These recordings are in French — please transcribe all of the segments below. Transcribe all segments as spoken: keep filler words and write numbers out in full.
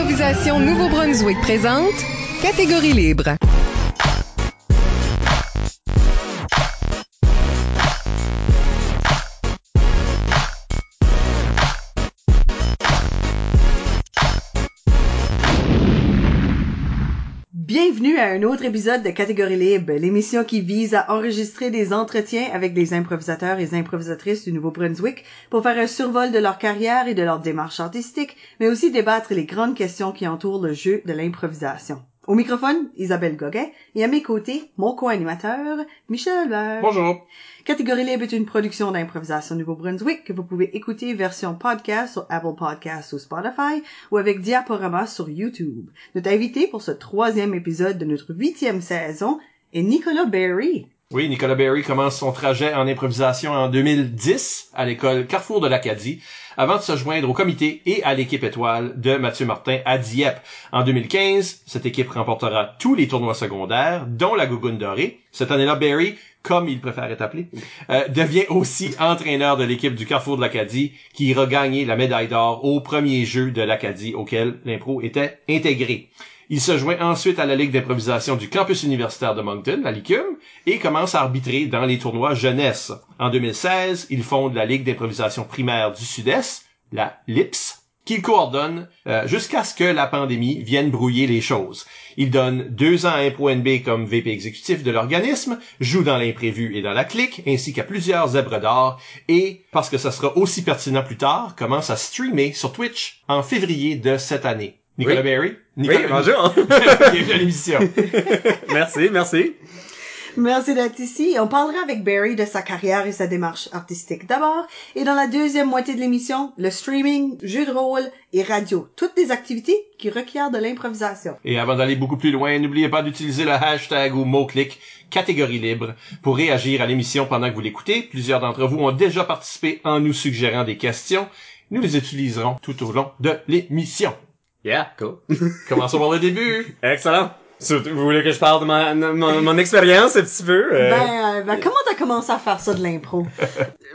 Organisation Nouveau-Brunswick présente Catégorie libre. Bienvenue à un autre épisode de Catégorie libre, l'émission qui vise à enregistrer des entretiens avec des improvisateurs et improvisatrices du Nouveau-Brunswick pour faire un survol de leur carrière et de leur démarche artistique, mais aussi débattre les grandes questions qui entourent le jeu de l'improvisation. Au microphone, Isabelle Godin, et à mes côtés, mon co-animateur, Michel Berry. Bonjour. Catégorie libre est une production d'improvisation Nouveau-Brunswick que vous pouvez écouter version podcast sur Apple Podcasts ou Spotify ou avec Diaporama sur YouTube. Notre invité pour ce troisième épisode de notre huitième saison est Nicolas Berry. Oui, Nicolas Berry commence son trajet en improvisation en deux mille dix à l'école Carrefour de l'Acadie, avant de se joindre au comité et à l'équipe étoile de Mathieu Martin à Dieppe. En deux mille quinze, cette équipe remportera tous les tournois secondaires, dont la Gougoune dorée. Cette année-là, Berry, comme il préfère être appelé, euh, devient aussi entraîneur de l'équipe du Carrefour de l'Acadie, qui ira gagner la médaille d'or au premier jeu de l'Acadie auquel l'impro était intégré. Il se joint ensuite à la Ligue d'improvisation du campus universitaire de Moncton, la LICUM, et commence à arbitrer dans les tournois jeunesse. En deux mille seize, il fonde la Ligue d'improvisation primaire du Sud-Est, la L I P S, qu'il coordonne euh, jusqu'à ce que la pandémie vienne brouiller les choses. Il donne deux ans à ImproNB comme V P exécutif de l'organisme, joue dans l'imprévu et dans la clique, ainsi qu'à plusieurs Zèbres d'or, et, parce que ça sera aussi pertinent plus tard, commence à streamer sur Twitch en février de cette année. Nicolas oui. Berry. Nicolas... Oui, bonjour. Bienvenue à l'émission. Merci, merci. Merci d'être ici. On parlera avec Berry de sa carrière et sa démarche artistique d'abord. Et dans la deuxième moitié de l'émission, le streaming, jeux de rôle et radio. Toutes des activités qui requièrent de l'improvisation. Et avant d'aller beaucoup plus loin, n'oubliez pas d'utiliser le hashtag ou mot-clic Catégorie libre pour réagir à l'émission pendant que vous l'écoutez. Plusieurs d'entre vous ont déjà participé en nous suggérant des questions. Nous les utiliserons tout au long de l'émission. Yeah, cool. Commençons par le début. Excellent. Vous voulez que je parle de ma, mon, mon expérience un petit peu? Euh... Ben, ben, comment t'as commencé à faire ça de l'impro?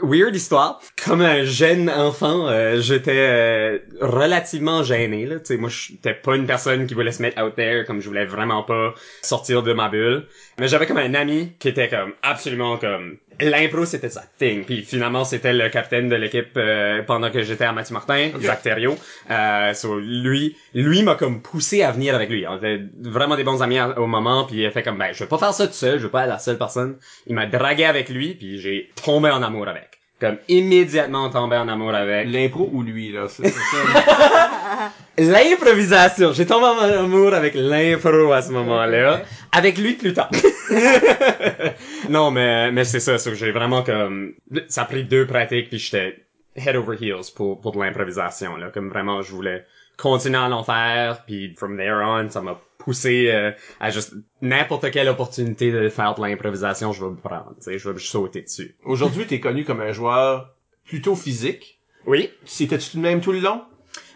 Weird histoire. Comme un jeune enfant, euh, j'étais euh, relativement gêné, là. Tu sais, moi, j'étais pas une personne qui voulait se mettre out there, comme je voulais vraiment pas sortir de ma bulle. Mais j'avais comme un ami qui était comme absolument comme... L'impro, c'était sa thing. Puis finalement, c'était le capitaine de l'équipe euh, pendant que j'étais à Mathieu Martin, okay. Isaac Thériault. Euh, so, lui, lui m'a comme poussé à venir avec lui. On était vraiment des bons amis à, au moment. Puis il a fait comme, ben, je veux pas faire ça tout seul. Je veux pas être la seule personne. Il m'a dragué avec lui. Puis j'ai tombé en amour avec. Comme immédiatement tombé en amour avec. L'impro ou lui, là? C'est, c'est ça. L'improvisation. J'ai tombé en amour avec l'impro à ce moment-là. Okay. Avec lui plus tard. Non, mais, mais c'est ça, c'est j'ai vraiment comme, ça a pris deux pratiques puis j'étais head over heels pour, pour de l'improvisation, là. Comme vraiment, je voulais continuer à l'en faire puis from there on, ça m'a poussé euh, à juste n'importe quelle opportunité de faire de l'improvisation, je vais me prendre, tu sais, je vais sauter dessus. Aujourd'hui, t'es connu comme un joueur plutôt physique. Oui. C'était-tu tout de même tout le long?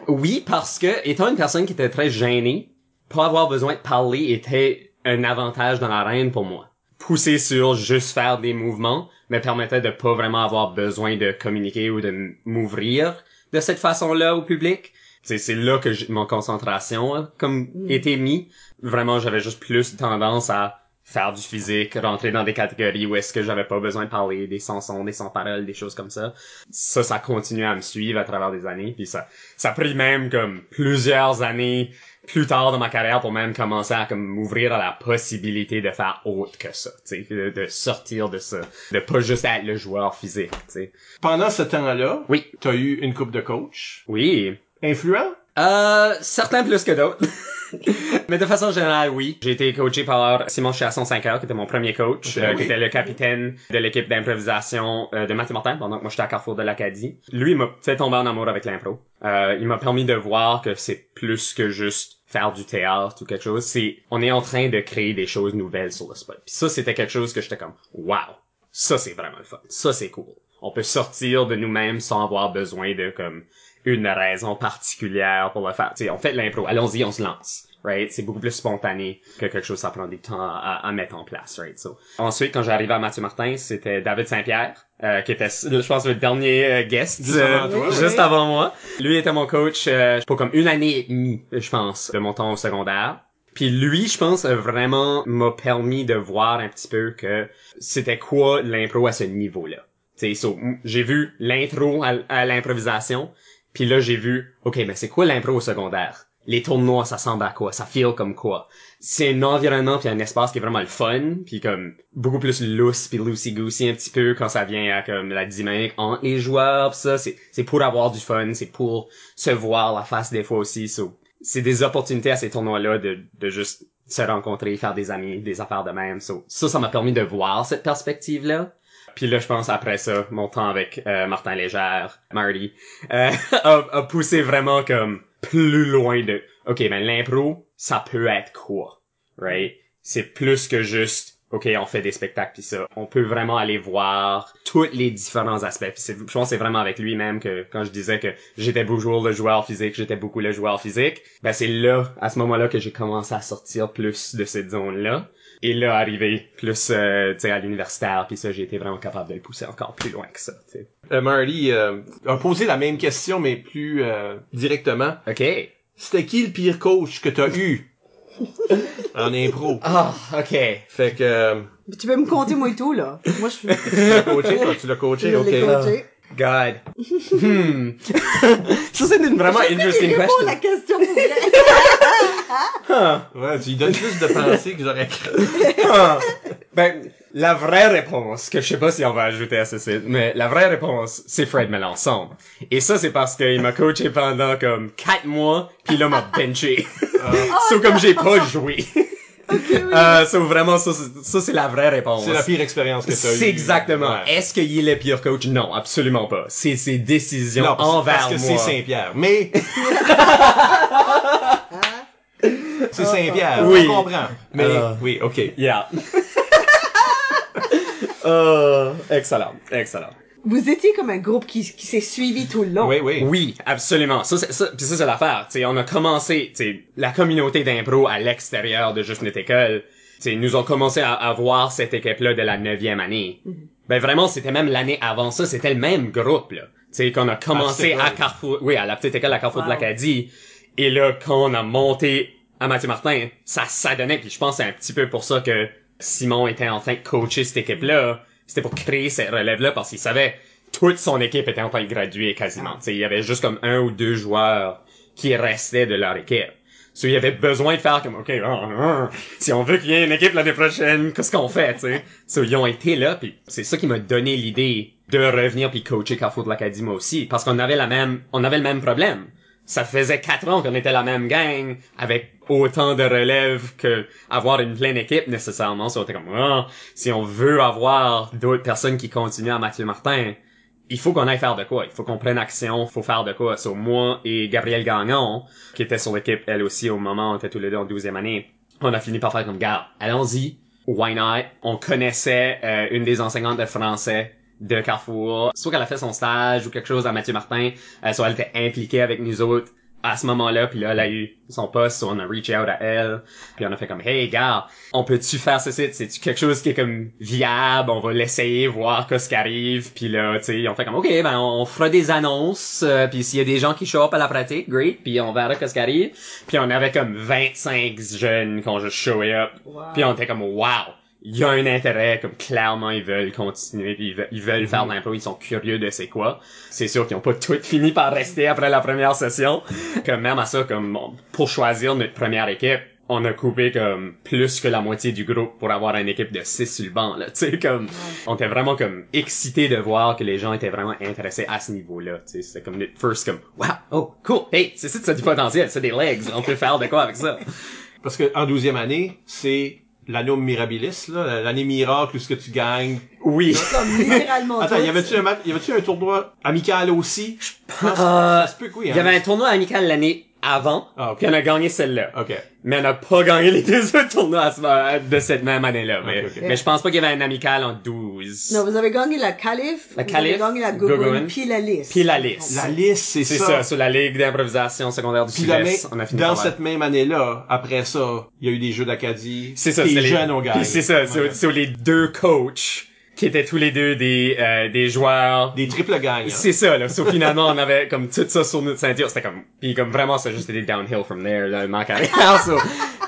Oui, parce que, étant une personne qui était très gênée, pas avoir besoin de parler était un avantage dans l'arène pour moi. Pousser sur juste faire des mouvements me permettait de pas vraiment avoir besoin de communiquer ou de m'ouvrir de cette façon-là au public. C'est, c'est là que j'ai, mon concentration a comme était mis. Vraiment, j'avais juste plus tendance à faire du physique, rentrer dans des catégories où est-ce que j'avais pas besoin de parler, des sans-sons, des sans-paroles, des choses comme ça. Ça, ça continue à me suivre à travers des années. Puis ça, ça a pris même comme plusieurs années plus tard dans ma carrière pour même commencer à comme m'ouvrir à la possibilité de faire autre que ça, tu sais, de, de sortir de ça, de pas juste être le joueur physique, tu sais. Pendant ce temps-là, oui, t'as eu une coupe de coach. Oui. Influent? Euh, certains plus que d'autres. Mais de façon générale, oui. J'ai été coaché par Simon Chiasson-Sancœur, qui était mon premier coach, okay, euh, qui oui. était le capitaine de l'équipe d'improvisation euh, de Mathieu Martin, pendant que moi j'étais à Carrefour de l'Acadie. Lui, il m'a fait tomber en amour avec l'impro. Euh, il m'a permis de voir que c'est plus que juste faire du théâtre ou quelque chose. C'est, on est en train de créer des choses nouvelles sur le spot. Puis ça, c'était quelque chose que j'étais comme, wow, ça c'est vraiment le fun. Ça c'est cool. On peut sortir de nous-mêmes sans avoir besoin de comme une raison particulière pour le faire. Tu sais, on fait de l'impro. Allons-y, on se lance. right? C'est beaucoup plus spontané que quelque chose ça prend du temps à, à mettre en place, right? So. Ensuite, quand j'arrivais à Mathieu Martin, c'était David Saint-Pierre. Euh, qui était, je pense, le dernier guest euh, oui, juste oui. avant moi. Lui était mon coach euh, pour comme une année et demie, je pense, de mon temps au secondaire. Puis lui, je pense, vraiment m'a permis de voir un petit peu que c'était quoi l'impro à ce niveau-là. Tu sais, so, j'ai vu l'intro à, à l'improvisation, puis là, j'ai vu, OK, mais c'est quoi l'impro au secondaire? Les tournois, ça semble à quoi? Ça feel comme quoi? C'est un environnement pis un espace qui est vraiment le fun, pis comme beaucoup plus loose pis loosey-goosey un petit peu quand ça vient à comme la dynamique entre les joueurs pis ça. C'est, c'est pour avoir du fun, c'est pour se voir la face des fois aussi. So, c'est des opportunités à ces tournois-là de, de juste se rencontrer, faire des amis, des affaires de même. So, ça, ça m'a permis de voir cette perspective-là. Puis là, je pense, après ça, mon temps avec euh, Martin Léger, Marty, euh, a, a poussé vraiment comme plus loin de OK, mais ben l'impro, ça peut être quoi? Right? C'est plus que juste OK, on fait des spectacles pis ça. On peut vraiment aller voir tous les différents aspects. Pis c'est, je pense que c'est vraiment avec lui-même que quand je disais que j'étais toujours le joueur physique, j'étais beaucoup le joueur physique, ben c'est là, à ce moment-là, que j'ai commencé à sortir plus de cette zone-là. Et là, arrivé plus euh, tu sais, à l'universitaire, puis ça, j'ai été vraiment capable de le pousser encore plus loin que ça. Euh, Marty euh, a posé la même question, mais plus euh, directement. OK. C'était qui le pire coach que t'as eu en impro? Ah, oh, OK. Fait que... Euh... Mais tu peux me compter, moi et tout, là. Moi, je tu l'as coaché, toi? Tu l'as coaché? Je OK. L'ai coaché. God. Hmm. Ça, c'est une vraiment je interesting question. C'est la question pour huh. Ouais, tu lui donnes plus de pensée que j'aurais cru. Huh. Ben, la vraie réponse, que je sais pas si on va ajouter à ce site, mais la vraie réponse, c'est Fred Melançon. Et ça, c'est parce qu'il m'a coaché pendant comme quatre mois, pis là, m'a benché. Sauf uh. so, oh, comme j'ai pas joué. Okay, oui. Euh, so, vraiment, ça, ça, c'est la vraie réponse. C'est la pire expérience que t'as eue. C'est exactement. Ouais. Est-ce qu'il est le pire coach? Non, absolument pas. C'est ses décisions non, envers moi. Parce que c'est Saint-Pierre. Mais... c'est Saint-Pierre. Oui. On comprend. Mais... Uh, oui, OK. Yeah. uh, excellent. Excellent. Vous étiez comme un groupe qui, qui s'est suivi tout le long. Oui, oui. Oui, absolument. Ça, c'est, ça, pis ça, c'est l'affaire. T'sais, on a commencé, t'sais, la communauté d'impro à l'extérieur de juste notre école. T'sais, nous ont commencé à, à voir cette équipe-là de la neuvième année. Mm-hmm. Ben, vraiment, c'était même l'année avant ça, c'était le même groupe, là. T'sais, qu'on a commencé ah, à Carrefour, oui, à la petite école à Carrefour wow. de l'Acadie. Et là, quand on a monté à Mathieu Martin, ça, ça donnait, pis je pense que c'est un petit peu pour ça que Simon était en train de coacher cette équipe-là. C'était pour créer cette relève-là parce qu'il savait toute son équipe était en train de graduer quasiment. T'sais, il y avait juste comme un ou deux joueurs qui restaient de leur équipe. So, il y avait besoin de faire comme, OK, uh, uh, si on veut qu'il y ait une équipe l'année prochaine, qu'est-ce qu'on fait? T'sais? So, ils ont été là, puis c'est ça qui m'a donné l'idée de revenir puis coacher Carrefour de l'Acadie moi aussi, parce qu'on avait la même, on avait le même problème. Ça faisait quatre ans qu'on était la même gang, avec autant de relèves que avoir une pleine équipe, nécessairement. Ça, on était comme, oh, si on veut avoir d'autres personnes qui continuent à Mathieu Martin, il faut qu'on aille faire de quoi? Il faut qu'on prenne action, il faut faire de quoi? So, moi et Gabrielle Gagnon, qui était sur l'équipe, elle aussi, au moment, on était tous les deux en douzième année, on a fini par faire comme, garde, allons-y, why not? On connaissait euh, une des enseignantes de français de Carrefour, soit qu'elle a fait son stage ou quelque chose à Mathieu Martin, euh, soit elle était impliquée avec nous autres à ce moment-là, puis là, elle a eu son poste, soit on a reach out à elle, puis on a fait comme « Hey, gars, on peut-tu faire ce site? C'est-tu quelque chose qui est comme viable? On va l'essayer, voir qu'est-ce qui arrive. » Puis là, tu sais, on fait comme « OK, ben on fera des annonces, euh, puis s'il y a des gens qui show up à la pratique, great, puis on verra qu'est-ce qui arrive. » Puis on avait comme vingt-cinq jeunes qui ont juste showé up, wow. Puis on était comme « Wow! » Il y a un intérêt, comme clairement ils veulent continuer, pis ils veulent, ils veulent faire de l'impro, ils sont curieux de c'est quoi. C'est sûr qu'ils ont pas tout fini par rester après la première session. Comme même à ça, comme pour choisir notre première équipe, on a coupé comme plus que la moitié du groupe pour avoir une équipe de six sur le banc, là. Tu sais, comme on était vraiment comme excités de voir que les gens étaient vraiment intéressés à ce niveau-là. Tu sais, c'était comme notre first comme wow, oh cool, hey, c'est ça, ça a du potentiel, c'est des legs, on peut faire de quoi avec ça. Parce que en douzième année, c'est l'annum mirabilis, là, l'année miracle où ce que tu gagnes. Oui. Comme littéralement. Attends, y avait-tu un match, y avait-tu un tournoi amical aussi? Je pense. Euh, ça se peut que oui, hein. Y avait un tournoi amical l'année avant. Ah, okay. Puis elle a gagné celle-là. Okay. Mais elle n'a pas gagné les deux autres tournois de cette même année-là. Mais, okay, okay. mais je pense pas qu'il y avait un amical en douze. Non, vous avez gagné la Chalif, la vous Chalif, avez gagné la Gougoun, puis la L I S. Puis la L I S. La L I S, c'est ça. C'est ça, sur la Ligue d'improvisation secondaire du Sud-Est. On a fini dans cette même année-là, après ça, il y a eu des Jeux d'Acadie. C'est ça, les jeunes ont gagné. C'est ça, c'est sur les deux coachs qui étaient tous les deux des euh, des joueurs des triples gagnants. C'est ça là, so, finalement on avait comme tout ça sur notre ceinture, c'était comme puis comme vraiment ça juste été downhill from there là, le manque à rien. So,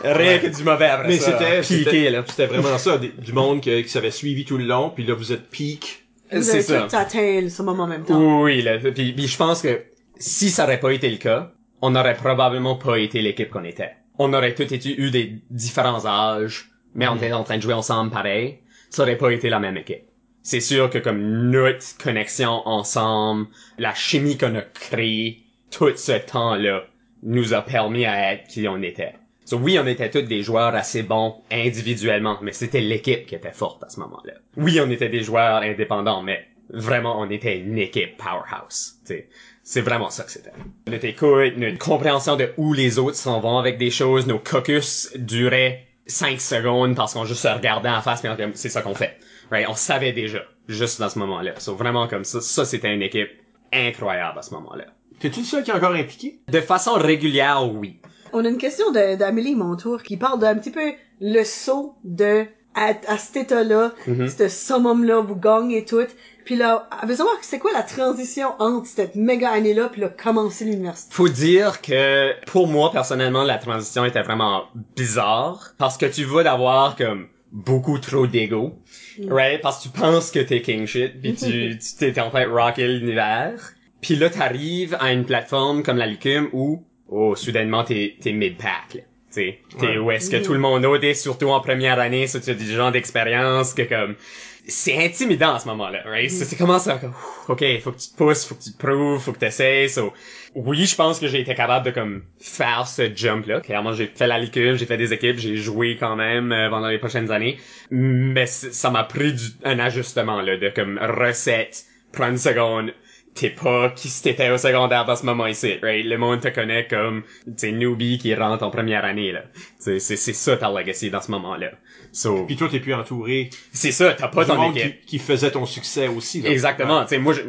rien ouais. que du mauvais après mais ça. Mais c'était c'était vraiment ça des, du monde que, qui s'avait suivi tout le long puis là vous êtes peak. C'est ça. Tout atteint ce moment en même temps. Oui, là puis puis je pense que si ça aurait pas été le cas, on n'aurait probablement pas été l'équipe qu'on était. On aurait tous été eu des différents âges, mais mm. on était en train de jouer ensemble pareil. Ça aurait pas été la même équipe. C'est sûr que comme notre connexion ensemble, la chimie qu'on a créée tout ce temps-là nous a permis à être qui on était. So, oui, on était tous des joueurs assez bons individuellement, mais c'était l'équipe qui était forte à ce moment-là. Oui, on était des joueurs indépendants, mais vraiment, on était une équipe powerhouse. T'sais. C'est vraiment ça que c'était. Notre écoute, notre compréhension de où les autres s'en vont avec des choses, nos caucus duraient cinq secondes parce qu'on juste se regardait en face, mais c'est ça qu'on fait. Right? On savait déjà, juste dans ce moment-là. So, vraiment comme ça, ça c'était une équipe incroyable à ce moment-là. T'es-tu le seul qui est encore impliqué? De façon régulière, oui. On a une question de, d'Amélie Montour qui parle d'un petit peu le saut de à, à cet état-là, mm-hmm. ce summum-là, vous gagnez tout. Puis là, avez-vous savoir c'est quoi la transition entre cette méga année-là puis là, commencer l'université? Faut dire que, pour moi, personnellement, la transition était vraiment bizarre. Parce que tu vas d'avoir, comme, beaucoup trop d'ego. Mm. Right? Parce que tu penses que t'es king shit pis tu, tu t'es en fait rocker l'univers. Pis là, t'arrives à une plateforme comme la LICUM où, oh, soudainement, t'es, t'es mid-pack, là. T'sais, t'es ouais. où est-ce que tout le monde est, surtout en première année, ça, tu as des gens d'expérience que comme, c'est intimidant à ce moment-là, right? Mm. C'est, c'est comment ça, comme, ok, faut que tu te pousses, faut que tu te prouves, faut que t'essayes, so. Oui, je pense que j'ai été capable de comme, faire ce jump-là. Clairement, j'ai fait la LICUM, j'ai fait des équipes, j'ai joué quand même euh, pendant les prochaines années. Mais ça m'a pris du, un ajustement, là, de comme, recette, prendre une seconde, t'es pas qui si t'étais au secondaire à ce moment-ci, right? Le monde te connaît comme, t'sais, newbie qui rentre en première année, là. T'sais, c'est, c'est ça ta legacy dans ce moment-là. So. Puis toi, t'es plus entouré. C'est ça, t'as pas ton équipe. Qui, qui faisait ton succès aussi, là. Exactement. Ouais. T'sais, moi, je,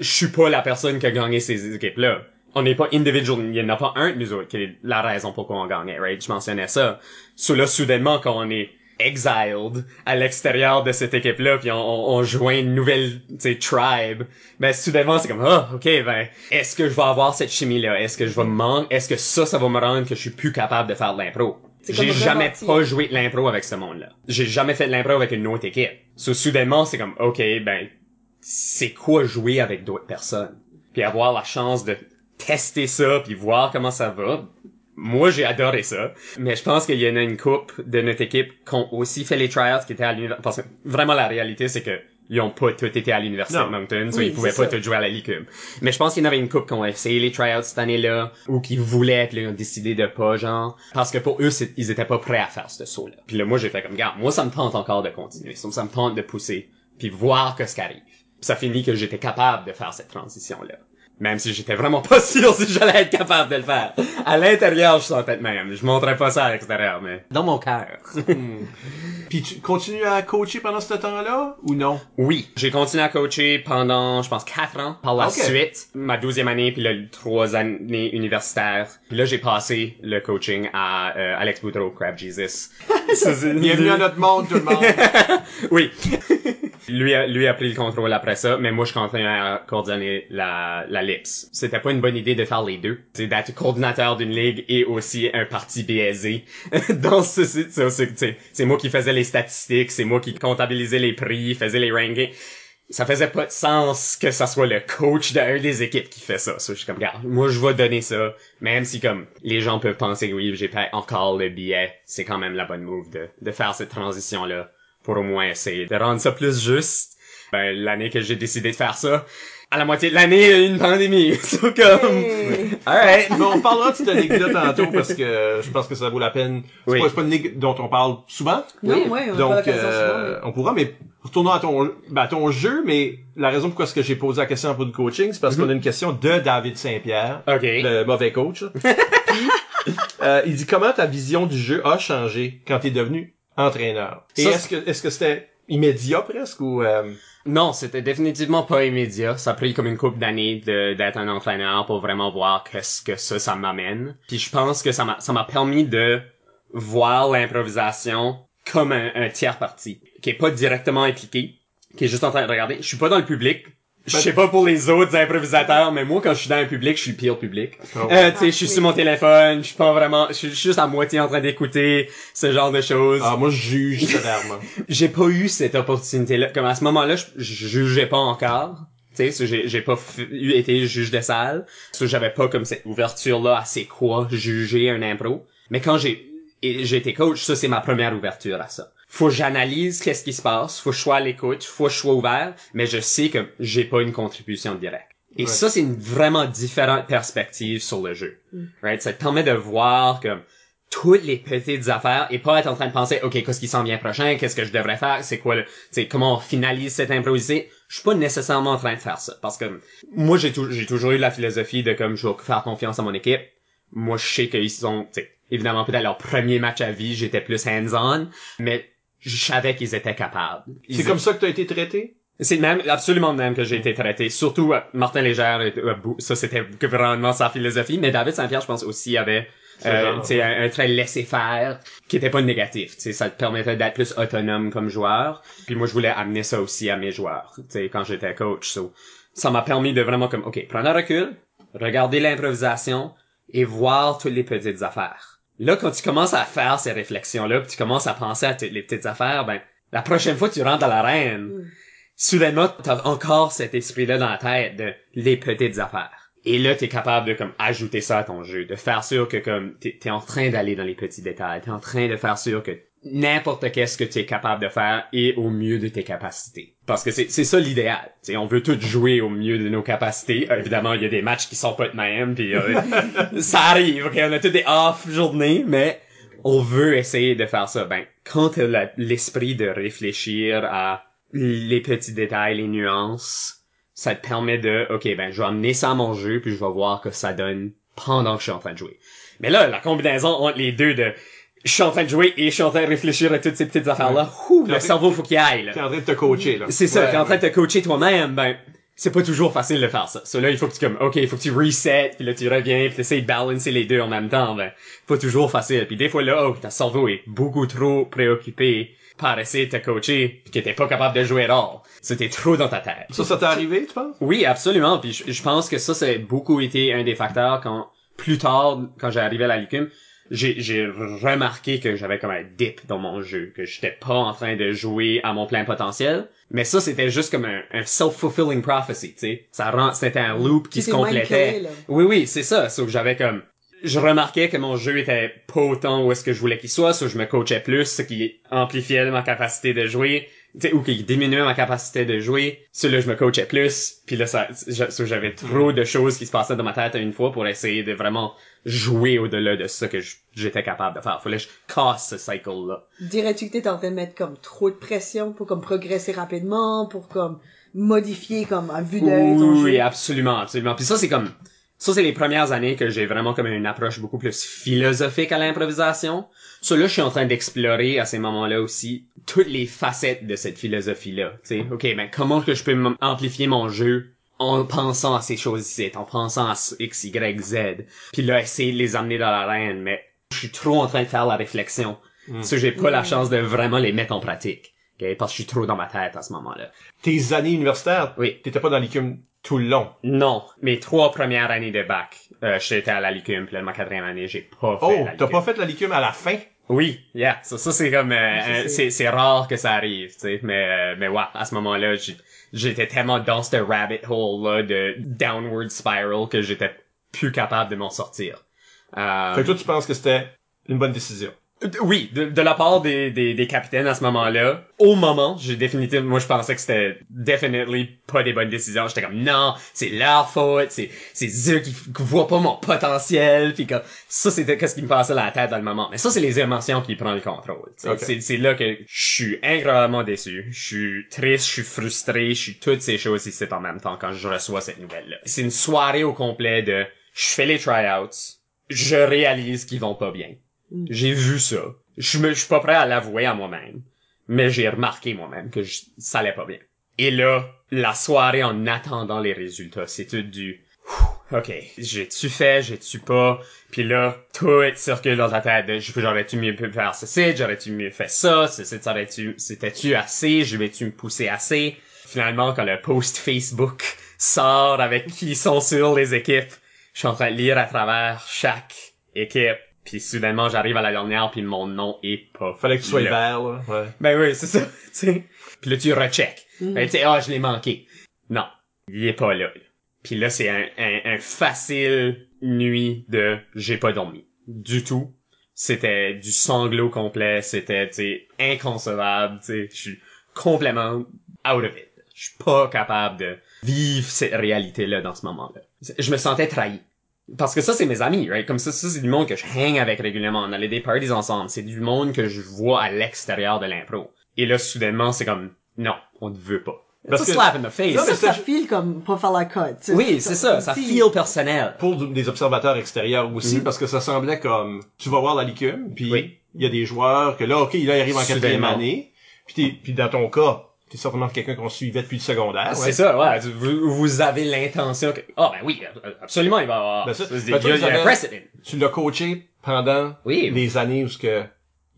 je suis pas la personne qui a gagné ces équipes-là. On n'est pas individual. Il n'y en a pas un de nous autres qui est la raison pourquoi on gagnait, right? Je mentionnais ça. So, là, soudainement, quand on est exiled à l'extérieur de cette équipe-là, puis on, on, on joint une nouvelle, tu sais, tribe. Ben soudainement c'est comme ah, oh, ok, ben est-ce que je vais avoir cette chimie-là, est-ce que je vais manquer, est-ce que ça, ça va me rendre que je suis plus capable de faire de l'impro. C'est j'ai jamais partie. Pas joué de l'impro avec ce monde-là. J'ai jamais fait de l'impro avec une autre équipe. So, soudainement c'est comme ok, ben c'est quoi jouer avec d'autres personnes, puis avoir la chance de tester ça, puis voir comment ça va. Moi, j'ai adoré ça. Mais je pense qu'il y en a une coupe de notre équipe qui ont aussi fait les tryouts qui étaient à l'université. Parce que vraiment, la réalité, c'est que ils ont pas tous été à l'université de Moncton, oui, so ils pouvaient pas tous jouer à la LICUM. Mais je pense qu'il y en avait une coupe qui ont essayé les tryouts cette année-là, ou qui voulaient, puis ils ont décidé de pas, genre. Parce que pour eux, c'est, ils étaient pas prêts à faire ce saut-là. Puis là, moi, j'ai fait comme, regarde, moi, ça me tente encore de continuer. Ça, ça me tente de pousser, puis voir que ce qui arrive. Puis ça finit que j'étais capable de faire cette transition-là. Même si j'étais vraiment pas sûr si j'allais être capable de le faire. À l'intérieur, je sentais de même. Je montrais pas ça à l'extérieur, mais dans mon cœur. Puis tu continues à coacher pendant ce temps-là, ou non? Oui. J'ai continué à coacher pendant, je pense, quatre ans. Par la okay. suite, ma douzième année, puis là, trois années universitaires. Puis là, j'ai passé le coaching à euh, Alex Boudreau, Crab Jesus. Bienvenue à notre monde, tout le monde. Oui. Lui a, lui a pris le contrôle après ça, mais moi, je continuais à coordonner la, la L I P S. C'était pas une bonne idée de faire les deux. C'est d'être coordinateur d'une ligue et aussi un parti biaisé. Dans ce site, c'est, c'est, c'est moi qui faisais les statistiques, c'est moi qui comptabilisais les prix, faisais les rankings. Ça faisait pas de sens que ça soit le coach d'un des équipes qui fait ça. So, je suis comme, regarde, moi, je vais donner ça. Même si, comme, les gens peuvent penser que oui, j'ai pas encore le billet, c'est quand même la bonne move de, de faire cette transition-là. Pour au moins essayer de rendre ça plus juste. Ben, l'année que j'ai décidé de faire ça, à la moitié de l'année, il y a eu une pandémie. C'est so, comme... Hey. All right. On parlera de cette anecdote tantôt parce que je pense que ça vaut la peine. C'est, oui. pas, c'est pas une anecdote dont on parle souvent. Oui, oui. On Donc, euh, souvent, oui. on pourra, mais retournons à ton, ben, à ton jeu, mais la raison pourquoi est-ce que j'ai posé la question en peu de coaching, c'est parce mm-hmm. qu'on a une question de David Saint-Pierre, okay. le mauvais coach. Puis, euh, il dit, comment ta vision du jeu a changé quand t'es devenu entraîneur? Et ça, est-ce que, est-ce que c'était immédiat presque ou, euh... Non, c'était définitivement pas immédiat. Ça a pris comme une couple d'années de, d'être un entraîneur pour vraiment voir qu'est-ce que ça, ça m'amène. Puis je pense que ça m'a, ça m'a permis de voir l'improvisation comme un, un tiers parti, qui est pas directement impliqué, qui est juste en train de regarder. Je suis pas dans le public. Je sais pas pour les autres improvisateurs, mais moi, quand je suis dans un public, je suis pire public. Oh. Euh, tu sais, je suis sur mon téléphone, je suis pas vraiment, je suis juste à moitié en train d'écouter ce genre de choses. Ah, moi, je juge sévèrement. J'ai pas eu cette opportunité-là. Comme à ce moment-là, je, je jugeais pas encore. Tu sais, j'ai, j'ai pas eu, été juge de salle. So, j'avais pas comme cette ouverture-là à c'est quoi juger un impro. Mais quand j'ai, j'ai été coach, ça, c'est ma première ouverture à ça. Faut que j'analyse qu'est-ce qui se passe, faut que je sois à l'écoute, faut que je sois ouvert, mais je sais que j'ai pas une contribution directe. Et ouais. ça, c'est une vraiment différente perspective sur le jeu. Mm. Right? Ça te permet de voir comme toutes les petites affaires et pas être en train de penser, OK, qu'est-ce qui s'en vient prochain, qu'est-ce que je devrais faire, c'est quoi le, t'sais, comment on finalise cette improvisée. Je suis pas nécessairement en train de faire ça. Parce que moi, j'ai, tu, j'ai toujours eu la philosophie de comme, je vais faire confiance à mon équipe. Moi, je sais qu'ils sont, t'sais, évidemment, peut-être leur premier match à vie, j'étais plus hands-on, mais je savais qu'ils étaient capables. Ils c'est étaient... comme ça que t'as été traité? C'est même, absolument même que j'ai été traité. Surtout, Martin Léger, ça c'était vraiment sa philosophie, mais David Saint-Pierre, je pense aussi, avait, euh, tu sais, un, un trait laissé-faire, qui était pas négatif, tu sais, ça te permettait d'être plus autonome comme joueur. Puis moi, je voulais amener ça aussi à mes joueurs, tu sais, quand j'étais coach, so. Ça m'a permis de vraiment comme, OK, prendre un recul, regarder l'improvisation, et voir toutes les petites affaires. Là, quand tu commences à faire ces réflexions-là, pis tu commences à penser à t- les petites affaires, ben, la prochaine fois que tu rentres dans l'arène, mmh. soudainement, t'as encore cet esprit-là dans la tête de les petites affaires. Et là, t'es capable de, comme, ajouter ça à ton jeu, de faire sûr que, comme, t'es, t'es en train d'aller dans les petits détails, t'es en train de faire sûr que n'importe qu'est-ce que tu es capable de faire est au mieux de tes capacités. Parce que c'est, c'est ça l'idéal. T'sais, on veut tous jouer au mieux de nos capacités. Euh, évidemment, il y a des matchs qui sont pas de même, pis euh, ça arrive, ok? On a tous des off-journées, mais on veut essayer de faire ça. Ben, quand t'as la, l'esprit de réfléchir à les petits détails, les nuances, ça te permet de, ok, ben, je vais amener ça à mon jeu, puis je vais voir que ça donne pendant que je suis en train de jouer. Mais là, la combinaison entre les deux de je suis en train de jouer et je suis en train de réfléchir à toutes ces petites affaires-là. Ouais. Ouh, le cerveau, faut qu'il aille, là. T'es en train de te coacher, là. C'est ça, ouais, t'es en train de te coacher toi-même, ben, c'est pas toujours facile de faire ça. Ça, so, là, il faut que tu, comme, OK, il faut que tu resets, puis là, tu reviens, puis t'essayes de balancer les deux en même temps, ben, pas toujours facile. Puis des fois, là, oh, ton cerveau est beaucoup trop préoccupé par essayer de te coacher, puis que t'es pas capable de jouer rôle. C'était trop dans ta tête. Ça, ça t'est arrivé, tu penses? Oui, absolument, puis je, je pense que ça, ça a beaucoup été un des facteurs quand, plus tard, quand j'ai arrivé à la LICUM, J'ai, j'ai remarqué que j'avais comme un dip dans mon jeu, que j'étais pas en train de jouer à mon plein potentiel. Mais ça, c'était juste comme un, un self-fulfilling prophecy, tu sais. Ça rend, c'était un loop qui c'était se complétait. Manqué, oui, oui, c'est ça. Sauf que j'avais comme, je remarquais que mon jeu était pas autant où est-ce que je voulais qu'il soit, sauf que je me coachais plus, ce qui amplifiait ma capacité de jouer, tu sais, ou qui diminuait ma capacité de jouer. Ça, là, je me coachais plus. Puis là, ça, j'avais trop de choses qui se passaient dans ma tête à une fois pour essayer de vraiment jouer au-delà de ce que j'étais capable de faire. Fallait que je casse ce cycle-là. Dirais-tu que t'es en train de mettre comme trop de pression pour comme progresser rapidement, pour comme modifier comme à vue d'œil ton jeu? Oui, absolument, absolument. Puis ça, c'est comme, ça, c'est les premières années que j'ai vraiment comme une approche beaucoup plus philosophique à l'improvisation. Ça, là, je suis en train d'explorer à ces moments-là aussi toutes les facettes de cette philosophie-là. T'sais, OK, ben, comment que je peux amplifier mon jeu en pensant à ces choses-ci, en pensant à X, Y, Z, puis là, essayer de les amener dans l'arène, mais je suis trop en train de faire la réflexion. Mmh. Parce que j'ai pas mmh. la chance de vraiment les mettre en pratique, okay? Parce que je suis trop dans ma tête à ce moment-là. Tes années universitaires, oui. t'étais pas dans l'I C U M tout le long? Non, mes trois premières années de bac, euh, j'étais à la LICUM, puis là, ma quatrième année, j'ai pas fait oh, la LICUM. Oh, t'as pas fait la LICUM à la fin? Oui, yeah, ça, ça c'est comme, euh, ça, c'est... C'est, c'est rare que ça arrive, tu sais, mais, euh, mais ouais, à ce moment-là, j'ai... J'étais tellement dans ce rabbit hole-là de downward spiral que j'étais plus capable de m'en sortir. Euh... Fait que toi, tu penses que c'était une bonne décision? Oui, de, de la part des, des, des capitaines à ce moment-là. Au moment, j'ai définitivement, moi je pensais que c'était definitely pas des bonnes décisions. J'étais comme non, c'est leur faute, c'est c'est eux qui, qui voient pas mon potentiel, puis comme ça c'était qu'est-ce qui me passait à la tête dans le moment. Mais ça c'est les émotions qui prennent le contrôle. Okay. C'est c'est là que je suis incroyablement déçu, je suis triste, je suis frustré, je suis toutes ces choses ici en même temps quand je reçois cette nouvelle-là. C'est une soirée au complet de je fais les tryouts, je réalise qu'ils vont pas bien. J'ai vu ça. Je me, je suis pas prêt à l'avouer à moi-même, mais j'ai remarqué moi-même que je, ça allait pas bien. Et là, la soirée en attendant les résultats, c'est tout du « Ok, j'ai-tu fait, j'ai-tu pas? » Puis là, tout circule dans ta tête de « J'aurais-tu mieux pu faire ceci? J'aurais-tu mieux fait ça? C'était-tu assez? Je vais-tu me pousser assez? » Finalement, quand le post Facebook sort avec qui sont sur les équipes, je suis en train de lire à travers chaque équipe. Pis soudainement, j'arrive à la dernière, pis mon nom est pas... Fallait que tu sois vert, là. Ouais. Ben oui, c'est ça, tu sais. Pis là, tu recheck. Mm. Ben, tu sais, ah, oh, je l'ai manqué. Non, il est pas là. Pis là, c'est un, un, un facile nuit de j'ai pas dormi. Du tout. C'était du sanglot complet. C'était, tu sais, inconcevable. Tu sais, je suis complètement out of it. Je suis pas capable de vivre cette réalité-là dans ce moment-là. Je me sentais trahi. Parce que ça, c'est mes amis, right? Comme ça, ça, c'est du monde que je hang avec régulièrement. On allait des parties ensemble. C'est du monde que je vois à l'extérieur de l'impro. Et là, soudainement, c'est comme, non, on ne veut pas. Parce ça, que... slap in the face. Non, mais ça, ça feel comme, pas faire la cote. Oui, c'est ça. Ça feel personnel. Pour des observateurs extérieurs aussi, mm-hmm. parce que ça semblait comme, tu vas voir la LICUM, puis il oui. y a des joueurs que là, OK, là, ils arrivent en quatrième année. Puis puis dans ton cas, c'est certainement quelqu'un qu'on suivait depuis le secondaire. Ah, c'est ouais. ça, ouais. Vous, vous avez l'intention que... Ah, oh, ben oui, absolument, il va y avoir... Ben ça, ben des... toi, il y a un précédent. Tu l'as coaché pendant oui. les années où ce que...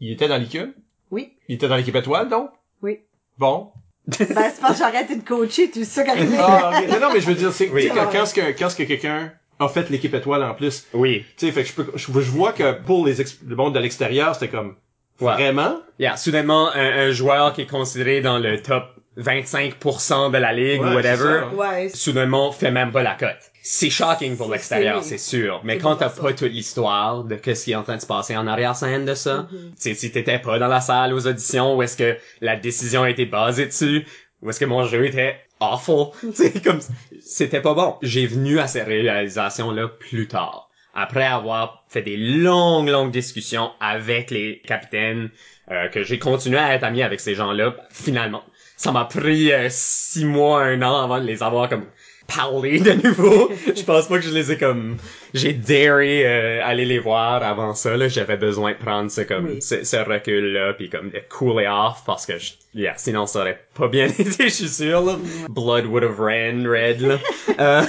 il était dans l'I C U M? Oui. Il était dans l'équipe étoile, donc? Oui. Bon. Ben, c'est parce que j'arrête de te coacher, tout ça, quand même. Ah, mais, non, mais je veux dire, c'est oui. quand, quand ce que, quand ce que quelqu'un a fait l'équipe étoile en plus. Oui. Tu sais, fait que je peux, je, je vois que pour les ex... le monde de l'extérieur, c'était comme... Ouais. Vraiment? Yeah, soudainement, un, un joueur qui est considéré dans le top vingt-cinq pour cent de la ligue ou ouais, whatever, ouais. soudainement, fait même pas la cote. C'est shocking pour l'extérieur, c'est sûr. Mais quand t'as pas toute l'histoire de qu'est-ce qui est en train de se passer en arrière-scène de ça, mm-hmm. t'sais, si t'étais pas dans la salle aux auditions, où est-ce que la décision a été basée dessus, où est-ce que mon jeu était awful, t'sais, comme, c'était pas bon. J'ai venu à cette réalisation-là plus tard. Après avoir fait des longues, longues discussions avec les capitaines, euh, que j'ai continué à être ami avec ces gens-là, finalement. Ça m'a pris euh, six mois, un an avant de les avoir comme parlé de nouveau. Je pense pas que je les ai comme... J'ai dare euh, aller les voir avant ça. Là, j'avais besoin de prendre ce comme oui. ce, ce recul-là, puis comme de cooler off, parce que je, yeah, sinon ça aurait pas bien été, je suis sûr. Là. Blood would have ran red, là. euh,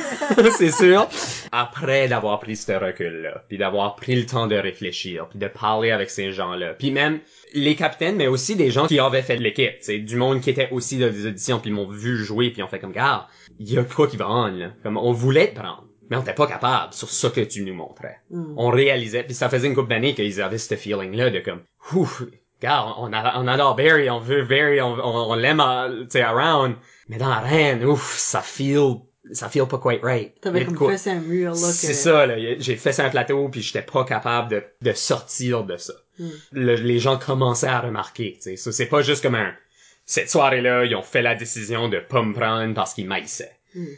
c'est sûr. Après d'avoir pris ce recul-là, puis d'avoir pris le temps de réfléchir, puis de parler avec ces gens-là, puis même les capitaines, mais aussi des gens qui avaient fait l'équipe, c'est du monde qui était aussi dans des auditions, puis m'ont vu jouer, puis on fait comme gars, il y a quoi qui va en là. Comme on voulait te prendre. Mais on n'était pas capable sur ce que tu nous montrais. Mm. On réalisait, puis ça faisait une couple d'années qu'ils avaient ce feeling-là de comme, ouf, gars, on, a, on adore Barry, on veut Barry, on, on, on l'aime, tu sais, around. Mais dans l'arène, ouf, ça feel, ça feel pas quite right. T'avais comme fait un mur, là. Que... C'est ça, là. J'ai fait un plateau, puis j'étais pas capable de, de sortir de ça. Mm. Le, les gens commençaient à remarquer, tu sais. So, c'est pas juste comme un, cette soirée-là, ils ont fait la décision de pas me prendre parce qu'ils maïssaient.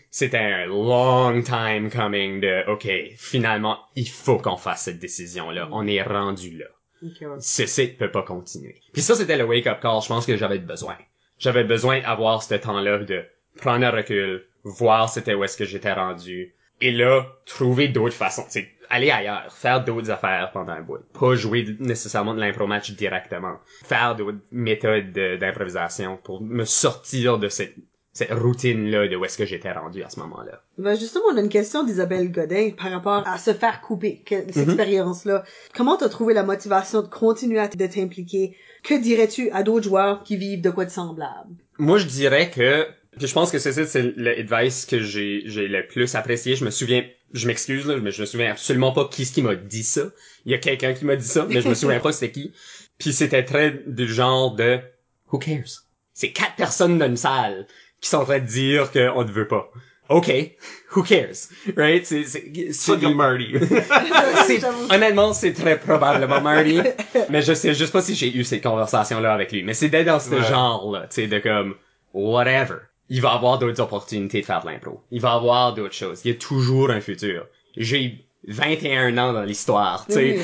C'était un long time coming de, OK, finalement, il faut qu'on fasse cette décision-là. On est rendu là. Okay. Ceci ne peut pas continuer. Puis ça, c'était le wake-up call, je pense que j'avais besoin. J'avais besoin d'avoir ce temps-là de prendre un recul, voir c'était où est-ce que j'étais rendu, et là, trouver d'autres façons. T'sais, aller ailleurs, faire d'autres affaires pendant un bout. Pas jouer nécessairement de l'impro-match directement. Faire d'autres méthodes d'improvisation pour me sortir de cette... cette routine-là de où est-ce que j'étais rendu à ce moment-là. Ben justement, on a une question d'Isabelle Godin par rapport à se faire couper, que, cette mm-hmm. expérience-là. Comment t'as trouvé la motivation de continuer à t'impliquer? Que dirais-tu à d'autres joueurs qui vivent de quoi de semblable? Moi, je dirais que... Puis je pense que c'est c'est l'advice que j'ai j'ai le plus apprécié. Je me souviens, je m'excuse là, mais je me souviens absolument pas qui ce qui m'a dit ça. Il y a quelqu'un qui m'a dit ça, mais je me souviens pas c'était qui. Puis c'était très du genre de « Who cares? » C'est quatre personnes dans une salle qui sont en train de dire qu'on ne veut pas. OK, who cares, right? C'est c'est c'est comme Marty. c'est, honnêtement, c'est très probablement Marty, mais je sais juste pas si j'ai eu cette conversation là avec lui. Mais c'est d'être dans ce ouais. genre là, tu sais, de comme whatever. Il va avoir d'autres opportunités de faire de l'impro. Il va avoir d'autres choses. Il y a toujours un futur. J'ai vingt et un ans dans l'histoire, tu sais.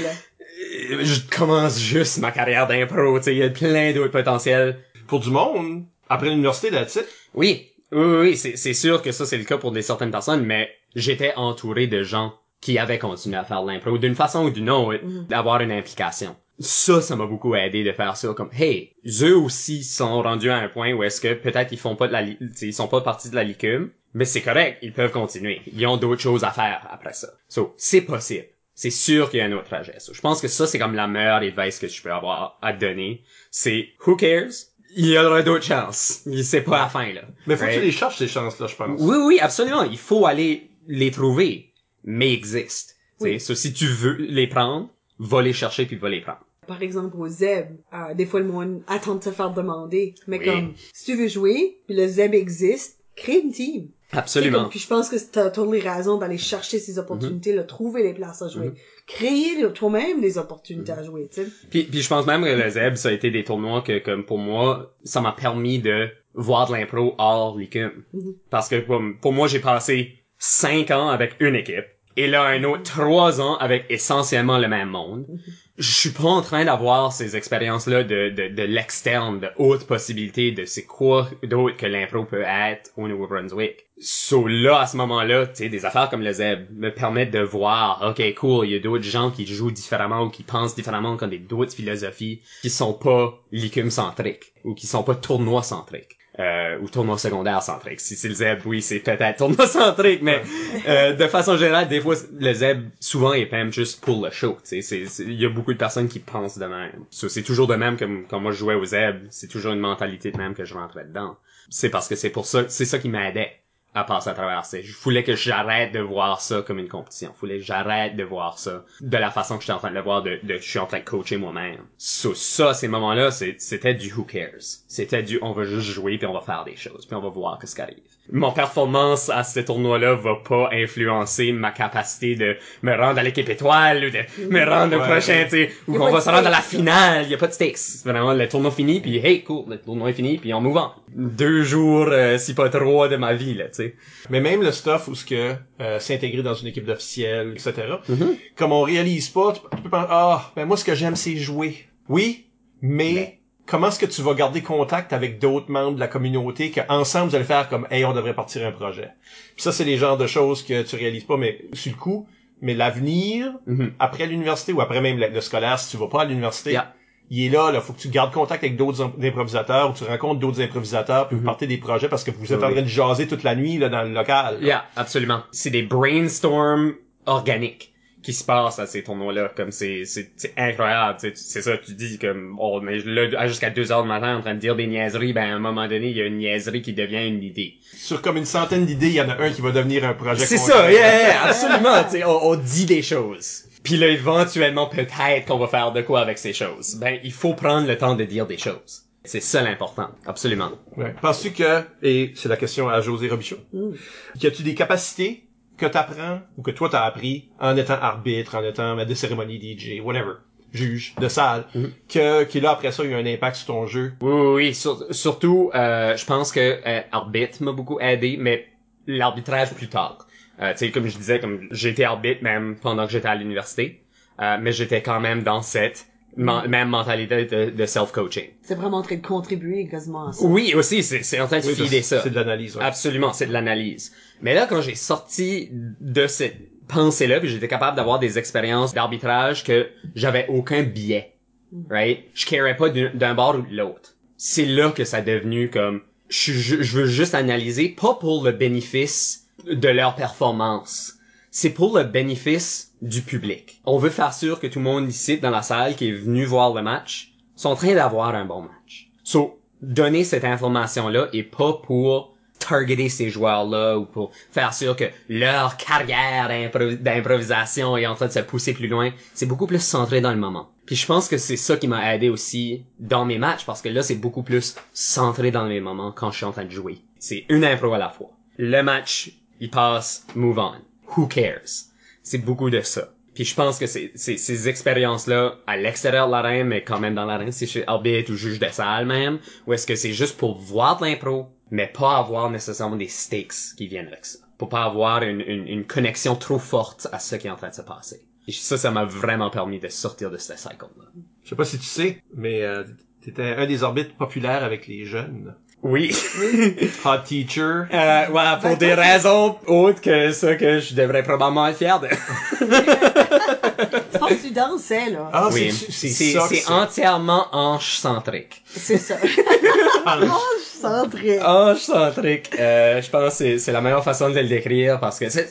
Oui, je commence juste ma carrière d'impro, tu sais. Il y a plein d'autres potentiels. Pour du monde, après l'université, that's it. Oui. Oui, oui, oui, c'est, c'est sûr que ça, c'est le cas pour des certaines personnes, mais j'étais entouré de gens qui avaient continué à faire de l'impro, d'une façon ou d'une autre, d'avoir une implication. Ça, ça m'a beaucoup aidé de faire ça, comme, hey, eux aussi sont rendus à un point où est-ce que peut-être ils font pas de la, li- ils sont pas partis de la LICUM, mais c'est correct, ils peuvent continuer. Ils ont d'autres choses à faire après ça. So, c'est possible. C'est sûr qu'il y a un autre trajet. So, je pense que ça, c'est comme la meilleure advice que je peux avoir à donner. C'est, who cares? Il y aura d'autres chances. C'est pas à la fin, là. Mais faut right? que tu les cherches, ces chances-là, je pense. Oui, oui, absolument. Il faut aller les trouver, mais ils existent. Oui. So, si tu veux les prendre, va les chercher puis va les prendre. Par exemple, au Zèbres, euh, des fois, le monde attend de se faire demander. Mais oui. comme, si tu veux jouer, puis le Zèbres existe, crée une team. Absolument. Comme, puis je pense que t'as toutes les raisons d'aller chercher ces opportunités, mm-hmm. là, trouver les places à jouer. Mm-hmm. Créer là, toi-même des opportunités mm-hmm. à jouer, tu sais. Puis, puis je pense même que le Zèbres, ça a été des tournois que, comme pour moi, ça m'a permis de voir de l'impro hors L I C U M. Mm-hmm. Parce que pour, pour moi, j'ai passé cinq ans avec une équipe. Et là, un autre trois ans avec essentiellement le même monde. Je suis pas en train d'avoir ces expériences-là de, de, de l'externe, de hautes possibilités, de c'est quoi d'autre que l'impro peut être au Nouveau-Brunswick. So là, à ce moment-là, tu sais, des affaires comme le Zèbres me permettent de voir, OK, cool, il y a d'autres gens qui jouent différemment ou qui pensent différemment, qui ont des d'autres philosophies, qui sont pas L I C U M-centriques ou qui sont pas tournoi-centriques. Euh, ou tournoi secondaire centrique. Si c'est le Zèbres, oui, c'est peut-être tournoi centrique, mais euh, de façon générale, des fois, le Zèbres, souvent, est même juste pour le show. Tu sais, il y a beaucoup de personnes qui pensent de même. So, c'est toujours de même que quand moi je jouais au Zèbres, c'est toujours une mentalité de même que je rentrais dedans. C'est parce que c'est pour ça, c'est ça qui m'aidait à passer à travers ça. Je voulais que j'arrête de voir ça comme une compétition. Je voulais que j'arrête de voir ça de la façon que j'étais en train de le voir, de, de je suis en train de coacher moi-même. So, ça, ces moments-là, c'est, c'était du who cares. C'était du on va juste jouer puis on va faire des choses puis on va voir qu'est-ce qui arrive. Mon performance à ce tournoi-là va pas influencer ma capacité de me rendre à l'équipe étoile ou de me rendre ouais. au prochain, tu sais, ou qu'on va se rendre à la finale. Y a pas de stakes. Vraiment, le tournoi fini puis hey, cool, le tournoi est fini puis on move on. Deux jours, euh, si pas trois de ma vie, là, tu sais. Mais même le stuff où ce que euh, s'intégrer dans une équipe d'officiels, et cetera. Mm-hmm. Comme on réalise pas, tu peux, tu peux penser, ah, ben moi ce que j'aime c'est jouer. Oui, mais, mais comment est-ce que tu vas garder contact avec d'autres membres de la communauté qu'ensemble vous allez faire comme, hey, on devrait partir un projet. Puis ça c'est les genres de choses que tu réalises pas, mais sur le coup, mais l'avenir mm-hmm. après l'université ou après même le scolaire, si tu vas pas à l'université. Yeah. Il est là, là, faut que tu gardes contact avec d'autres imp- improvisateurs, ou tu rencontres d'autres improvisateurs, puis mm-hmm. vous partez des projets parce que vous êtes oui. en train de jaser toute la nuit, là, dans le local. Là. Yeah, absolument. C'est des brainstorms organiques qui se passent à ces tournois-là, comme c'est, c'est, c'est incroyable, c'est, c'est ça, tu dis, comme, oh, mais là, jusqu'à deux heures du matin, en train de dire des niaiseries, ben, à un moment donné, il y a une niaiserie qui devient une idée. Sur comme une centaine d'idées, il y en a un qui va devenir un projet. C'est concret. Ça, yeah, yeah, absolument, tu sais, on, on dit des choses. Puis là, éventuellement, peut-être qu'on va faire de quoi avec ces choses. Ben, il faut prendre le temps de dire des choses. C'est ça l'important, absolument. Ouais. Penses-tu que, et c'est la question à José Robichaud, que tu des capacités que t'apprends ou que toi t'as appris en étant arbitre, en étant maître de cérémonie, D J, whatever, juge de salle, mm-hmm. que qui là après ça il y a un impact sur ton jeu? Oui, oui, oui. Sur, surtout, euh, je pense que euh, arbitre m'a beaucoup aidé, mais l'arbitrage plus tard. Euh, tu sais, comme je disais, comme j'étais arbitre même pendant que j'étais à l'université, euh, mais j'étais quand même dans cette man- même mentalité de, de self-coaching. C'est vraiment en train de contribuer quasiment à ça. Oui, aussi, c'est, c'est en train de oui, filer ça. C'est de l'analyse, ouais. Absolument, c'est de l'analyse. Mais là, quand j'ai sorti de cette pensée-là, puis j'étais capable d'avoir des expériences d'arbitrage que j'avais aucun biais, mm. right? Je carais pas d'un, d'un bord ou de l'autre. C'est là que ça a devenu comme, je, je, je veux juste analyser, pas pour le bénéfice de leur performance. C'est pour le bénéfice du public. On veut faire sûr que tout le monde ici, dans la salle, qui est venu voir le match, sont en train d'avoir un bon match. So, donner cette information-là et pas pour targeter ces joueurs-là ou pour faire sûr que leur carrière d'impro- d'improvisation est en train de se pousser plus loin. C'est beaucoup plus centré dans le moment. Puis je pense que c'est ça qui m'a aidé aussi dans mes matchs parce que là, c'est beaucoup plus centré dans les moments quand je suis en train de jouer. C'est une impro à la fois. Le match il passe, move on. Who cares? C'est beaucoup de ça. Puis je pense que c'est, c'est, ces expériences-là, à l'extérieur de l'arène, mais quand même dans l'arène, c'est chez arbitre ou juge de salle même, ou est-ce que c'est juste pour voir de l'impro, mais pas avoir nécessairement des stakes qui viennent avec ça. Pour pas avoir une, une, une connexion trop forte à ce qui est en train de se passer. Et ça, ça m'a vraiment permis de sortir de ce cycle-là. Je sais pas si tu sais, mais euh, t'étais un des arbitres populaires avec les jeunes. Oui. Hot teacher. Euh, ouais, pour des raisons autres que ça que je devrais probablement être fier de. Je pense que tu dansais, là. Ah, oui. C'est, c'est, c'est, ça, c'est ça. Entièrement hanche centrique. C'est ça. Hanche centrique. Hanche centrique. Euh, je pense que c'est, c'est la meilleure façon de le décrire parce que c'est,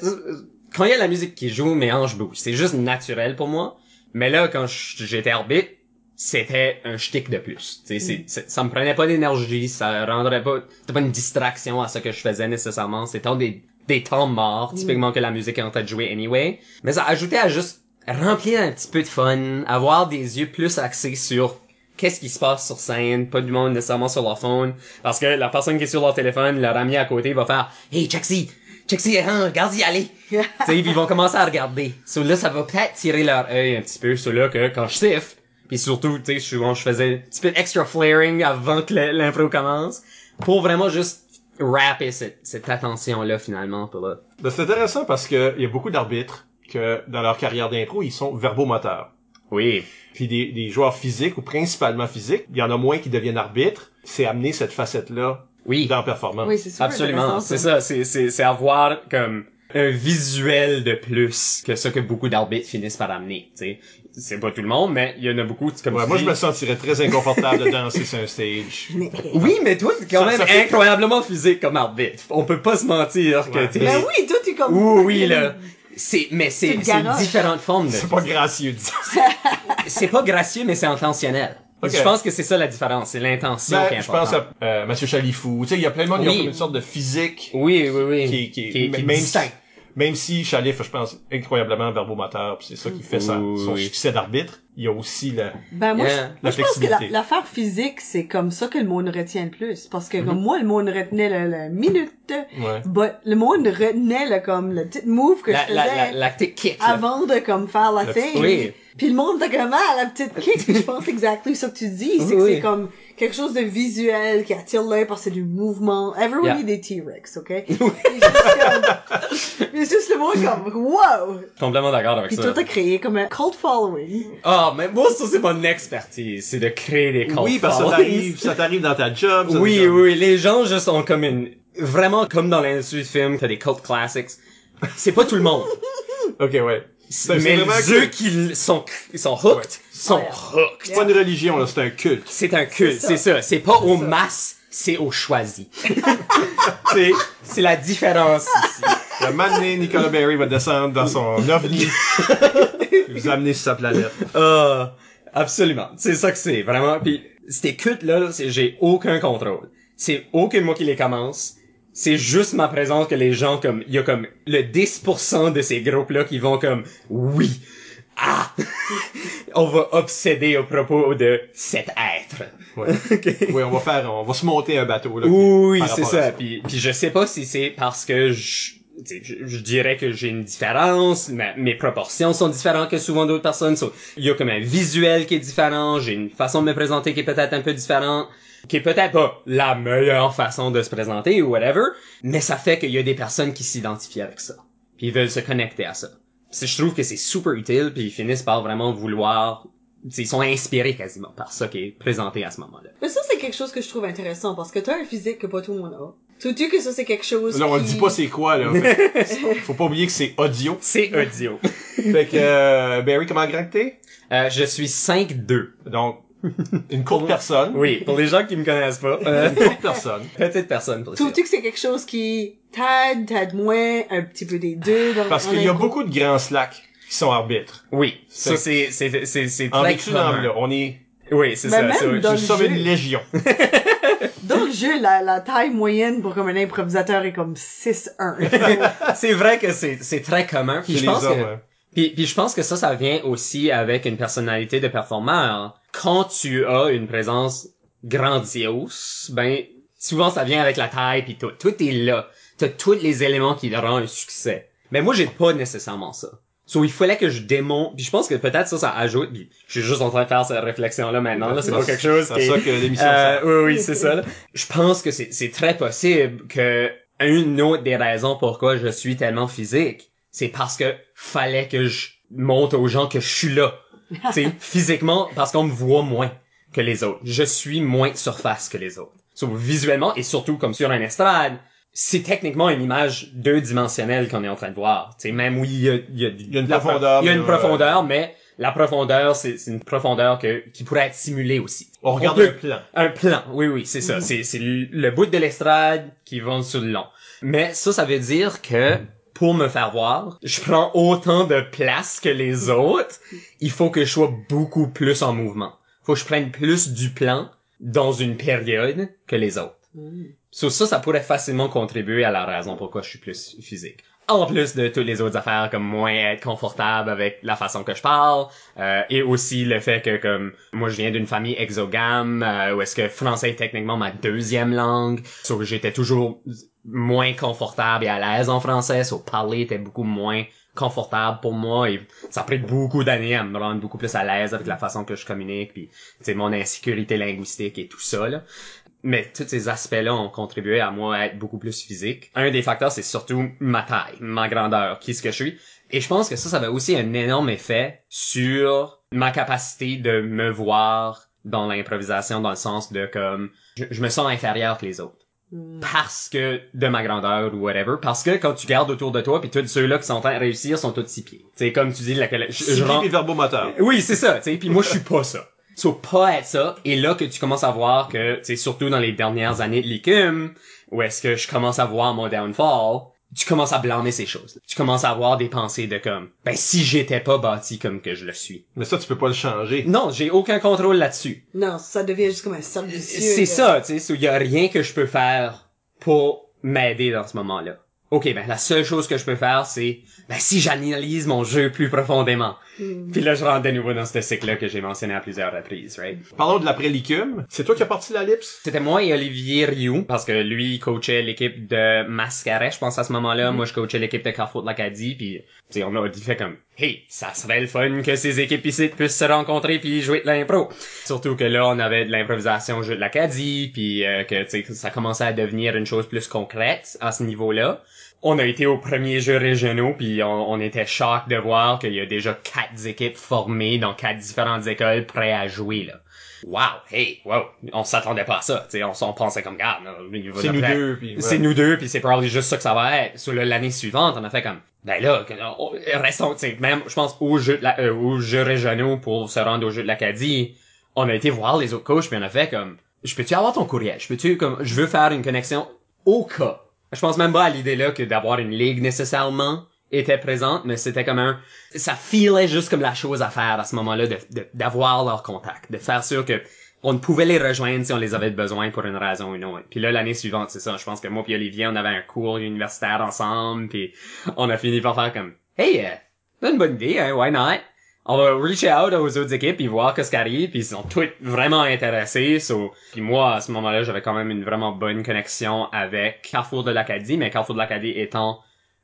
quand il y a la musique qui joue, mes hanches bougent. C'est juste naturel pour moi. Mais là, quand j'étais arbitre, c'était un shtick de plus. T'sais, c'est, c'est, ça me prenait pas d'énergie, ça rendrait pas, c'était pas une distraction à ce que je faisais nécessairement. C'était des, des temps morts, typiquement que la musique est en train de jouer anyway. Mais ça ajoutait à juste remplir un petit peu de fun, avoir des yeux plus axés sur qu'est-ce qui se passe sur scène, pas du monde nécessairement sur leur phone. Parce que la personne qui est sur leur téléphone, leur ami à côté va faire, hey, check-ci! Check-ci, hein, regarde-y aller. Tu sais, ils vont commencer à regarder. So là, ça va peut-être tirer leur œil un petit peu. So là, que quand je siffle, pis surtout, tu sais, souvent, je faisais un petit peu extra flaring avant que l'impro commence, pour vraiment juste rapper cette, cette attention-là, finalement, pour là. C'est intéressant parce que il y a beaucoup d'arbitres que, dans leur carrière d'impro, ils sont verbomoteurs. Oui. Puis des, des joueurs physiques ou principalement physiques, il y en a moins qui deviennent arbitres. C'est amener cette facette-là. Oui. Dans performance. Oui, c'est super. Absolument. C'est ça. C'est, c'est, c'est avoir, comme, un visuel de plus que ce que beaucoup d'arbitres finissent par amener, tu sais. C'est pas tout le monde, mais il y en a beaucoup, comme ouais, moi, dis... je me sentirais très inconfortable de danser sur un stage. Mais... Oui, mais toi, t'es quand ça, même ça fait... incroyablement physique comme arbitre. On peut pas se mentir que ouais. t'es... Mais oui, toi, t'es comme... Oui, oui, là. C'est, mais c'est, c'est, c'est différentes formes de... C'est pas gracieux, dis C'est pas gracieux, mais c'est intentionnel. Okay. Je pense que c'est ça la différence, c'est l'intention ben, qui est importante. Je pense à euh, Monsieur Chalifou, tu sais, il y a plein de monde qui oui. ont une sorte de physique oui, oui, oui. qui, qui, qui, qui même, si, même si Chalif, je pense, incroyablement verbomoteur, pis c'est ça qui fait oui, sa, son oui. succès d'arbitre, il y a aussi la ben moi, yeah. je, la flexibilité. Je pense que la, l'affaire physique, c'est comme ça que le monde retient le plus, parce que mm-hmm. comme moi, le monde retenait la, la minute, ouais. but, le monde retenait le, comme le petit move que la, je faisais la, la, la, la kick, avant là. de comme faire la, la thing. Oui. Pis le monde t'a comme ah, la petite kick, pis je pense exactement ça que tu dis, c'est oui, que oui. c'est comme quelque chose de visuel qui attire l'œil parce que c'est du mouvement. Everyone yeah. need des T-Rex, ok? Oui. Juste comme, mais juste le monde comme wow! Complètement d'accord avec pis ça. Pis toi t'as créé comme un cult following. Ah, oh, mais moi ça c'est mon expertise, c'est de créer des cult followings. Oui, parce que ça t'arrive, ça t'arrive dans ta job. Ça oui, t'arrive. oui, les gens juste ont comme une, vraiment comme dans l'industrie du film, t'as des cult classics. C'est pas tout le monde. Ok, ouais. C'est, mais ceux qui sont sont hooked ouais. sont ouais. hooked. C'est pas une religion là, c'est un culte. C'est un culte, c'est ça. C'est, ça. c'est pas c'est aux ça. masses, c'est aux choisis. c'est c'est la différence ici. Le matin, Nicolas Berry va descendre dans son ovni. Il vous amener sur sa planète. Euh, absolument. C'est ça que c'est vraiment. Puis ces cultes là, j'ai aucun contrôle. C'est aucun moi qui les commence. C'est juste ma présence que les gens comme, il y a comme le dix pour cent de ces groupes-là qui vont comme, oui, ah, on va obséder au propos de cet être. Ouais. Okay. Oui, on va faire, on va se monter un bateau, là. Oui, puis, c'est ça. ça. Puis, puis je sais pas si c'est parce que je, je, je dirais que j'ai une différence, ma, mes proportions sont différentes que souvent d'autres personnes. So, il y a comme un visuel qui est différent, j'ai une façon de me présenter qui est peut-être un peu différente. Qui est peut-être pas la meilleure façon de se présenter ou whatever, mais ça fait qu'il y a des personnes qui s'identifient avec ça. Puis ils veulent se connecter à ça. Puis je trouve que c'est super utile, puis ils finissent par vraiment vouloir... Ils sont inspirés quasiment par ça qui est présenté à ce moment-là. Mais ça, c'est quelque chose que je trouve intéressant, parce que t'as un physique que pas tout le monde a. Trouves-tu que ça, c'est quelque chose Non, qui... on dit pas c'est quoi, là. Faut pas oublier que c'est audio. C'est audio. Fait que, euh, Barry, comment grand que t'es? Euh, je suis cinq deux. Donc... Une courte personne. Oui, pour les gens qui me connaissent pas. Euh... Une courte personne. Petite personne. Trouves-tu que c'est quelque chose qui t'aide, t'aide moins, un petit peu des deux? Dans, Parce qu'il y a beaucoup de grands slacks qui sont arbitres. Oui. Ça, c'est, c'est, c'est, c'est, c'est très commun. On est... Oui, c'est Mais ça. Nous sommes une légion. Dans le jeu, la, la taille moyenne pour comme un improvisateur est comme six un. C'est vrai que c'est, c'est très commun. Puis je pense hommes, que... Hein. Puis, puis je pense que ça, ça vient aussi avec une personnalité de performeur. Quand tu as une présence grandiose, ben souvent ça vient avec la taille puis tout. Tout est là. t'as tous les éléments qui leur rendent un succès. Mais moi, j'ai pas nécessairement ça. So, il fallait que je démonte, puis je pense que peut-être ça, ça ajoute, puis je suis juste en train de faire cette réflexion-là maintenant, là, c'est pas quelque chose qui... C'est ça que l'émission... Euh, oui, oui, c'est ça, là. Je pense que c'est, c'est très possible que une autre des raisons pourquoi je suis tellement physique, c'est parce que fallait que je montre aux gens que je suis là. Tu sais, physiquement, parce qu'on me voit moins que les autres. Je suis moins surface que les autres. So, visuellement, et surtout comme sur un estrade, c'est techniquement une image deux-dimensionnelle qu'on est en train de voir. Tu sais, même oui, il y a, il y a, il y a une profondeur. Pro... Il y a une profondeur, mais la profondeur, c'est, c'est une profondeur que, qui pourrait être simulée aussi. On regarde On peut... un plan. Un plan, oui, oui, c'est ça. C'est, c'est le bout de l'estrade qui va sur le long. Mais ça, ça veut dire que pour me faire voir, je prends autant de place que les autres. Il faut que je sois beaucoup plus en mouvement. Faut que je prenne plus du plan dans une période que les autres. Mm. So, ça, ça pourrait facilement contribuer à la raison pourquoi je suis plus physique. En plus de toutes les autres affaires, comme moins être confortable avec la façon que je parle, euh, et aussi le fait que, comme, moi, je viens d'une famille exogame, euh, où est-ce que français est techniquement ma deuxième langue, sauf que j'étais toujours moins confortable et à l'aise en français, sauf que parler était beaucoup moins confortable pour moi, et ça a pris beaucoup d'années à me rendre beaucoup plus à l'aise avec la façon que je communique, puis, tu sais, mon insécurité linguistique et tout ça, là. Mais tous ces aspects-là ont contribué à moi à être beaucoup plus physique. Un des facteurs, c'est surtout ma taille, ma grandeur, qui est-ce que je suis. Et je pense que ça, ça avait aussi un énorme effet sur ma capacité de me voir dans l'improvisation, dans le sens de comme, je, je me sens inférieur que les autres. Parce que, de ma grandeur ou whatever, parce que quand tu regardes autour de toi, pis tous ceux-là qui sont en train de réussir sont tous six pieds. Tu sais, comme tu dis, la collègue... Six pieds verbomoteur. Oui, c'est ça, tu sais, pis moi, je suis pas ça. So, pas être ça, et là que tu commences à voir que, tu sais, surtout dans les dernières années de l'I C U M, où est-ce que je commence à voir mon downfall, tu commences à blâmer ces choses. Tu commences à avoir des pensées de comme, ben si j'étais pas bâti comme que je le suis. Mais ça, tu peux pas le changer. Non, j'ai aucun contrôle là-dessus. Non, ça devient juste comme un cercle vicieux. C'est de... ça, tu sais, il y a rien que je peux faire pour m'aider dans ce moment-là. OK, ben la seule chose que je peux faire, c'est ben si j'analyse mon jeu plus profondément. Mm. Puis là, je rentre de nouveau dans ce cycle-là que j'ai mentionné à plusieurs reprises, right? Parlons de l'après-L I C U M. C'est toi qui as parti la L I P S? C'était moi et Olivier Rioux, parce que lui, il coachait l'équipe de Mascaret, je pense, à ce moment-là. Mm. Moi, je coachais l'équipe de Carrefour de l'Acadie, puis t'sais, on a dit fait comme « Hey, ça serait le fun que ces équipes ici puissent se rencontrer puis jouer de l'impro! » Surtout que là, on avait de l'improvisation au Jeux de l'Acadie, puis euh, que t'sais, ça commençait à devenir une chose plus concrète à ce niveau-là. On a été aux premiers jeux régionaux, puis on, on était choc de voir qu'il y a déjà quatre équipes formées dans quatre différentes écoles prêtes à jouer, là. Wow, hey, wow, on s'attendait pas à ça, tu sais, on, on pensait comme, garde, c'est nous deux, puis ouais. C'est nous deux, puis c'est probablement juste ça que ça va être. Sur l'année suivante, on a fait comme, ben là, on, restons, tu sais, même, je pense, aux jeux, de la, euh, aux jeux régionaux pour se rendre aux Jeux de l'Acadie, on a été voir les autres coachs, puis on a fait comme, je peux-tu avoir ton courriel? Je peux-tu, comme, je veux faire une connexion au cas. Je pense même pas à l'idée-là que d'avoir une ligue nécessairement était présente, mais c'était comme un... Ça filait juste comme la chose à faire à ce moment-là, de, de, d'avoir leur contact, de faire sûr que on pouvait les rejoindre si on les avait besoin pour une raison ou une autre. Puis là, l'année suivante, c'est ça. Je pense que moi puis Olivier, on avait un cours universitaire ensemble, puis on a fini par faire comme « Hey, c'est une bonne idée, hein, why not? » On va reach out aux autres équipes puis voir qu'est-ce qui arrive, puis ils sont tous vraiment intéressés. So. Puis moi, à ce moment-là, j'avais quand même une vraiment bonne connexion avec Carrefour de l'Acadie, mais Carrefour de l'Acadie étant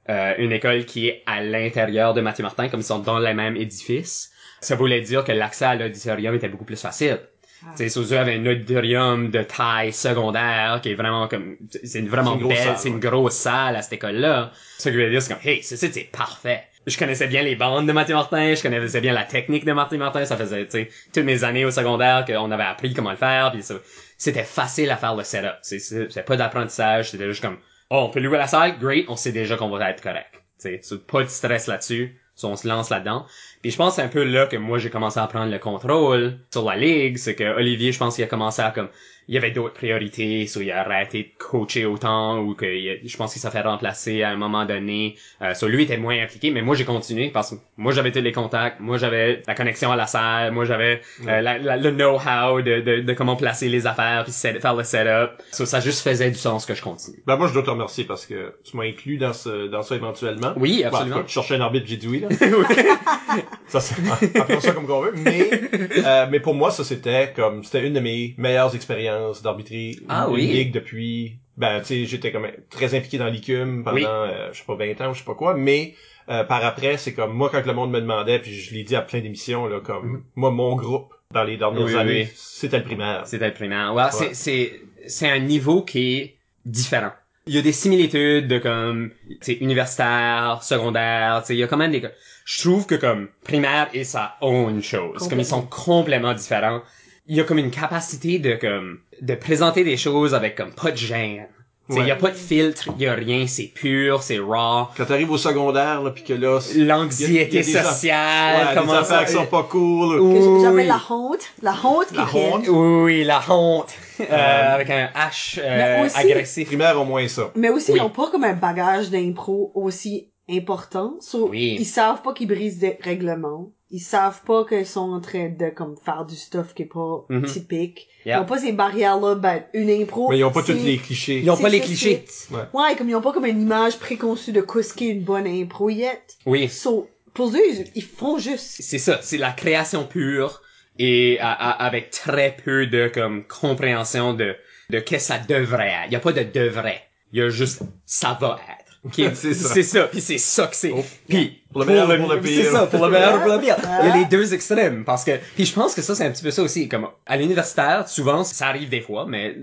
euh, une école qui est à l'intérieur de Mathieu Martin, comme ils sont dans le même édifice, ça voulait dire que l'accès à l'auditorium était beaucoup plus facile. Ah. Tu sais, so, eux avaient un auditorium de taille secondaire qui est vraiment comme... C'est une vraiment c'est une belle, salle, c'est ouais. Une grosse salle à cette école-là. Ce que je voulais dire, c'est comme « Hey, c'est, c'est, c'est parfait! » Je connaissais bien les bandes de Mathieu Martin, je connaissais bien la technique de Martin Martin, ça faisait, tu sais, toutes mes années au secondaire qu'on avait appris comment le faire, puis ça, c'était facile à faire le setup. C'est, c'est, c'est pas d'apprentissage, c'était juste comme, oh, on peut louer la salle, great, on sait déjà qu'on va être correct. Tu sais, pas de stress là-dessus, on se lance là-dedans. Puis je pense que c'est un peu là que moi j'ai commencé à prendre le contrôle sur la ligue, c'est que Olivier, je pense qu'il a commencé à comme, il y avait d'autres priorités, soit il a arrêté de coacher autant, ou que je pense qu'il s'est fait remplacer à un moment donné. Euh, soit lui était moins impliqué, mais moi j'ai continué parce que moi j'avais tous les contacts, moi j'avais la connexion à la salle, moi j'avais euh, la, la, le know-how de, de, de comment placer les affaires, puis set, faire le setup. So, ça juste faisait du sens que je continue. Ben moi je dois te remercier parce que tu m'as inclus dans ce dans ça éventuellement. Oui, absolument. Ben, tu cherchais un arbitre, j'ai dit oui là. Ça c'est appelons ça comme qu'on veut, mais euh, mais pour moi ça c'était comme c'était une de mes meilleures expériences d'arbitrer ah, une oui. ligue depuis ben, tu sais, j'étais comme très impliqué dans l'I C U M pendant, oui. euh, je sais pas, vingt ans ou je sais pas quoi, mais euh, par après, c'est comme, moi, quand le monde me demandait, puis je l'ai dit à plein d'émissions, là, comme, mm-hmm. moi, mon groupe, dans les dernières oui, années, oui. c'était le primaire. C'était le primaire. Ouais, ouais. C'est, c'est, c'est un niveau qui est différent. Il y a des similitudes de comme, tu sais, universitaire, secondaire, tu sais, il y a quand même des... Je trouve que comme, primaire est sa own chose. Comme ils sont complètement différents. Il y a comme une capacité de comme, de présenter des choses avec comme pas de gêne. Tu sais, il y a pas de filtre, il y a rien, c'est pur, c'est raw. Quand t'arrives au secondaire, là, pis que là... L'anxiété sociale, comment ça... Les affaires qui sont pas cool. Que j'appelle la honte. La honte. La honte. Oui, la honte. Euh, avec un H euh, aussi, agressif. Primaire, au moins ça. Mais aussi, oui. ils ont pas comme un bagage d'impro aussi important. So, oui. Ils savent pas qu'ils brisent des règlements. Ils savent pas qu'ils sont en train de comme faire du stuff qui est pas mm-hmm. typique. Yep. Ils ont pas ces barrières-là, ben une impro. Mais ils ont pas tous les clichés. Ils ont pas les clichés. Ouais. ouais, comme ils ont pas comme une image préconçue de qu'est-ce qu'est une bonne improyette. Oui. So, pour eux, ils font juste. C'est ça, c'est la création pure et à, à, avec très peu de comme compréhension de de qu'est-ce que ça devrait être. Il y a pas de devrait. Il y a juste ça va être. Okay. c'est ça. C'est ça, pis c'est ça que c'est. Oh. Pis pour le meilleur ou pour le pire. C'est ça, pour le meilleur ou pour le pire. Il y a les deux extrêmes, parce que, pis je pense que ça, c'est un petit peu ça aussi, comme, à l'universitaire, souvent, ça arrive des fois, mais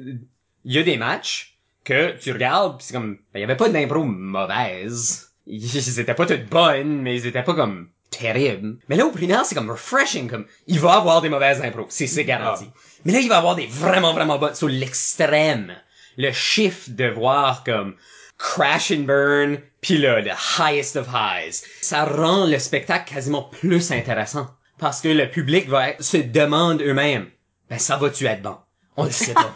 il y a des matchs que tu regardes, pis c'est comme, ben, il y avait pas d'impro mauvaise. Ils étaient pas toutes bonnes, mais ils étaient pas comme terribles. Mais là, au primaire, c'est comme refreshing, comme, il va avoir des mauvaises impros, c'est, c'est garanti. Ah. Mais là, il va avoir des vraiment, vraiment bonnes, sur l'extrême. Le chiffre de voir comme, crash and burn, pis là, the highest of highs. Ça rend le spectacle quasiment plus intéressant. Parce que le public va être, se demande eux-mêmes, ben, ça va-tu être bon? On le sait pas.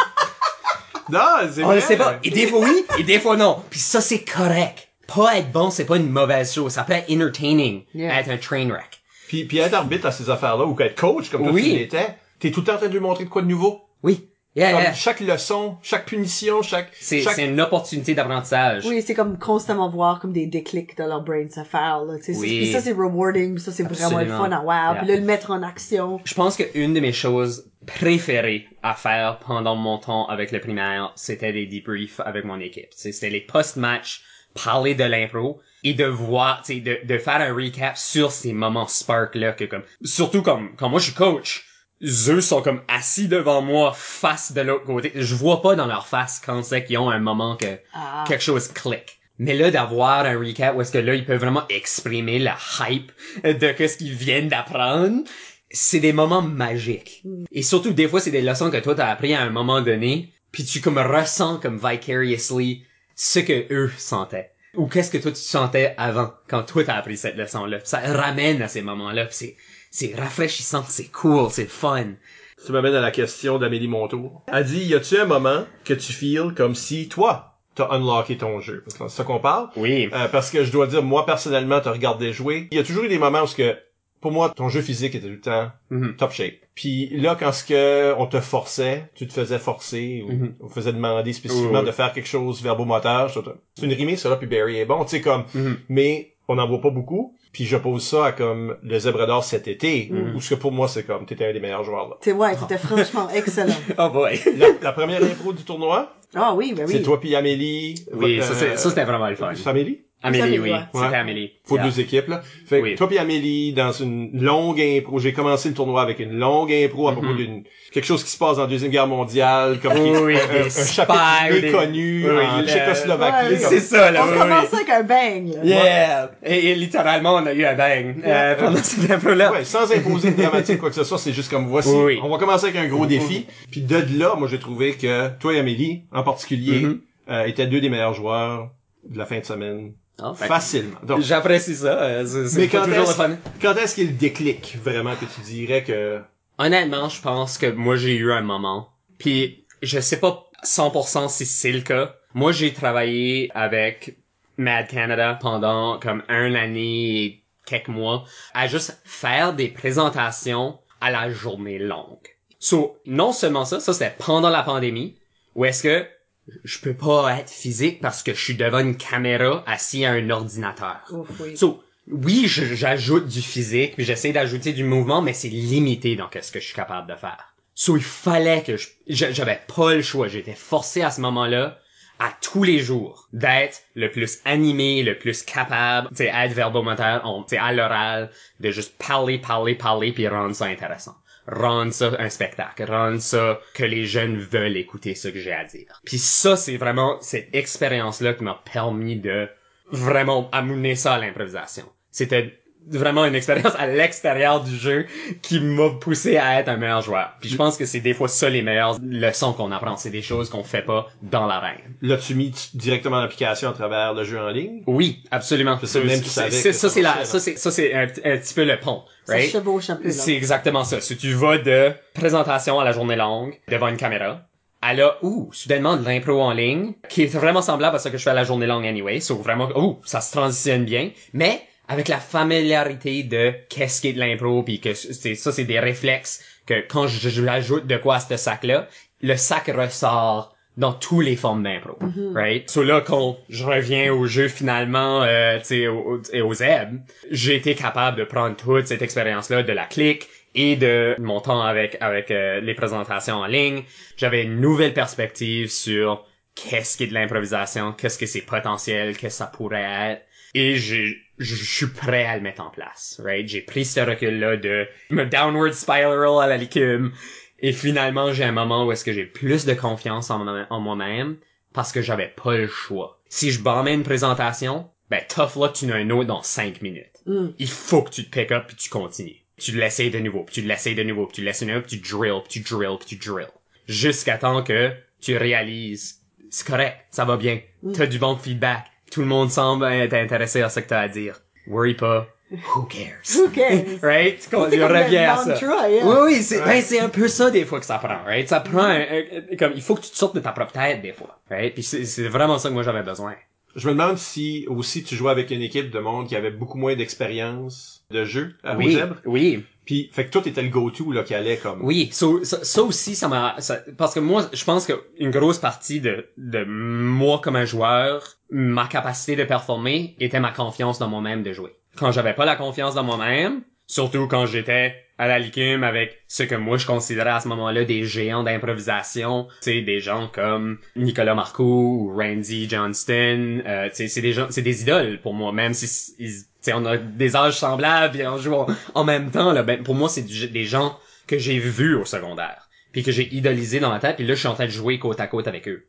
non, c'est On vrai. le sait pas. Et des fois oui, et des fois non. Pis ça, c'est correct. Pas être bon, c'est pas une mauvaise chose. Ça peut être entertaining, yeah. être un train wreck. Pis, pis être arbitre à ces affaires-là, ou être coach, comme toi oui. tu l'étais, t'es tout le temps en train de lui montrer de quoi de nouveau. Oui. Yeah, comme yeah. chaque leçon, chaque punition, chaque... C'est, chaque... c'est une opportunité d'apprentissage. Oui, c'est comme constamment voir comme des déclics dans leur brain s'affaire, là, tu sais. Oui. Pis ça, c'est rewarding, ça, c'est Absolument. vraiment le fun à voir, yeah. pis là, le mettre en action. Je pense qu'une de mes choses préférées à faire pendant mon temps avec le primaire, c'était les debriefs avec mon équipe. T'sais, c'était les post-match, parler de l'impro, et de voir, tu sais, de, de faire un recap sur ces moments spark-là que comme... Surtout comme, quand moi, je suis coach. Eux sont comme assis devant moi, face de l'autre côté. Je vois pas dans leur face quand c'est qu'ils ont un moment que ah. quelque chose clique. Mais là, d'avoir un recap où est-ce que là, ils peuvent vraiment exprimer la hype de ce qu'ils viennent d'apprendre, c'est des moments magiques. Et surtout, des fois, c'est des leçons que toi, t'as appris à un moment donné, puis tu comme ressens comme vicariously ce que eux sentaient. Ou qu'est-ce que toi, tu sentais avant, quand toi, t'as appris cette leçon-là. Ça ramène à ces moments-là, puis c'est... C'est rafraîchissant, c'est cool, c'est fun. Ça m'amène à la question d'Amélie Montour. Elle dit, y a-tu un moment que tu feels comme si toi, t'as unlocké ton jeu? Parce que c'est ça qu'on parle. Oui. Euh, parce que je dois dire, moi, personnellement, t'as regardé jouer. Il y a toujours eu des moments où ce que, pour moi, ton jeu physique était tout le temps mm-hmm. top shape. Puis là, quand ce que on te forçait, tu te faisais forcer, ou mm-hmm. on te faisait demander spécifiquement oui, oui. de faire quelque chose verbomoteur. C'est une rimée, ça là, puis Berry est bon. Tu sais, comme, mm-hmm. mais on n'en voit pas beaucoup. Puis je pose ça à comme le Zèbre d'or cet été, mm. où ce que pour moi c'est comme t'étais un des meilleurs joueurs là. T'es ouais, t'étais oh. franchement excellent. oh boy. la, la première impro du tournoi. Ah oh, oui, ben oui. C'est toi puis Amélie. Oui, votre, ça, c'est, euh, ça c'était vraiment le fun. C'est Amélie. Amélie, Amélie oui. Ouais. C'était Amélie. Faut yeah. deux équipes là. Fait oui. toi puis Amélie dans une longue impro. J'ai commencé le tournoi avec une longue impro à mm-hmm. propos d'une quelque chose qui se passe dans la deuxième guerre mondiale, comme oh, oui, un, un chapitre méconnu des... en oui, Tchécoslovaquie. Le... Comme... C'est ça là. On oui. commençait avec un bang. Là. Yeah. Et, et littéralement on a eu un bang yeah. euh, pendant cette impro là. Ouais, sans imposer de dramatique quoi que ce soit, c'est juste comme voici. Oui. On va commencer avec un gros défi. Puis de là, moi j'ai trouvé que toi et Amélie en particulier mm-hmm. euh, étaient deux des meilleurs joueurs de la fin de semaine. Oh, facilement. Donc, j'apprécie ça. C'est, c'est mais quand est-ce, quand est-ce qu'il déclic vraiment que tu dirais que... Honnêtement, je pense que moi, j'ai eu un moment. Puis, je sais pas cent pour cent si c'est le cas. Moi, j'ai travaillé avec Mad Canada pendant comme un année et quelques mois à juste faire des présentations à la journée longue. So, non seulement ça, ça c'était pendant la pandémie, où est-ce que je peux pas être physique parce que je suis devant une caméra assis à un ordinateur. Ouf, oui. So, oui, je, j'ajoute du physique, puis j'essaie d'ajouter du mouvement, mais c'est limité dans ce que je suis capable de faire. So, il fallait que je, j'avais pas le choix. J'étais forcé à ce moment-là à tous les jours d'être le plus animé, le plus capable, tu sais, à être verbomotère, on, tu sais, à l'oral, de juste parler, parler, parler, puis rendre ça intéressant. Rendre ça un spectacle, rendre ça que les jeunes veulent écouter ce que j'ai à dire. Puis ça, c'est vraiment cette expérience-là qui m'a permis de vraiment amener ça à l'improvisation. C'était vraiment une expérience à l'extérieur du jeu qui m'a poussé à être un meilleur joueur. Puis je pense que c'est des fois ça les meilleures leçons qu'on apprend, c'est des choses qu'on fait pas dans l'arène. L'as-tu mis directement l'application à travers le jeu en ligne? Oui, absolument. C'est même ça, c'est ça, c'est la, ça c'est ça c'est un, un petit peu le pont, right? C'est exactement ça. Si tu vas de présentation à la journée longue devant une caméra, elle a, ouh, soudainement de l'impro en ligne qui est vraiment semblable à ce que je fais à la journée longue anyway, sauf vraiment, ouh, ça se transitionne bien, mais avec la familiarité de qu'est-ce qu'est de l'impro, puis que c'est ça, c'est des réflexes que quand je, je l'ajoute de quoi à ce sac-là, le sac ressort dans tous les formes d'impro, mm-hmm. right? So là, quand je reviens au jeu finalement, euh, tu sais, au, au, aux Zèbres, j'ai été capable de prendre toute cette expérience-là de la clique et de mon temps avec avec euh, les présentations en ligne. J'avais une nouvelle perspective sur qu'est-ce qu'est de l'improvisation, qu'est-ce que c'est potentiel, qu'est-ce que ça pourrait être. Et j'ai je suis prêt à le mettre en place, right? J'ai pris ce recul-là de me downward spiral à la LICUM. Et finalement, j'ai un moment où est-ce que j'ai plus de confiance en, en moi-même parce que j'avais pas le choix. Si je bombais une présentation, ben, tough là, tu n'as un autre dans cinq minutes. Mm. Il faut que tu te pick up pis tu continues. Tu l'essayes de nouveau, pis tu l'essayes de nouveau, pis tu l'essayes de nouveau, pis tu drill, pis tu drill, pis tu drill. Jusqu'à temps que tu réalises, c'est correct, ça va bien, mm. t'as du bon feedback. Tout le monde semble être intéressé à ce que t'as à dire. Worry pas. Who cares? Who cares? Right? Tu reviens à ça. Mantra, yeah. Oui, oui, c'est, ben, c'est un peu ça, des fois, que ça prend, right? Ça prend un, un, comme, il faut que tu te sortes de ta propre tête, des fois, right? Puis c'est, c'est vraiment ça que moi, j'avais besoin. Je me demande si, aussi, tu jouais avec une équipe de monde qui avait beaucoup moins d'expérience de jeu à oui, Zèbres. Oui. Puis, fait que toi, t'étais le go-to, là, qui allait comme... Oui, ça, ça, ça aussi, ça m'a... Ça, parce que moi, je pense qu'une grosse partie de, de moi comme un joueur, ma capacité de performer était ma confiance dans moi-même de jouer. Quand j'avais pas la confiance dans moi-même, surtout quand j'étais à la LICUM avec ce que moi je considérais à ce moment-là des géants d'improvisation, tu sais, des gens comme Nicolas Marcoux ou Randy Johnston, euh, tu sais, c'est des gens, c'est des idoles pour moi, même si ils, tu sais, on a des âges semblables et on joue en, en même temps là, ben pour moi c'est du, des gens que j'ai vus au secondaire, puis que j'ai idolisé dans ma tête, puis là je suis en train de jouer côte à côte avec eux.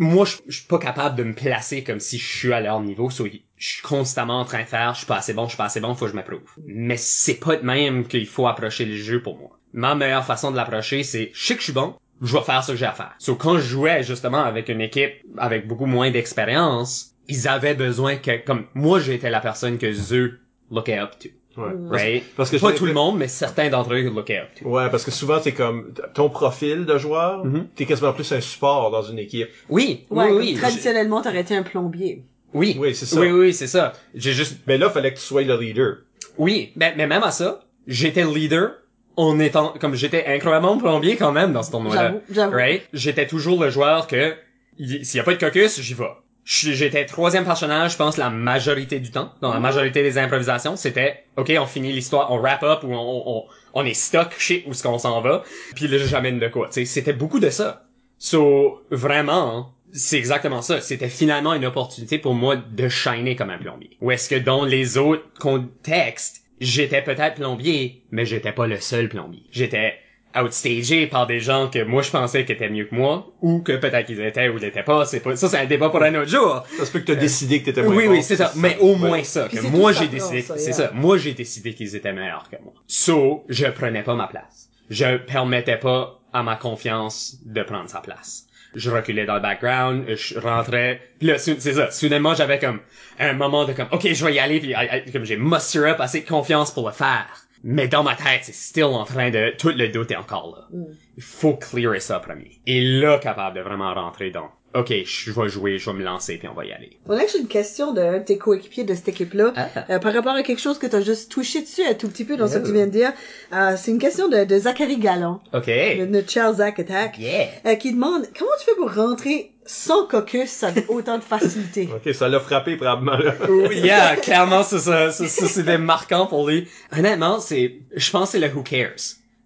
Moi, je, je suis pas capable de me placer comme si je suis à leur niveau. So, je suis constamment en train de faire, je suis pas assez bon, je suis pas assez bon, faut que je m'approuve. Mais c'est pas de même qu'il faut approcher le jeu pour moi. Ma meilleure façon de l'approcher, c'est, je sais que je suis bon, je vais faire ce que j'ai à faire. So, quand je jouais, justement, avec une équipe avec beaucoup moins d'expérience, ils avaient besoin que, comme, moi, j'étais la personne que eux lookaient up to. Ouais. Right. Parce que pas tout le monde, mais certains d'entre eux look up. Ouais, parce que souvent t'es comme ton profil de joueur, mm-hmm. t'es quasiment plus un support dans une équipe. Oui, ouais, oui, oui. Traditionnellement, t'aurais été un plombier. Oui, oui, c'est ça. Oui, oui, c'est ça. J'ai juste. Mais là, fallait que tu sois le leader. Oui, mais, mais même à ça, j'étais le leader en étant comme j'étais incroyablement plombier quand même dans ce tournoi-là. J'avoue, j'avoue. Right. J'étais toujours le joueur que s'il y a pas de caucus, j'y vais. J'étais troisième personnage, je pense, la majorité du temps. Dans la majorité des improvisations, c'était « OK, on finit l'histoire, on wrap up, ou on, on, on est stuck, shit, où est-ce qu'on s'en va. » Puis là, j'amène de quoi. T'sais, c'était beaucoup de ça. So, vraiment, c'est exactement ça. C'était finalement une opportunité pour moi de shiner comme un plombier. Ou est-ce que dans les autres contextes, j'étais peut-être plombier, mais j'étais pas le seul plombier. J'étais... outstagé par des gens que moi je pensais qu'ils étaient mieux que moi, ou que peut-être qu'ils étaient ou ils étaient pas, c'est pas, ça c'est un débat pour un autre jour. Ça se peut que t'as euh... décidé que t'étais moins oui, bon. Oui, oui, c'est ça, mais au moins ouais. ça, que moi j'ai décidé, ça, c'est yeah. ça, moi j'ai décidé qu'ils étaient meilleurs que moi. So, je prenais pas ma place. Je permettais pas à ma confiance de prendre sa place. Je reculais dans le background, je rentrais, pis là, c'est ça, soudainement j'avais comme, un moment de comme, ok je vais y aller, pis comme j'ai muster up assez de confiance pour le faire. Mais dans ma tête, c'est still en train de... Tout le doute est encore là. Il faut clearer ça premier. Et là, capable de vraiment rentrer dans... OK, je vais jouer, je vais me lancer, puis on va y aller. On a que j'ai une question de tes coéquipiers de cette équipe-là. Ah. Euh, par rapport à quelque chose que t'as juste touché dessus un tout petit peu dans oh. ce que tu viens de dire. Euh, c'est une question de, de Zachary Gallon. OK. Le, notre cher Zach Attack. Yeah. Euh, qui demande, comment tu fais pour rentrer... sans caucus, avec autant de facilité. OK, ça l'a frappé, probablement. Oui, yeah, clairement, c'est ça, c'est, c'était marquant pour lui. Honnêtement, c'est, je pense que c'est le who cares.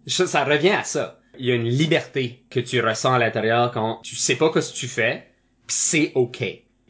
Ça, ça revient à ça. Il y a une liberté que tu ressens à l'intérieur quand tu sais pas ce que tu fais, pis c'est OK.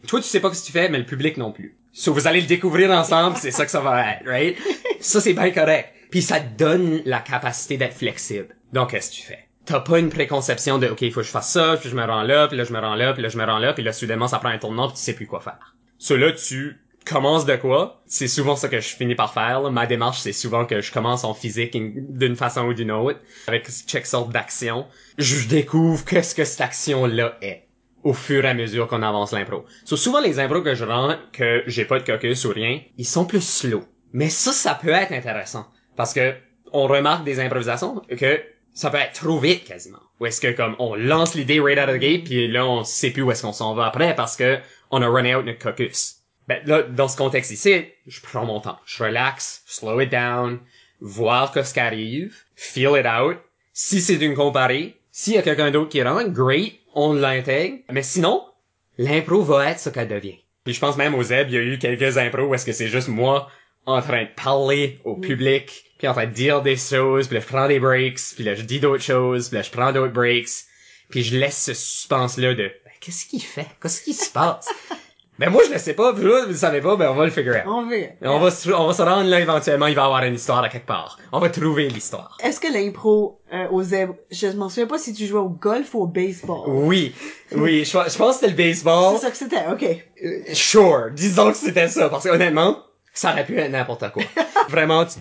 Toi, tu sais pas ce que tu fais, mais le public non plus. So, vous allez le découvrir ensemble, c'est ça que ça va être, right? Ça, c'est bien correct. Puis ça te donne la capacité d'être flexible. Donc, qu'est-ce que tu fais? T'as pas une préconception de « OK, il faut que je fasse ça, puis je me rends là, puis là, je me rends là, puis là, je me rends là, puis là, soudainement, ça prend un tournant, puis tu sais plus quoi faire. » So, là, tu commences de quoi? C'est souvent ça que je finis par faire. Là. Ma démarche, c'est souvent que je commence en physique d'une façon ou d'une autre, avec chaque sorte d'action. Je découvre qu'est-ce que cette action-là est au fur et à mesure qu'on avance l'impro. So, souvent, les impros que je rends, que j'ai pas de caucus ou rien, ils sont plus slow. Mais ça, ça peut être intéressant. Parce que on remarque des improvisations que ça peut être trop vite, quasiment. Ou est-ce que, comme, on lance l'idée right out of the gate, puis là, on sait plus où est-ce qu'on s'en va après parce que on a run out notre caucus. Ben, là, dans ce contexte ici, je prends mon temps. Je relaxe, slow it down, voir ce qui arrive, feel it out. Si c'est d'une comparée, s'il y a quelqu'un d'autre qui rentre, great, on l'intègre. Mais sinon, l'impro va être ce qu'elle devient. Puis je pense même aux Zèbres, il y a eu quelques impros où est-ce que c'est juste moi en train de parler au public, puis en train de dire des choses, puis là, je prends des breaks, puis là, je dis d'autres choses, puis là, je prends d'autres breaks, puis je laisse ce suspense-là de ben, « Qu'est-ce qu'il fait? Qu'est-ce qui se passe? » Ben moi, je le sais pas, puis là, vous le savez pas, ben on va le figure out. On, veut, on, va, on va se rendre là, éventuellement, il va y avoir une histoire à quelque part. On va trouver l'histoire. Est-ce que l'impro euh, aux Zèbres, je m'en souviens pas si tu jouais au golf ou au baseball? Oui, oui, je, je pense que c'était le baseball. C'est ça que c'était, OK. Euh, sure, disons que c'était ça, parce que honnêtement, ça aurait pu être n'importe quoi. Vraiment, tu,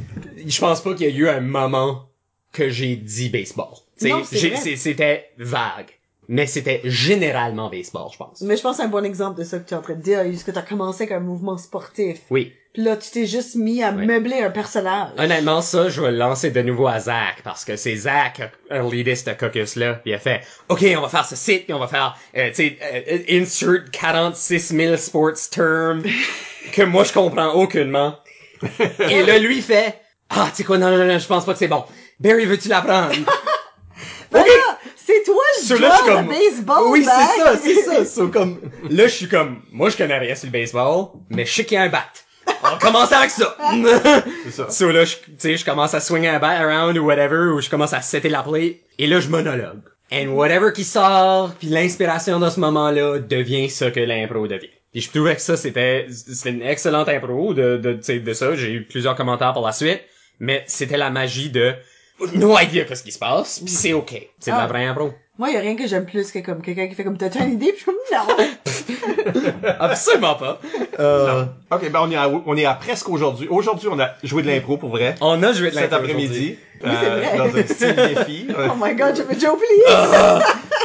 je pense pas qu'il y a eu un moment que j'ai dit baseball. Non, c'est j'ai, vrai. C'est, c'était vague. Mais c'était généralement baseball, je pense. Mais je pense que c'est un bon exemple de ça que tu es en train de dire, parce que t'as commencé avec un mouvement sportif. Oui. Puis là, tu t'es juste mis à oui. meubler un personnage. Honnêtement, ça, je vais le lancer de nouveau à Zach, parce que c'est Zach qui a leadé ce caucus-là, puis il a fait « OK, on va faire ce site, puis on va faire, euh, tu sais, euh, insert quarante-six mille sports terms que moi, je comprends aucunement. » Et là, lui, il fait « Ah, tu sais quoi, non, non, non, je pense pas que c'est bon. Barry, veux-tu l'apprendre? Ben » OK. Là, c'est toi, je joue so, comme... le baseball, oui, back. c'est ça, c'est ça. So, comme... Là, je suis comme... Moi, je connais rien sur le baseball, mais je sais qu'il y a un bat. On commence avec ça. C'est ça. So, là, je, tu sais, je commence à swinguer un bat around ou whatever, ou je commence à setter la plate. Et là, je monologue. And whatever qui sort, puis l'inspiration dans ce moment-là devient ce que l'impro devient. Pis je trouvais que ça, c'était, c'était une excellente impro de, de, tu sais, de ça. J'ai eu plusieurs commentaires par la suite, mais c'était la magie de... No idea qu'est-ce qui se passe, pis c'est OK. C'est de ah, la vraie impro. Moi, y a rien que j'aime plus que comme quelqu'un qui fait comme « T'as-tu une idée? » Pis je suis comme « Non! » Absolument pas. Euh... Non. OK, ben on est à, on est à presque aujourd'hui. Aujourd'hui, on a joué de l'impro, pour vrai. On a joué de l'impro cet après-midi. Euh, oui, c'est vrai. Dans un style défi. Oh my God, j'avais déjà oublié!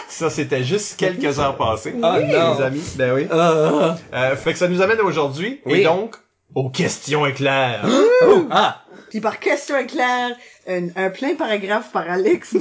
Ça, c'était juste quelques heures passées. Oui. Ah non, les amis. Ben oui. Euh... Euh, fait que ça nous amène à aujourd'hui. Oui. Et donc, aux questions éclairs. Oh. Ah! Puis par question éclair, un, un plein paragraphe par Alex.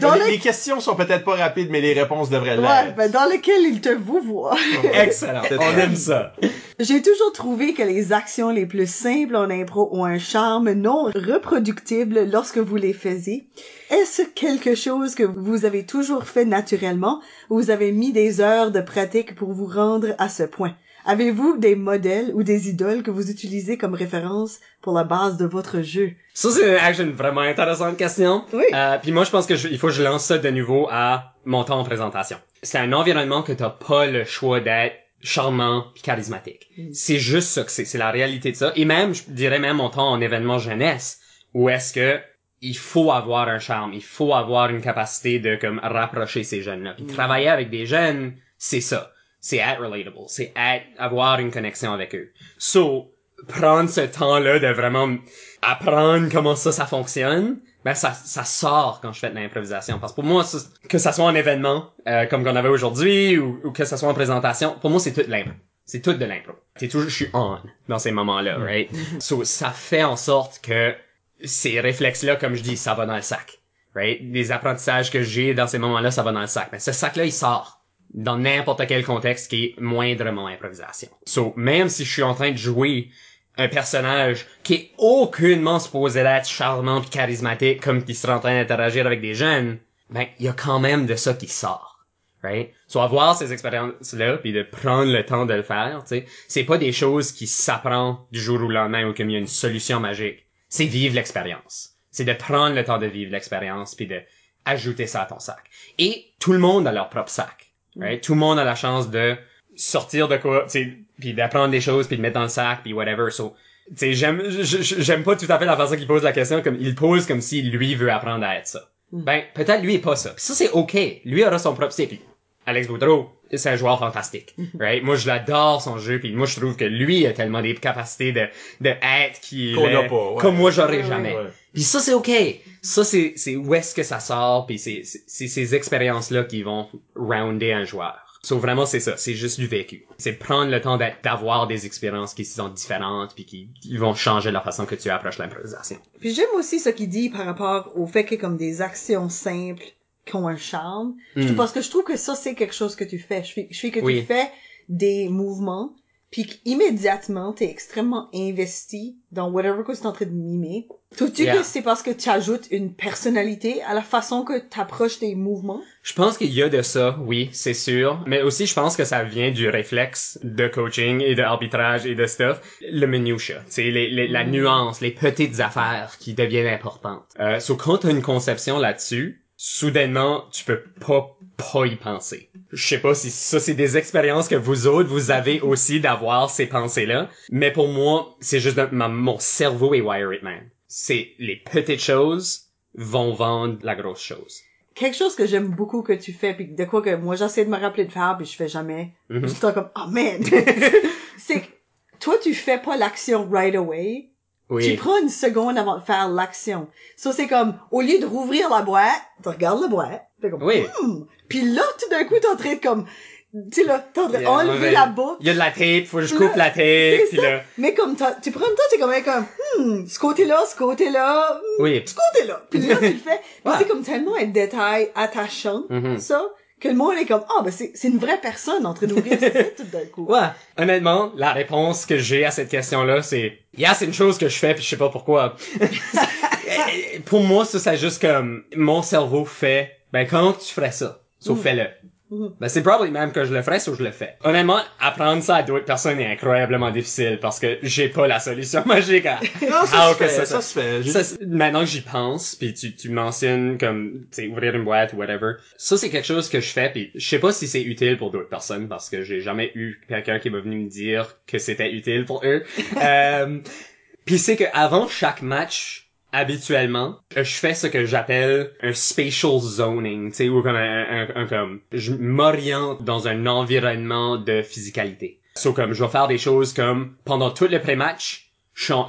Dans les, le... les questions sont peut-être pas rapides, mais les réponses devraient l'être. Ouais, ben dans lequel il te vouvoie. Excellent. On aime ça. J'ai toujours trouvé que les actions les plus simples en impro ont un charme non reproductible lorsque vous les faisiez. Est-ce quelque chose que vous avez toujours fait naturellement ou vous avez mis des heures de pratique pour vous rendre à ce point? Avez-vous des modèles ou des idoles que vous utilisez comme référence pour la base de votre jeu? Ça, c'est une vraiment intéressante question. Oui. Euh, puis moi, je pense que je, il faut que je lance ça de nouveau à mon temps en présentation. C'est un environnement que t'as pas le choix d'être charmant pis charismatique. Mm. C'est juste ça que c'est. C'est la réalité de ça. Et même, je dirais même mon temps en événement jeunesse, où est-ce que il faut avoir un charme, il faut avoir une capacité de comme rapprocher ces jeunes-là. Puis mm. travailler avec des jeunes, c'est ça. C'est être relatable, c'est être, avoir une connexion avec eux. So, prendre ce temps-là de vraiment apprendre comment ça, ça fonctionne, ben ça, ça sort quand je fais de l'improvisation. Parce que pour moi, ça, que ça soit en événement, euh, comme qu'on avait aujourd'hui, ou, ou que ça soit en présentation, pour moi, c'est tout de l'impro. C'est tout de l'impro. T'es toujours, je suis on dans ces moments-là, right? So, ça fait en sorte que ces réflexes-là, comme je dis, ça va dans le sac, right? Les apprentissages que j'ai dans ces moments-là, ça va dans le sac. Mais ce sac-là, il sort dans n'importe quel contexte qui est moindrement improvisation. So, même si je suis en train de jouer un personnage qui est aucunement supposé être charmant pis charismatique, comme qui serait en train d'interagir avec des jeunes, ben, il y a quand même de ça qui sort. Right? So, avoir ces expériences-là pis de prendre le temps de le faire, tu sais, c'est pas des choses qui s'apprennent du jour au lendemain ou comme il y a une solution magique. C'est vivre l'expérience. C'est de prendre le temps de vivre l'expérience pis de ajouter ça à ton sac. Et tout le monde a leur propre sac. Right? Tout le monde a la chance de sortir de quoi, tu sais, puis d'apprendre des choses, puis de mettre dans le sac, puis whatever. So, tu sais, j'aime, j'aime pas tout à fait la façon qu'il pose la question, comme il pose comme si lui veut apprendre à être ça. Mm. Ben, peut-être lui est pas ça. Puis ça, c'est OK. Lui aura son propre style. Puis Alex Boudreau, c'est un joueur fantastique, right? Moi, je l'adore, son jeu, puis moi, je trouve que lui a tellement des capacités de, de être qui qu'on a pas, ouais. Comme moi, j'aurais jamais. Ouais. Puis ça, c'est OK. Ça, c'est, c'est où est-ce que ça sort, puis c'est, c'est, c'est ces expériences-là qui vont rounder un joueur. So, vraiment, c'est ça. C'est juste du vécu. C'est prendre le temps d'être, d'avoir des expériences qui sont différentes puis qui, qui vont changer la façon que tu approches l'improvisation. Puis j'aime aussi ce qu'il dit par rapport au fait que comme des actions simples qui ont un charme. Mm. Parce que je trouve que ça, c'est quelque chose que tu fais. Je suis, je suis que oui. Tu fais des mouvements puis qu'immédiatement, t'es extrêmement investi dans whatever que tu es en train de mimer. Trouves-tu yeah. que c'est parce que tu ajoutes une personnalité à la façon que tu approches tes mouvements? Je pense qu'il y a de ça, oui, c'est sûr. Mais aussi, je pense que ça vient du réflexe de coaching et d'arbitrage et de stuff. Le minutia, t'sais, les, les, la nuance, les petites affaires qui deviennent importantes. Euh, so, quand t'as une conception là-dessus, soudainement, tu peux pas pas y penser. Je sais pas si ça, c'est des expériences que vous autres, vous avez aussi d'avoir ces pensées-là. Mais pour moi, c'est juste ma, mon cerveau est wired, man. C'est les petites choses vont vendre la grosse chose. Quelque chose que j'aime beaucoup que tu fais, pis de quoi que moi, j'essaie de me rappeler de faire, pis je fais jamais. Mm-hmm. Je suis comme, oh man! C'est que toi, tu fais pas l'action right away. Oui. Tu prends une seconde avant de faire l'action. Ça, c'est comme, au lieu de rouvrir la boîte, tu regardes la boîte, t'es comme, oui. Hum! Pis là, tout d'un coup, t'es en train de comme, tu sais, là, t'es en train d'enlever la boucle. Il y a de la tape, faut que je coupe là, la tape, pis là. Mais comme, tu prends le temps, t'es comme, comme, hum, ce côté-là, ce côté-là, hmm, oui. ce côté-là. Pis là, tu le fais. Mais ouais. C'est comme tellement un détail attachant, mm-hmm. ça. Que le monde est comme, ah, oh, ben, c'est, c'est une vraie personne en train d'ouvrir ce site tout d'un coup. Ouais. Honnêtement, la réponse que j'ai à cette question-là, c'est, yeah, c'est une chose que je fais pis je sais pas pourquoi. Pour moi, ça, c'est juste comme, mon cerveau fait, ben, comment tu ferais ça? So, mm. fais-le. Mm. Ben, c'est probably même que je le ferais, so, je le fais. Honnêtement, apprendre ça à d'autres personnes est incroyablement difficile parce que j'ai pas la solution magique à, non, ça ah, se okay, fait, ça, ça, ça se fait. Juste... Ça, maintenant que j'y pense, pis tu, tu mentionnes comme, tu sais, ouvrir une boîte ou whatever. Ça, c'est quelque chose que je fais pis je sais pas si c'est utile pour d'autres personnes parce que j'ai jamais eu quelqu'un qui m'a venu me dire que c'était utile pour eux. euh, pis c'est que avant chaque match, habituellement, je fais ce que j'appelle un spatial zoning, tu sais, ou comme un, un, un comme, je m'oriente dans un environnement de physicalité. So, comme, je vais faire des choses comme, pendant tout le pré-match,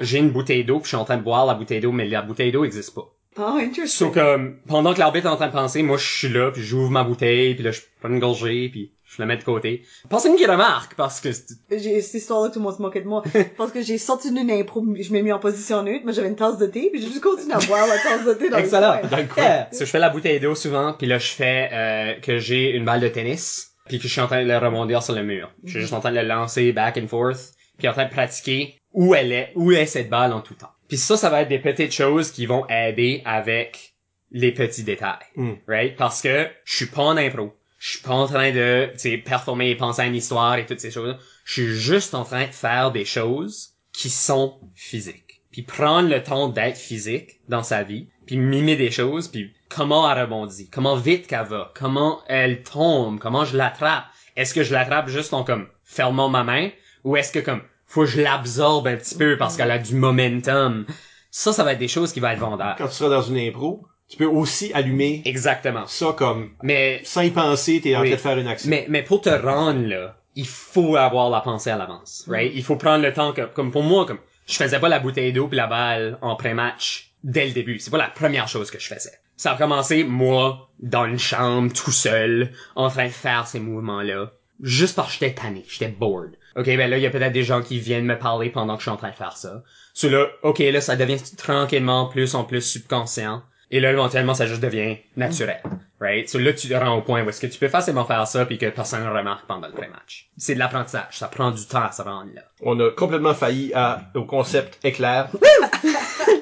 j'ai une bouteille d'eau, puis je suis en train de boire la bouteille d'eau, mais la bouteille d'eau existe pas. Oh, interesting. So, comme, pendant que l'arbitre est en train de penser, moi, je suis là, puis j'ouvre ma bouteille, puis là, je prends une gorgée, puis... je le mets de côté. Personne qui remarque, parce que... J'ai, cette histoire-là, tout le monde se moquait de moi. Parce que j'ai sorti une impro, je m'ai mis en position neutre, mais j'avais une tasse de thé, puis j'ai juste continué à boire la tasse de thé dans excellent. Le coin. Dans le coin. Yeah. So, je fais la bouteille d'eau souvent, puis là, je fais euh, que j'ai une balle de tennis, puis que je suis en train de la rebondir sur le mur. Je suis mm-hmm. juste en train de la lancer back and forth, puis en train de pratiquer où elle est, où est cette balle en tout temps. Puis ça, ça va être des petites choses qui vont aider avec les petits détails, mm. right? Parce que je suis pas en impro. Je suis pas en train de, tu sais, performer et penser à une histoire et toutes ces choses-là. Je suis juste en train de faire des choses qui sont physiques. Puis prendre le temps d'être physique dans sa vie, puis mimer des choses, puis comment elle rebondit, comment vite qu'elle va, comment elle tombe, comment je l'attrape. Est-ce que je l'attrape juste en comme fermant ma main, ou est-ce que comme faut que je l'absorbe un petit peu parce qu'elle a du momentum. Ça, ça va être des choses qui vont être vendeurs. Quand tu seras dans une impro, tu peux aussi allumer exactement ça comme mais sans y penser t'es en oui. train de faire une action mais mais pour te rendre là il faut avoir la pensée à l'avance right mm. il faut prendre le temps que, comme pour moi comme je faisais pas la bouteille d'eau puis la balle en pré-match dès le début c'est pas la première chose que je faisais ça a commencé moi dans une chambre tout seul en train de faire ces mouvements là juste parce que j'étais tanné j'étais bored ok ben là il y a peut-être des gens qui viennent me parler pendant que je suis en train de faire ça so, là ok là ça devient tranquillement plus en plus subconscient. Et là, éventuellement, ça juste devient naturel, right? So, là, tu te rends au point où est-ce que tu peux facilement faire ça puis que personne ne remarque pendant le pré-match. C'est de l'apprentissage. Ça prend du temps à se rendre là. On a complètement failli à, au concept éclair.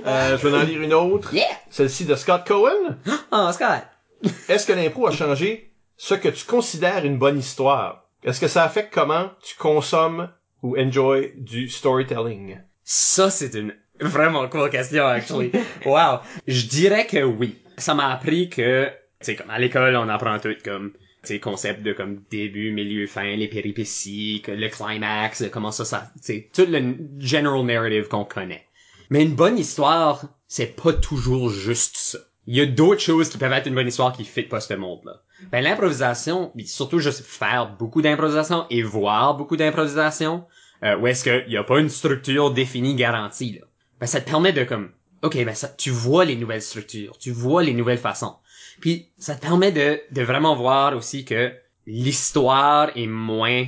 euh, je vais en lire une autre. Yeah! Celle-ci de Scott Cohen. Oh, Scott! Est-ce que l'impro a changé ce que tu considères une bonne histoire? Est-ce que ça affecte comment tu consommes ou enjoy du storytelling? Ça, c'est une... vraiment cool question, actually. Wow. Je dirais que oui. Ça m'a appris que, tu sais, comme à l'école, on apprend tout comme t'sais, concept de comme début, milieu, fin, les péripéties, le climax, comment ça, ça, t'sais, tout le general narrative qu'on connaît. Mais une bonne histoire, c'est pas toujours juste ça. Il y a d'autres choses qui peuvent être une bonne histoire qui fit pas ce monde-là. Ben, l'improvisation, surtout juste faire beaucoup d'improvisation et voir beaucoup d'improvisation, euh, où est-ce qu'il y a pas une structure définie garantie, là. Ben, ça te permet de comme, ok, ben, ça, tu vois les nouvelles structures, tu vois les nouvelles façons. Puis, ça te permet de, de vraiment voir aussi que l'histoire est moins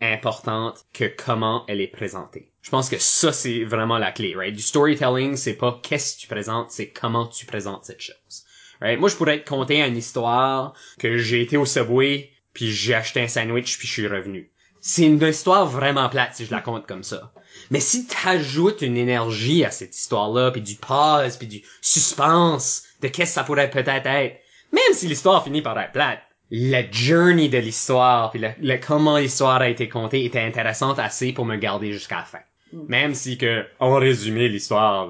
importante que comment elle est présentée. Je pense que ça, c'est vraiment la clé, right? Du storytelling, c'est pas qu'est-ce que tu présentes, c'est comment tu présentes cette chose, right? Moi, je pourrais te conter une histoire que j'ai été au Subway, puis j'ai acheté un sandwich, puis je suis revenu. C'est une histoire vraiment plate si je la compte comme ça. Mais si t'ajoutes une énergie à cette histoire-là, puis du pause, puis du suspense, de qu'est-ce que ça pourrait peut-être être, même si l'histoire finit par être plate, la journey de l'histoire, puis le, le comment l'histoire a été contée était intéressante assez pour me garder jusqu'à la fin. Même si que, en résumé, l'histoire,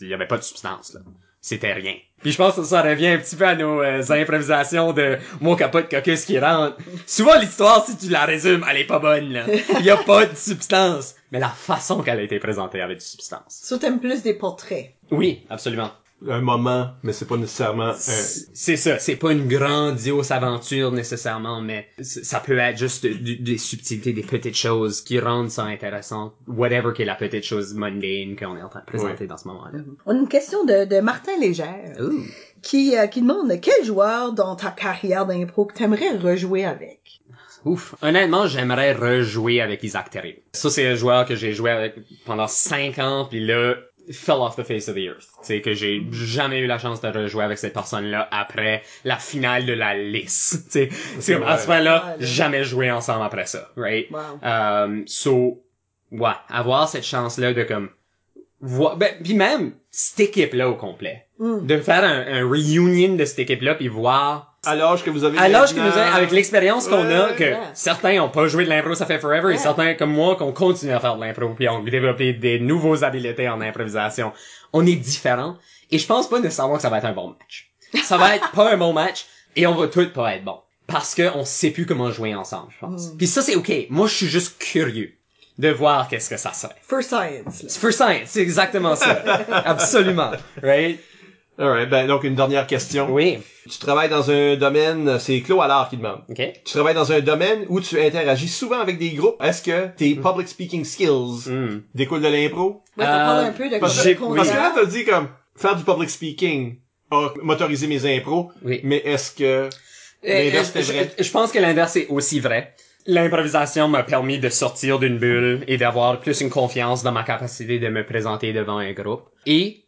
il y avait pas de substance, là. C'était rien. Puis je pense que ça revient un petit peu à nos euh, improvisations de mon capote caucus qui rentre. Souvent, l'histoire, si tu la résumes, elle est pas bonne, là. Il y a pas de substance. Mais la façon qu'elle a été présentée avait de substance. Ça, t'aimes plus des portraits. Oui, absolument. Un moment, mais c'est pas nécessairement... Un... C'est ça, c'est pas une grandiose aventure nécessairement, mais ça peut être juste des, des subtilités, des petites choses qui rendent ça intéressant, whatever qu'est la petite chose mundane qu'on est en train de présenter, oui, dans ce moment-là. On a une question de, de Martin Léger, Ooh. qui euh, qui demande quel joueur dans ta carrière d'impro que t'aimerais rejouer avec? Ouf. Honnêtement, j'aimerais rejouer avec Isaac Thériault. Ça, c'est un joueur que j'ai joué avec pendant cinq ans, puis là... fell off the face of the earth. C'est que j'ai jamais eu la chance de rejouer avec cette personne-là après la finale de la L I C U M. C'est comme, à ce moment-là, jamais joué ensemble après ça, right? Wow. Um, so, ouais, avoir cette chance-là de comme, voir, ben, pis même, cette équipe-là au complet. Mm. De faire un, un reunion de cette équipe-là pis voir à l'âge que vous avez. À l'âge que nous avons, avec l'expérience qu'on ouais, a, que ouais. certains ont pas joué de l'impro, ça fait forever, ouais. et certains, comme moi, qu'on continue à faire de l'impro, puis on développé des nouveaux habiletés en improvisation. On est différents, et je pense pas nécessairement que ça va être un bon match. Ça va être pas un bon match, et on va tout pas être bon. Parce que on sait plus comment jouer ensemble, je pense. Mm. Puis ça, c'est ok. Moi, je suis juste curieux de voir qu'est-ce que ça serait. For science. Là. For science, c'est exactement ça. Absolument. Right? Alright, ben, donc, une dernière question. Oui. Tu travailles dans un domaine, c'est Claude Allard qui demande. OK. Tu travailles dans un domaine où tu interagis souvent avec des groupes. Est-ce que tes mm. public speaking skills mm. découlent de l'impro? Ouais, t'en euh, parles un peu de parce, j'ai, parce que là, t'as dit comme, faire du public speaking a motorisé mes impros. Oui. Mais est-ce que l'inverse euh, est vrai? Je, je pense que l'inverse est aussi vrai. L'improvisation m'a permis de sortir d'une bulle et d'avoir plus une confiance dans ma capacité de me présenter devant un groupe. Et,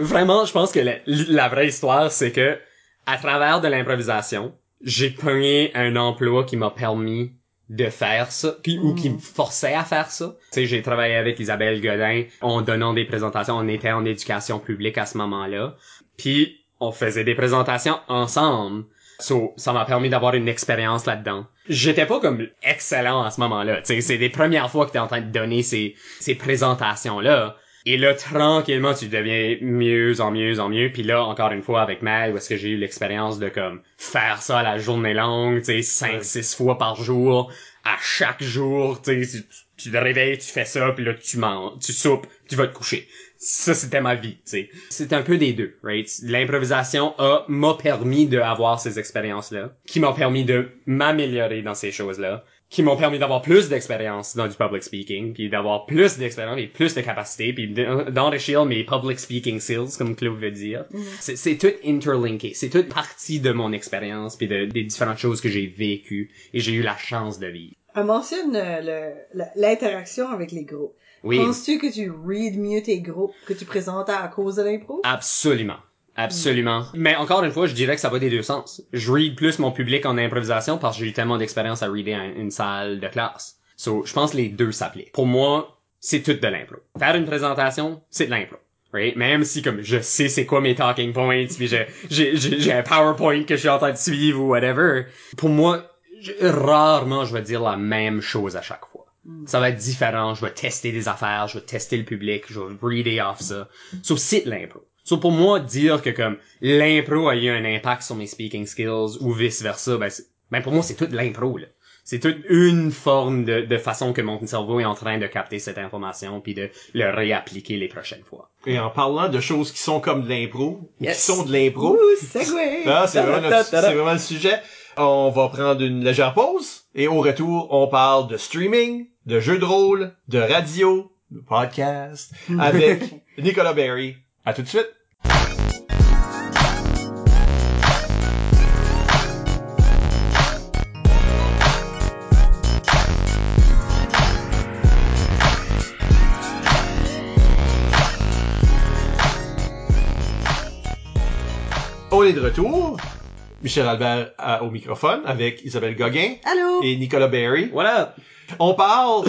vraiment, je pense que la, la vraie histoire, c'est que à travers de l'improvisation, j'ai pogné un emploi qui m'a permis de faire ça, puis mmh. ou qui me forçait à faire ça. Tu sais, j'ai travaillé avec Isabelle Godin en donnant des présentations. On était en éducation publique à ce moment-là, puis on faisait des présentations ensemble. So, ça m'a permis d'avoir une expérience là-dedans. J'étais pas comme excellent à ce moment-là. Tu sais, c'est les premières fois que t'es en train de donner ces ces présentations-là. Et là, tranquillement, tu deviens mieux en mieux en mieux. Puis là, encore une fois, avec Mal, où est-ce que j'ai eu l'expérience de comme faire ça à la journée longue, tu sais, cinq, six fois par jour, à chaque jour, tu sais, tu te réveilles, tu fais ça, puis là, tu manges, tu soupes, tu vas te coucher. Ça, c'était ma vie, tu sais. C'est un peu des deux, right? L'improvisation a m'a permis d'avoir ces expériences-là, qui m'ont permis de m'améliorer dans ces choses-là, qui m'ont permis d'avoir plus d'expérience dans du public speaking, puis d'avoir plus d'expérience et plus de capacité, puis d'enrichir mes public speaking skills, comme Claude veut dire. Mm. C'est, c'est tout interlinké, c'est toute partie de mon expérience, puis de, des différentes choses que j'ai vécues et j'ai eu la chance de vivre. On mentionne le, le, l'interaction avec les groupes. Oui. Penses-tu que tu read mieux tes groupes que tu présentes à cause de l'impro? Absolument. Absolument. Mm. Mais encore une fois, je dirais que ça va des deux sens. Je read plus mon public en improvisation parce que j'ai eu tellement d'expérience à reader un, une salle de classe. So, je pense que les deux s'appliquent. Pour moi, c'est tout de l'impro. Faire une présentation, c'est de l'impro. Right? Même si, comme, je sais c'est quoi mes talking points, pis j'ai, j'ai, j'ai, j'ai un PowerPoint que je suis en train de suivre ou whatever. Pour moi, je, rarement je vais dire la même chose à chaque fois. Mm. Ça va être différent. Je vais tester des affaires, je vais tester le public, je vais reader off ça. So, c'est de l'impro. So, pour moi, dire que, comme, l'impro a eu un impact sur mes speaking skills, ou vice versa, ben, ben pour moi, c'est toute l'impro, là. C'est toute une forme de, de façon que mon cerveau est en train de capter cette information puis de le réappliquer les prochaines fois. Et en parlant de choses qui sont comme de l'impro, yes. qui sont de l'impro, ah, c'est vraiment, notre, c'est vraiment le sujet. On va prendre une légère pause et au retour, on parle de streaming, de jeux de rôle, de radio, de podcast avec Nicolas Berry. À tout de suite. On est de retour. Michel Albert à, au microphone avec Isabelle Godin. Allô. Et Nicolas Berry. Voilà. On parle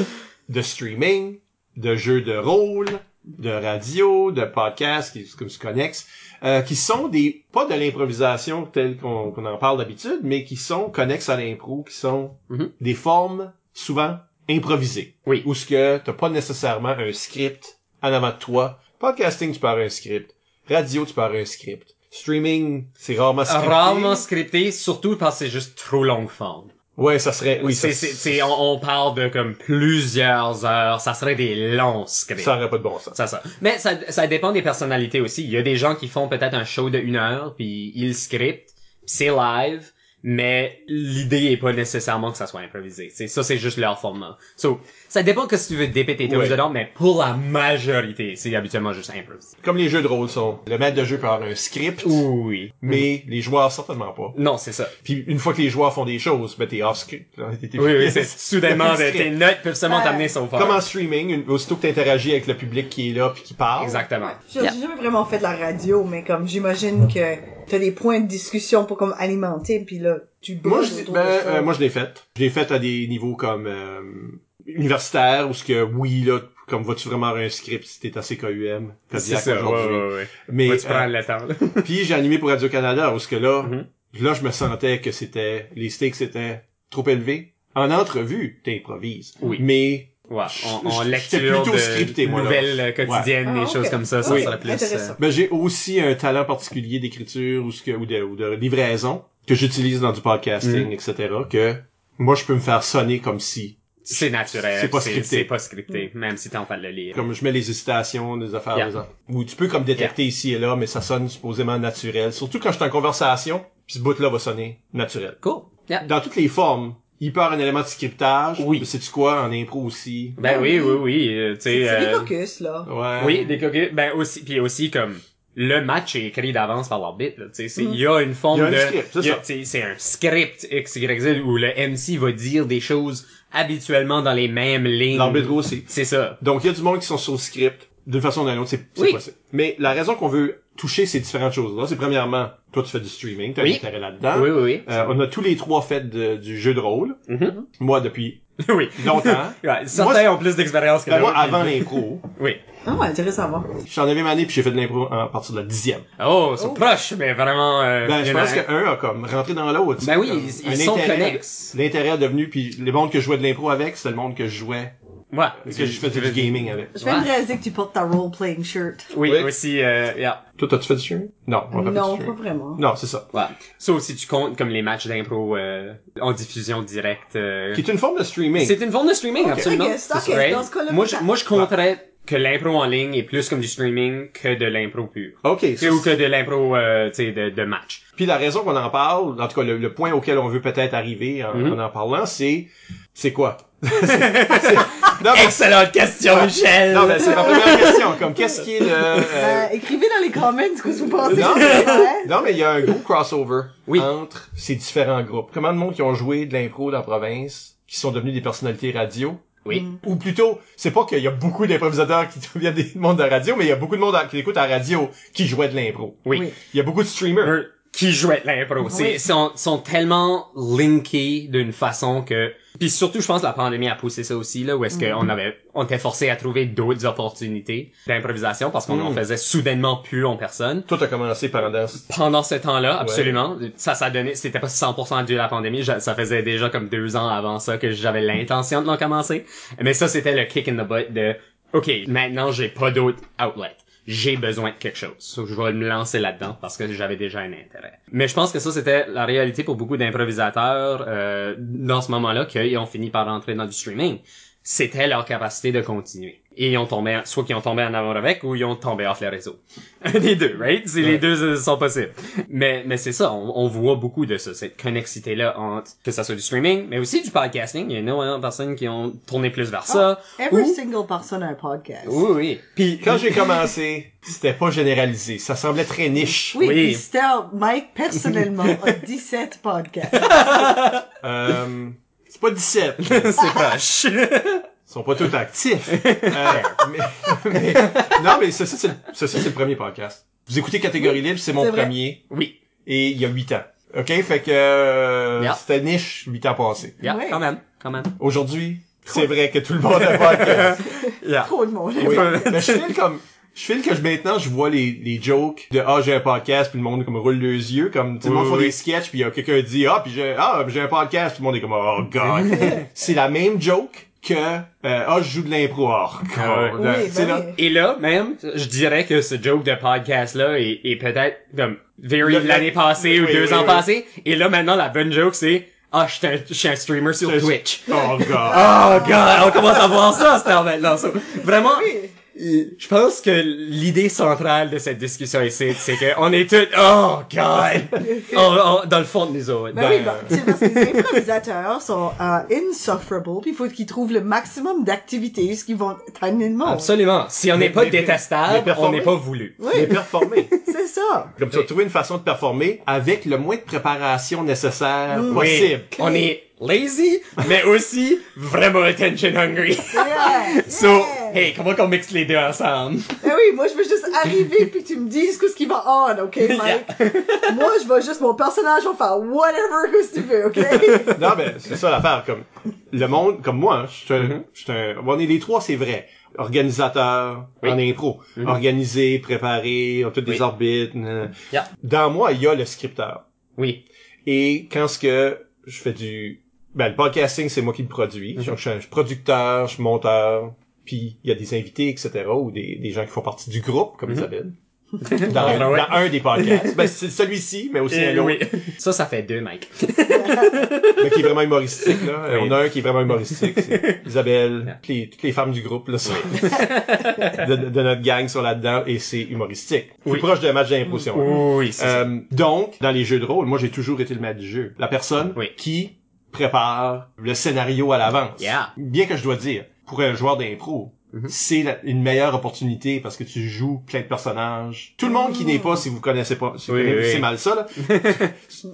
de streaming, de jeux de rôle, de radio, de podcasts qui comme se connexent, euh, qui sont des pas de l'improvisation telle qu'on, qu'on en parle d'habitude, mais qui sont connexes à l'impro, qui sont mm-hmm. des formes souvent improvisées. Oui. Où ce que t'as pas nécessairement un script en avant de toi. Podcasting, tu peux avoir un script. Radio, tu peux avoir un script. Streaming, c'est rarement scripté. Rarement scripté, surtout parce que c'est juste trop longue forme. Ouais, ça serait... Oui, c'est, ça... c'est, c'est, c'est on, on parle de comme plusieurs heures, ça serait des longs scripts. Ça aurait pas de bon sens. Ça, ça. Mais ça, ça dépend des personnalités aussi. Il y a des gens qui font peut-être un show de une heure, puis ils scriptent, c'est live, mais l'idée est pas nécessairement que ça soit improvisé. C'est, ça, c'est juste leur format. So, ça dépend que si tu veux dépêter tes ouais. dedans, mais pour la majorité, c'est habituellement juste improvisé. Comme les jeux de rôle sont. Le maître de jeu peut avoir un script. Oui. Mais mmh. les joueurs, certainement pas. Non, c'est ça. Puis une fois que les joueurs font des choses, ben t'es off-script. Oui, oui, c'est soudainement, tes notes peuvent seulement euh, t'amener son fort. Comme en streaming, une, aussitôt que t'interagis avec le public qui est là puis qui parle. Exactement. J'ai yeah. jamais vraiment fait de la radio, mais comme j'imagine que t'as des points de discussion pour comme alimenter, puis là, tu bouges. Moi, je, ben, euh, moi, je l'ai faite. Je l'ai faite à des niveaux comme... Euh, universitaire, ou ce que, oui, là, comme vas-tu vraiment avoir un script si t'es à C K U M? C'est ça, aujourd'hui. Ouais, ouais, ouais. Mais, vas-tu euh, prendre le temps, là? Puis j'ai animé pour Radio-Canada, où ce que là, mm-hmm. là, je me sentais que c'était, les stakes étaient trop élevés. En entrevue, t'improvises. Oui. Mais, ouais, on, on lecture plutôt de scripté, moi, nouvelles quotidiennes, ouais. des ah, okay. choses comme ça, ça oui. serait plus... Euh... Ben, j'ai aussi un talent particulier d'écriture, ou ce que, ou de, ou de livraison, que j'utilise dans du podcasting, mm. et cetera, que, moi, je peux me faire sonner comme si c'est naturel. C'est pas scripté. C'est, c'est pas scripté, mmh. même si t'es en train de le lire. Comme je mets les hésitations, des affaires, yeah. des affaires. Ou tu peux comme détecter yeah. ici et là, mais ça sonne supposément naturel. Surtout quand je suis en conversation, pis ce bout-là va sonner naturel. Cool. Yeah. Dans toutes les formes, il peut y avoir un élément de scriptage. Oui. C'est-tu quoi, en impro aussi? Ben oui, oui, oui. oui. Euh, t'sais, c'est euh... des caucus, là. Ouais. Oui, des caucus. Ben aussi, pis aussi comme... le match est écrit d'avance par l'arbitre, tu sais, il y a une forme y a un de script, c'est, y a, ça. C'est un script X Y Z où le M C va dire des choses habituellement dans les mêmes lignes. L'arbitre aussi. C'est ça. Donc il y a du monde qui sont sur le script d'une façon ou d'une autre, c'est, c'est oui. possible. Mais la raison qu'on veut toucher ces différentes choses là, c'est premièrement, toi tu fais du streaming, tu as oui. intérêt là-dedans. Oui, oui, oui. Euh, on a tous les trois fait de, du jeu de rôle. Mm-hmm. Moi depuis oui. longtemps. ouais, certains moi, ont plus d'expérience que ben, moi avant l'impro. oui. Ah ouais, intéressant à voir. Je suis en neuvième année puis j'ai fait de l'impro à partir de la dixième. Oh, c'est oh. proche, mais vraiment... Euh, ben, je pense un... qu'un a comme rentré dans l'autre. Ben oui, ils, ils sont connexes. L'intérêt est devenu, puis le monde que je jouais de l'impro avec, c'était le monde que je jouais... Ouais. Parce que je faisais du gaming avec. Je viens de réaliser que tu portes ta role-playing shirt. Oui, oui. aussi, euh, yeah. Toi, t'as-tu fait du streaming? Non, on va pas Non, pas vraiment. Non, c'est ça. Ouais. Ça aussi, tu comptes comme les matchs d'impro, euh, en diffusion directe, euh... Qui est une forme de streaming. C'est une forme de streaming, okay. absolument. Okay, c'est okay. Dans ce cas-là, moi, je, moi, je compterais que l'impro en ligne est plus comme du streaming que de l'impro pur. OK. C'est ou que de l'impro, euh, tu sais, de, de match. Puis la raison qu'on en parle, en tout cas, le, le point auquel on veut peut-être arriver en, mm-hmm. en en parlant, c'est, c'est quoi? c'est, c'est... Non, mais... Excellente question, ouais. Michel! Non, mais c'est ma première question. Comme, qu'est-ce qui est le... Euh... Euh, écrivez dans les comments ce que vous pensez. Non, mais... non, mais il y a un gros crossover oui. entre ces différents groupes. Comment de monde qui ont joué de l'impro dans la province, qui sont devenus des personnalités radio? Oui. Mm. Ou plutôt, c'est pas qu'il y a beaucoup d'improvisateurs qui viennent des mondes de la radio, mais il y a beaucoup de monde qui écoute à la radio qui jouait de l'impro. Oui. Il oui. y a beaucoup de streamers. Euh, qui jouaient de l'impro. Oui. Ils sont, sont tellement linkés d'une façon que... Puis surtout, je pense que la pandémie a poussé ça aussi, là, où est-ce mm. qu'on avait, on était forcé à trouver d'autres opportunités d'improvisation parce qu'on mm. en faisait soudainement plus en personne. Toi, t'as commencé pendant... Pendant ce temps-là, absolument. Ouais. Ça, ça donnait, c'était pas cent pour cent dû à la pandémie. Ça faisait déjà comme deux ans avant ça que j'avais l'intention de l'en commencer. Mais ça, c'était le kick in the butt de, OK, maintenant, j'ai pas d'autres outlets. j'ai besoin de quelque chose. So, je vais me lancer là-dedans parce que j'avais déjà un intérêt. Mais je pense que ça, c'était la réalité pour beaucoup d'improvisateurs euh, dans ce moment-là qu'ils ont fini par rentrer dans du streaming. C'était leur capacité de continuer. Et ils ont tombé, soit qu'ils ont tombé en avant avec ou ils ont tombé off le réseau. Un des deux, right? C'est, ouais. Les deux sont possibles. Mais, mais c'est ça, on, on voit beaucoup de ça, cette connexité-là entre, que ça soit du streaming, mais aussi du podcasting. Il y a énormément de personnes qui ont tourné plus vers ça. Oh, every ou... single person a un podcast. Oui, oui. Puis, quand j'ai commencé, c'était pas généralisé. Ça semblait très niche. Oui, oui. C'était, Mike, personnellement, a dix-sept podcasts. euh, c'est pas dix-sept. C'est poche. Ils sont pas tous actifs. Euh, mais, mais, non, mais ceci, c'est le, ceci, c'est le premier podcast. Vous écoutez Catégorie libre, c'est mon c'est premier. Oui. Et il y a huit ans. OK? Fait que euh, yeah. C'était niche, huit ans passés. Yeah. Oui. Quand même, quand même. Aujourd'hui, trop. C'est vrai que tout le monde a podcast. Yeah. Trop de monde. Oui. Mais je file comme... Je file que je, maintenant, je vois les, les jokes de « Ah, j'ai un podcast », puis le monde comme roule les yeux, comme, tu sais, oui, moi, oui. Font des sketchs, puis il y a quelqu'un qui dit « Ah, puis j'ai, ah, j'ai un podcast », puis le monde est comme « Oh, God! » C'est la même joke que euh, ah je joue de l'impro, oh, God. Oui, euh, ben là. Et là même je dirais que ce joke de podcast là est, est peut-être comme very le, l'année passée oui, ou deux oui, ans oui. passés, et là maintenant la bonne joke c'est ah je suis un, un streamer sur c'est Twitch, oh God. Oh God, on commence à voir ça cette heure maintenant. Vraiment, je pense que l'idée centrale de cette discussion ici, c'est qu'on est tous, oh, God! Oh, oh, dans le fond de nous autres. Ben oui, ben, c'est parce que les improvisateurs sont uh, insufferable, pis il faut qu'ils trouvent le maximum d'activités, ce qu'ils vont tanner le monde. Absolument. Si on n'est pas mais, détestable, mais on n'est pas voulu. Oui. Mais performer. C'est ça. Comme tu as trouvé une façon de performer avec le moins de préparation nécessaire mmh. possible. Oui. On est lazy, mais aussi vraiment attention hungry. Yeah, yeah. So, hey, comment qu'on mixe les deux ensemble? Eh oui, moi je veux juste arriver puis que tu me dises ce qui va on, ok, Mike? Yeah. Moi je veux juste, mon personnage va faire whatever que tu veux, ok? Non, mais c'est ça l'affaire, comme, le monde, comme moi, je suis un, on est les trois, c'est vrai. Organisateur, oui. En impro. Mm-hmm. Organisé, préparé, on a toutes oui. des orbites. Yeah. Dans moi, il y a le scripteur. Oui. Et quand ce que je fais du, ben le podcasting c'est moi qui le produis. Mm-hmm. Donc, je suis producteur, je suis monteur, puis il y a des invités, et cetera, ou des des gens qui font partie du groupe comme mm-hmm. Isabelle. Dans, un, dans un des podcasts. Ben c'est celui-ci, mais aussi euh, un oui. autre. Ça, ça fait deux, Mike. Mais qui est vraiment humoristique là. Oui. On a un qui est vraiment humoristique. C'est Isabelle, yeah. toutes, les, toutes les femmes du groupe là, sont oui. de, de notre gang sont là-dedans et c'est humoristique. Oui. Plus proche d'un match d'impro. Oui, hein. Oui, c'est euh, ça. Donc, dans les jeux de rôle, moi j'ai toujours été le maître du jeu. La personne oui. qui prépare le scénario à l'avance. Yeah. Bien que je dois dire, pour un joueur d'impro, mm-hmm. c'est la, une meilleure opportunité parce que tu joues plein de personnages. Tout le monde qui n'est pas, si vous connaissez pas, si oui, vous connaissez oui. mal ça, là,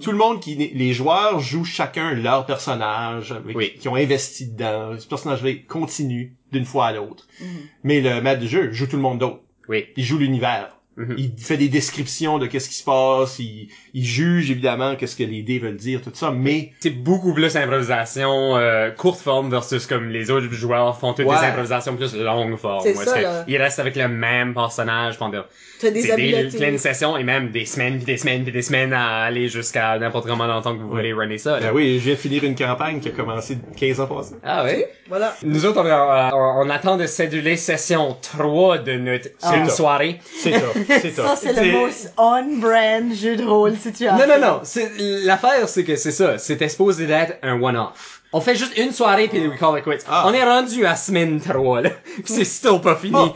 tout le monde qui n'est, les joueurs jouent chacun leur personnage, avec, oui. qui ont investi dedans. Ce personnage-là continue d'une fois à l'autre. Mm-hmm. Mais le maître de jeu joue tout le monde d'autre. Oui. Il joue l'univers. Mm-hmm. Il fait des descriptions de qu'est-ce qui se passe, il, il juge évidemment qu'est-ce que les dés veulent dire, tout ça, mais... C'est beaucoup plus improvisation euh, courte forme versus comme les autres joueurs font toutes ouais. des improvisations plus longue forme. C'est ça, là. Ils restent avec le même personnage pendant... T'as des habiletés. Plein de sessions et même des semaines pis des semaines pis des semaines à aller jusqu'à n'importe comment dans le temps que vous voulez runner ça. Là. Ben oui, je viens de finir une campagne qui a commencé quinze ans passés. Ah oui? Voilà. Nous autres, on, on, on attend de céduler session trois de notre ah. une soirée. C'est ça. C'est ça, c'est le most on-brand jeu de rôle situation. Non, non, non. C'est, l'affaire, c'est que c'est ça. C'était supposé d'être un one-off. On fait juste une soirée pis we call it quits. Ah. On est rendu à semaine trois, là. Pis c'est still pas fini. Oh.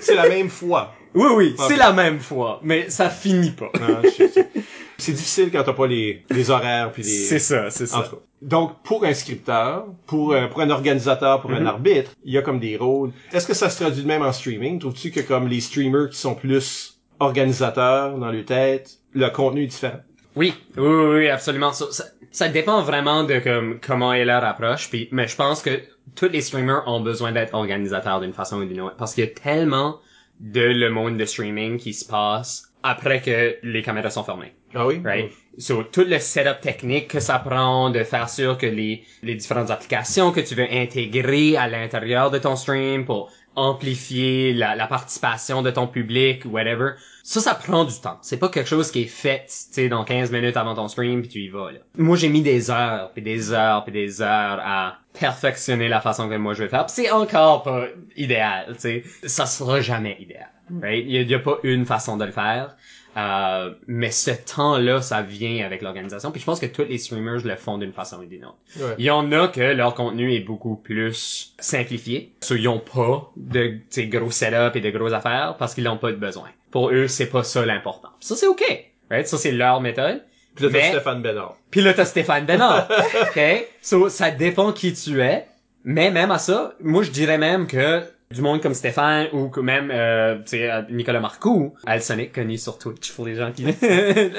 C'est la même fois. Oui, oui. Ah, c'est bien. La même fois. Mais ça finit pas. Non, je sais. C'est difficile quand t'as pas les, les horaires pis les... C'est ça, c'est ça. En tout cas. Donc, pour un scripteur, pour, euh, pour un organisateur, pour mm-hmm. un arbitre, il y a comme des rôles. Est-ce que ça se traduit de même en streaming? Trouves-tu que comme les streamers qui sont plus organisateurs dans leur tête, le contenu est différent? Oui, oui, oui, oui absolument. Ça, ça, ça dépend vraiment de comme comment est leur approche. Puis, mais je pense que tous les streamers ont besoin d'être organisateurs d'une façon ou d'une autre. Parce qu'il y a tellement de le monde de streaming qui se passe après que les caméras sont fermées. Ah oui? Right? Mmh. So, tout le setup technique que ça prend de faire sûr que les, les différentes applications que tu veux intégrer à l'intérieur de ton stream pour amplifier la, la participation de ton public, whatever. Ça, ça prend du temps. C'est pas quelque chose qui est fait, tu sais, dans quinze minutes avant ton stream, puis tu y vas, là. Moi, j'ai mis des heures, puis des heures, puis des heures à perfectionner la façon que moi je vais faire. Puis c'est encore pas idéal, tu sais. Ça sera jamais idéal, right? Il y, y a pas une façon de le faire. Euh, mais ce temps-là, ça vient avec l'organisation. Puis je pense que tous les streamers le font d'une façon ou d'une autre. Ouais. Il y en a que leur contenu est beaucoup plus simplifié. So, ils n'ont pas de gros setup et de grosses affaires parce qu'ils n'ont pas de besoin. Pour eux, c'est pas ça l'important. Ça, c'est OK. Right? Ça, c'est leur méthode. Puis là, mais... t'as Stéphane Benard. Puis là, t'as Stéphane Benard. OK? So, ça dépend qui tu es. Mais même à ça, moi, je dirais même que du monde comme Stéphane ou quand même euh, t'sais, Nicolas Marcoux, Alsonic, connu sur Twitch pour les gens qui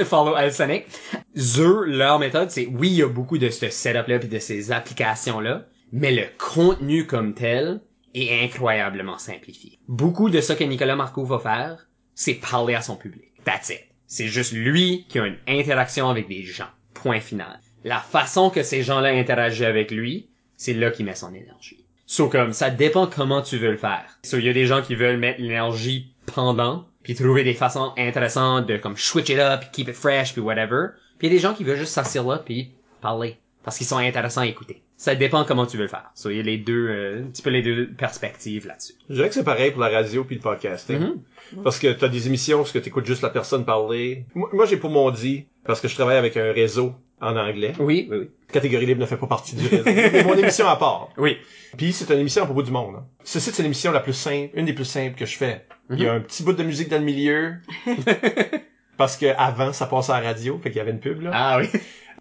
follow Alsonic, eux, leur méthode, c'est oui, il y a beaucoup de ce setup-là pis de ces applications-là, mais le contenu comme tel est incroyablement simplifié. Beaucoup de ce que Nicolas Marcoux va faire, c'est parler à son public. That's it. C'est juste lui qui a une interaction avec des gens. Point final. La façon que ces gens-là interagissent avec lui, c'est là qu'il met son énergie. So, comme, ça dépend comment tu veux le faire. So, il y a des gens qui veulent mettre l'énergie pendant, puis trouver des façons intéressantes de, comme, switch it up, keep it fresh, puis whatever. Puis il y a des gens qui veulent juste s'asseoir là, puis parler, parce qu'ils sont intéressants à écouter. Ça dépend comment tu veux le faire. So, il y a les deux, euh, un petit peu les deux perspectives là-dessus. Je dirais que c'est pareil pour la radio puis le podcasting. Mm-hmm. Parce que t'as des émissions parce que t'écoutes juste la personne parler. Moi, moi j'ai pour mon dit, parce que je travaille avec un réseau en anglais. Oui, oui, oui. Catégorie libre ne fait pas partie du réseau. C'est mon émission à part. Oui. Puis c'est une émission à propos du monde. Hein. Ceci, c'est l'émission la plus simple, une des plus simples que je fais. Mm-hmm. Il y a un petit bout de musique dans le milieu. Parce que avant, ça passait à la radio, fait qu'il y avait une pub, là. Ah oui.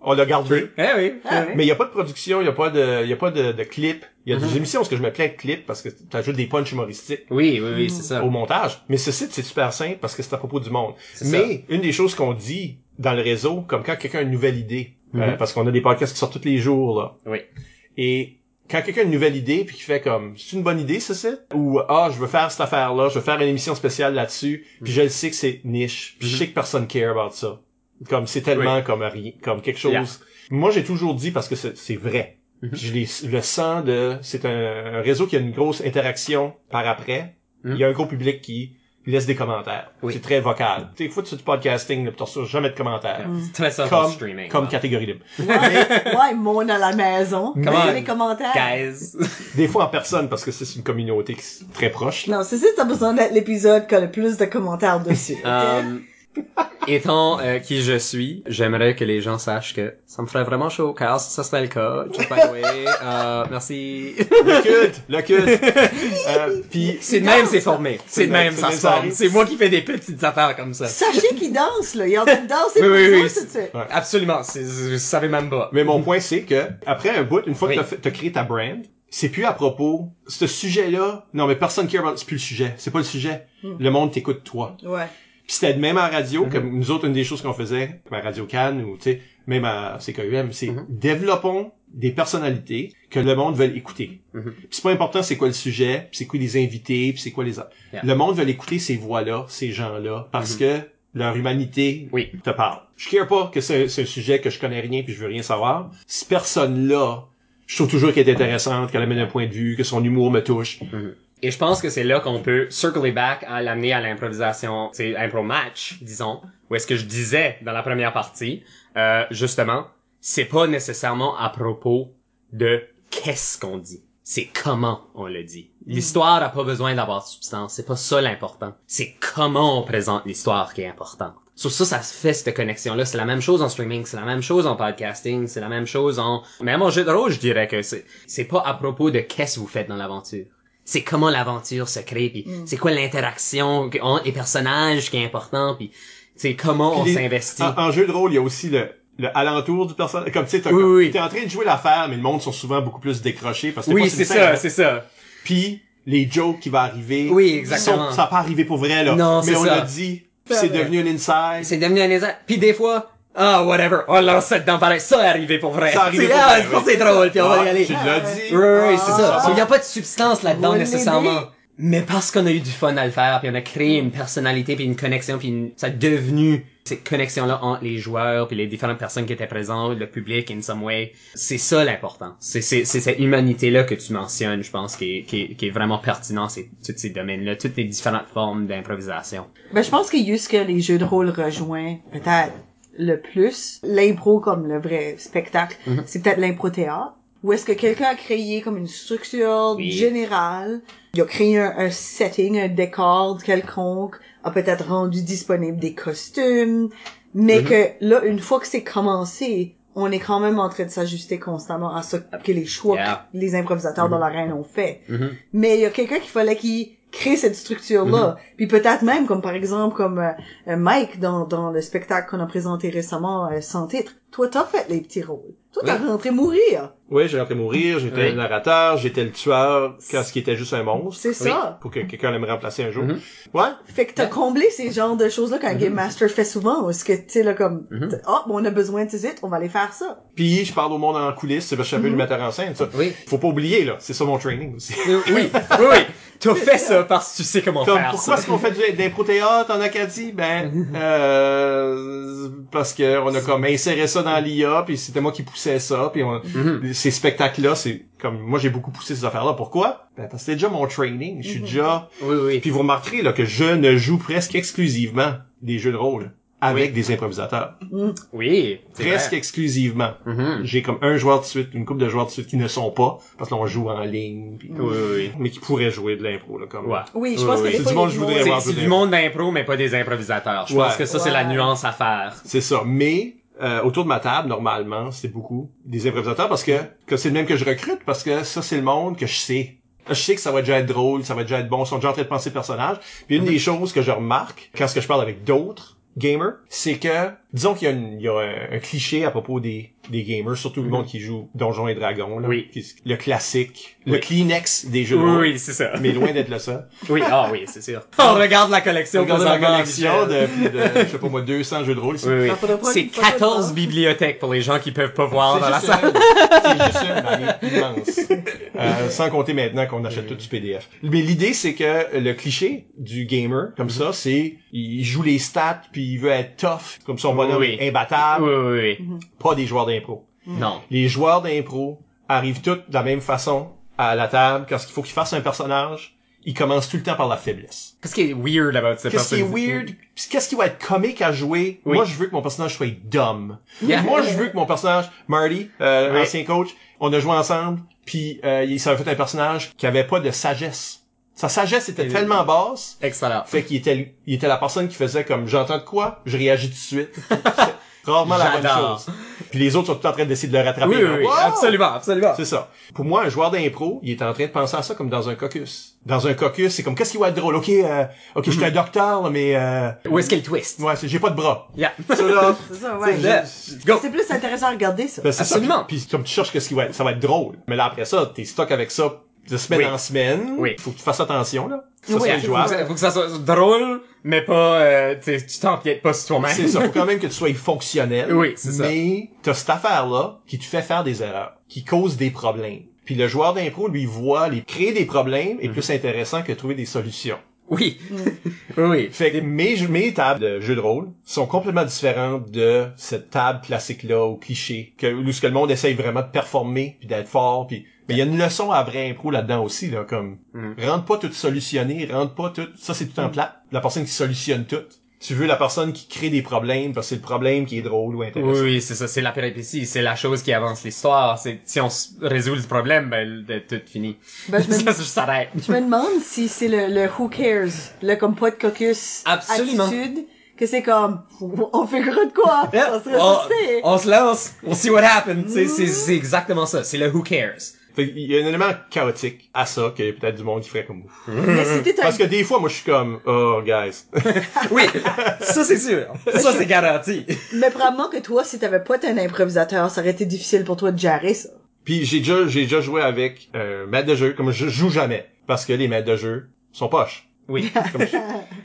On l'a gardé. Eh oui. Ah, oui. Mais il n'y a pas de production, il n'y a pas de, il y a pas de, de clip. Il y a mm-hmm. des émissions parce que je mets plein de clips parce que t'ajoutes des punchs humoristiques. Oui, oui, oui, mm-hmm. c'est ça. Au montage. Mais ce site, c'est super simple parce que c'est à propos du monde. C'est Mais ça. Une des choses qu'on dit dans le réseau, comme quand quelqu'un a une nouvelle idée, mm-hmm. euh, parce qu'on a des podcasts qui sortent tous les jours, là. Oui. Et quand quelqu'un a une nouvelle idée puis qui fait comme, c'est une bonne idée, ce site? Ou, ah, je veux faire cette affaire-là, je veux faire une émission spéciale là-dessus, mm-hmm. puis je le sais que c'est niche, puis mm-hmm. je sais que personne care about ça. Comme c'est tellement oui. comme rien, comme quelque chose. Yeah. Moi, j'ai toujours dit parce que c'est, c'est vrai. Mm-hmm. Je les, le sens de, c'est un, un réseau qui a une grosse interaction par après. Mm-hmm. Il y a un gros public qui laisse des commentaires. Oui. C'est très vocal. Tu sais, des fois, tu fais du podcasting, tu ne reçois jamais de commentaires. Mm-hmm. Très simple comme, streaming. Comme ouais. catégorie libre. Ouais, ouais mon à la maison. Comment les commentaires? Guys. Des fois en personne parce que c'est une communauté qui est très proche. Non, c'est ça, t'as besoin d'être l'épisode qui a le plus de commentaires dessus. Okay? um... Étant euh, qui je suis, j'aimerais que les gens sachent que ça me ferait vraiment chaud au cœur si ça serait le cas. Just by the way, euh, merci. Le culte, le culte. euh, puis c'est de même, c'est formé. C'est de même, ça se forme. C'est moi qui fais des petites affaires comme ça. Sachez qu'il danse là, il est en train de danser. Oui, oui, oui, oui. Ouais. Absolument. C'est, je savais même pas. Mais mon point c'est que après un bout, une fois oui. que t'as, fait, t'as créé ta brand. C'est plus à propos, ce sujet-là. Non, mais personne care about. C'est plus le sujet. C'est pas le sujet. Mm. Le monde t'écoute toi. Ouais. Pis c'était même en radio, mm-hmm. comme nous autres, une des choses qu'on faisait, comme à Radio-Can ou, tu sais, même à C K U M, c'est mm-hmm. développons des personnalités que le monde veut écouter. Mm-hmm. Puis c'est pas important c'est quoi le sujet, pis c'est quoi les invités, pis c'est quoi les... Yeah. Le monde veut écouter ces voix-là, ces gens-là, parce mm-hmm. que leur humanité oui. te parle. Je care pas que c'est, c'est un sujet que je connais rien pis je veux rien savoir. Cette personne-là, je trouve toujours qu'elle est intéressante, qu'elle amène un point de vue, que son humour me touche. Mm-hmm. Et je pense que c'est là qu'on peut circler back à l'amener à l'improvisation, c'est impro match, disons, où est-ce que je disais dans la première partie, euh, justement, c'est pas nécessairement à propos de qu'est-ce qu'on dit, c'est comment on le dit. L'histoire a pas besoin d'avoir de substance, c'est pas ça l'important, c'est comment on présente l'histoire qui est importante. Sur ça, ça fait cette connexion-là. C'est la même chose en streaming, c'est la même chose en podcasting, c'est la même chose en... Même en jeu de rôle, je dirais que c'est, c'est pas à propos de qu'est-ce que vous faites dans l'aventure. C'est comment l'aventure se crée, puis mm. c'est quoi l'interaction, les personnages qui est important, puis c'est comment pis on les, s'investit. En, en jeu de rôle, il y a aussi le, le alentour du personnage. Comme tu sais, t'es oui, oui. en train de jouer l'affaire, mais le monde sont souvent beaucoup plus décrochés parce que oui, pas c'est ça, simple. C'est ça. Puis les jokes qui vont arriver, oui, exactement. Sont, ça va pas arriver pour vrai là. Non, mais c'est on ça. L'a dit, pis c'est devenu un inside. C'est devenu un inside. Puis des fois. Ah, oh, whatever. On lance ça dedans pareil. Ça est arrivé pour vrai. Ça arrive pour ah, vrai. C'est drôle, puis on ah, va y aller. Tu l'as dit. Oui, oui, c'est ah, ça. Il n'y a pas de substance là-dedans, nécessairement. Mais parce qu'on a eu du fun à le faire, puis on a créé une personnalité, puis une connexion, puis une... ça a devenu cette connexion-là entre les joueurs, puis les différentes personnes qui étaient présentes, le public, in some way. C'est ça l'important. C'est, c'est, c'est cette humanité-là que tu mentionnes, je pense, qui est, qui est, qui est vraiment pertinent, c'est tous ces domaines-là, toutes les différentes formes d'improvisation. Ben, je pense qu'il y a ce que les jeux de rôle rejoignent, peut-être, le plus. L'impro comme le vrai spectacle, mm-hmm. c'est peut-être l'impro-théâtre. Où est-ce que quelqu'un a créé comme une structure oui. générale, il a créé un, un setting, un décor quelconque, a peut-être rendu disponible des costumes, mais mm-hmm. que là, une fois que c'est commencé, on est quand même en train de s'ajuster constamment à ce que les choix yeah. que les improvisateurs mm-hmm. dans l'arène ont fait. Mm-hmm. Mais il y a quelqu'un qu'il fallait qu'il crée cette structure-là. Mm-hmm. Puis peut-être même, comme par exemple, comme euh, Mike dans, dans le spectacle qu'on a présenté récemment, euh, sans titre, toi, t'as fait les petits rôles. Toi, t'as oui. rentré mourir. Oui, j'ai rentré mourir, j'étais oui. le narrateur, j'étais le tueur, quand ce qui était juste un monstre. C'est ça. Oui. Pour que quelqu'un allait me remplacer un jour. Mm-hmm. Ouais. Fait que t'as comblé ces genres de choses-là qu'un mm-hmm. Game Master fait souvent, parce que, tu sais, là, comme, mm-hmm. oh, on a besoin de ces sites, on va aller faire ça. Puis, je parle au monde en coulisses, c'est parce que je suis un peu le metteur en scène, ça. Oui. Faut pas oublier, là, c'est ça mon training aussi. Oui, oui, oui. T'as fait ça parce que tu sais comment comme, faire pourquoi ça. Pourquoi est-ce qu'on fait d'impro-théâtre en Acadie? Ben, euh, parce que on a comme inséré ça dans l'I A, puis c'était moi qui poussais ça, puis on, mm-hmm. ces spectacles-là, c'est comme, moi j'ai beaucoup poussé ces affaires-là. Pourquoi? Ben, parce que c'était déjà mon training. Je suis mm-hmm. déjà... Oui, oui. Puis vous remarquerez, là, que je ne joue presque exclusivement des jeux de rôle avec oui. des improvisateurs. Mm-hmm. Oui. Presque vrai. Exclusivement. Mm-hmm. J'ai comme un joueur de suite, une couple de joueurs de suite qui ne sont pas, parce qu'on joue en ligne, pis, mm-hmm. oui, oui, mais qui pourraient jouer de l'impro, là, comme. Ouais. Oui, je pense oui, que oui. C'est du monde joue des C'est du monde d'impro, mais pas des improvisateurs. Je ouais. pense que ça, ouais. c'est la nuance à faire. C'est ça. Mais, euh, autour de ma table, normalement, c'est beaucoup des improvisateurs parce que, que c'est le même que je recrute, parce que ça, c'est le monde que je sais. Je sais que ça va déjà être drôle, ça va déjà être bon, ils sont déjà en train de penser le personnage. Puis une mm-hmm. des choses que je remarque, quand ce que je parle avec d'autres, gamer, c'est que, disons qu'il y a, une, il y a un, un cliché à propos des, des gamers, surtout mm-hmm. le monde qui joue Donjons et Dragons, là, oui. qui, le classique, oui. le Kleenex des jeux de rôle. Oui, c'est ça. Mais loin d'être le seul. Oui, ah oui, c'est sûr. On regarde la collection. On regarde la collection de, de, je sais pas moi, deux cents jeux de rôle. Oui, oui. C'est quatorze bibliothèques pour les gens qui peuvent pas voir dans la salle. C'est juste une, immense. Euh, sans compter maintenant qu'on achète mm-hmm. tout du P D F. Mais l'idée, c'est que le cliché du gamer, comme mm-hmm. ça, c'est, il joue les stats, puis il veut être tough, comme son bonhomme oui. imbattable. Oui, oui, oui. Pas des joueurs d'impro. Mm. Non. Les joueurs d'impro arrivent tous de la même façon à la table. Quand il faut qu'ils fassent un personnage, ils commencent tout le temps par la faiblesse. Qu'est-ce qui est weird about cette personne? Qu'est-ce qui est weird? Pis qu'est-ce qui va être comique à jouer? Oui. Moi, je veux que mon personnage soit dumb. Yeah. Moi, je veux que mon personnage, Marty, euh, oui. ancien coach, on a joué ensemble, puis euh, il s'est fait un personnage qui avait pas de sagesse. Sa sagesse était tellement basse. Excellent. Fait qu'il était, il était la personne qui faisait comme, j'entends de quoi? Je réagis tout de suite. Rarement la bonne chose. Puis les autres sont tout en train d'essayer de le rattraper. Oui, oui, oui. Wow! Absolument, absolument. C'est ça. Pour moi, un joueur d'impro, il est en train de penser à ça comme dans un caucus. Dans un caucus, c'est comme, qu'est-ce qui va être drôle? OK, euh, OK, mm-hmm. je suis un docteur, mais... Euh, où est-ce qu'elle twist? Ouais, c'est, j'ai pas de bras. Yeah. Ça, là, c'est ça, ouais. Je, go. C'est plus intéressant à regarder, ça. Ben, c'est absolument. Ça. Puis, puis comme tu cherches qu'est-ce qui va être, ça va être drôle. Mais là, après ça, t'es stock avec ça. De semaine oui. en semaine. Oui. Faut que tu fasses attention, là. Ça oui, soit jouable. Faut que ça, faut que ça soit drôle, mais pas, euh, tu sais, tu t'empiètes pas sur toi-même. C'est ça. Faut quand même que tu sois fonctionnel. Oui, c'est ça. Mais t'as cette affaire-là qui te fait faire des erreurs, qui cause des problèmes. Puis le joueur d'impro, lui, voit les, créer des problèmes est mm-hmm. plus intéressant que trouver des solutions. Oui. oui. Fait que mes, mes tables de jeux de rôle sont complètement différentes de cette table classique-là au cliché, que, où ce que le monde essaye vraiment de performer, puis d'être fort, puis mais il y a une leçon à vrai impro là-dedans aussi, là, comme, mm. rentre pas tout solutionné, rentre pas tout, ça c'est tout en plat. La personne qui solutionne tout. Tu veux la personne qui crée des problèmes, parce que c'est le problème qui est drôle ou intéressant. Oui, oui, c'est ça, c'est la péripétie, c'est la chose qui avance l'histoire, c'est, si on résout le problème, ben, tout fini. Ben, je me, ça, ça je me demande si c'est le, le who cares, le comme pas de caucus. Absolument. Attitude. Que c'est comme, on fait gros de quoi? Yeah. On, se on, on se lance, on see what happens, c'est, c'est, c'est exactement ça, c'est le who cares. Fait qu'il y a un élément chaotique à ça qu'il y a peut-être du monde qui ferait comme vous. Parce que des fois, moi, je suis comme, oh, guys. oui, ça, c'est sûr. Ça, c'est garanti. Mais probablement que toi, si t'avais pas été un improvisateur, ça aurait été difficile pour toi de gérer ça. Puis j'ai déjà, j'ai déjà joué avec un euh, maître de jeu, comme je joue jamais, parce que les maîtres de jeu sont poches. Oui. Comme, je,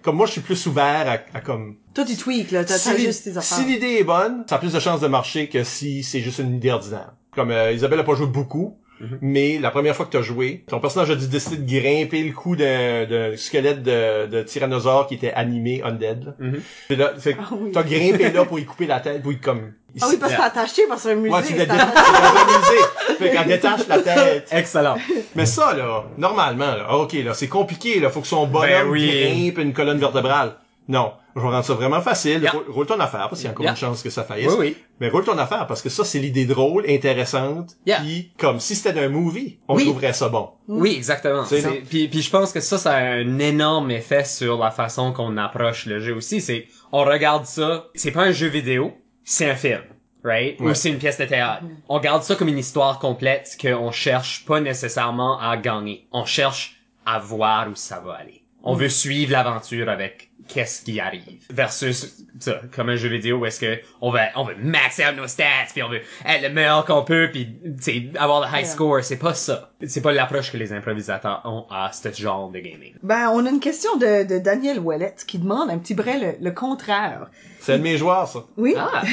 comme moi, je suis plus ouvert à, à comme... Toi, tu tweaks, là. T'as si, juste tes affaires. Si l'idée est bonne, ça a plus de chances de marcher que si c'est juste une idée ordinaire. Comme euh, Isabelle a pas joué beaucoup. Mm-hmm. Mais la première fois que t'as joué, ton personnage a dû décider de grimper le cou d'un, d'un squelette de, de tyrannosaure qui était animé undead. Mm-hmm. Et là, fait que ah oui. t'as grimpé là pour y couper la tête, pour y comme... Ah oui, parce que t'as attaché parce que c'est un musée. Ouais, tu l'as détaché dans un musée. Fait qu'elle détache la tête. Excellent. Mais ça, là, normalement, là, ok, là, c'est compliqué, là, faut que son bonhomme ben oui. grimpe une colonne vertébrale. Non. Je vais rendre ça vraiment facile. Yeah. Roule ton affaire, parce qu'il y a encore yeah. une chance que ça faillisse. Oui, oui. Mais roule ton affaire, parce que ça, c'est l'idée drôle, intéressante, yeah. puis comme si c'était d'un movie, on oui. trouverait ça bon. Oui, exactement. C'est, c'est... Puis, puis je pense que ça, ça a un énorme effet sur la façon qu'on approche le jeu aussi. C'est, on regarde ça, c'est pas un jeu vidéo, c'est un film, right? Ouais. Ou c'est une pièce de théâtre. Mm. On regarde ça comme une histoire complète qu'on cherche pas nécessairement à gagner. On cherche à voir où ça va aller. On mm. veut suivre l'aventure avec qu'est-ce qui arrive. Versus, ça, comme un jeu vidéo où est-ce que on veut, on veut max out nos stats, pis on veut être le meilleur qu'on peut, pis, t'sais, avoir le high yeah. score. C'est pas ça. C'est pas l'approche que les improvisateurs ont à ce genre de gaming. Ben, on a une question de, de Daniel Ouellet qui demande un petit brin le, le contraire. C'est un de mes joueurs, ça. Oui. Ah.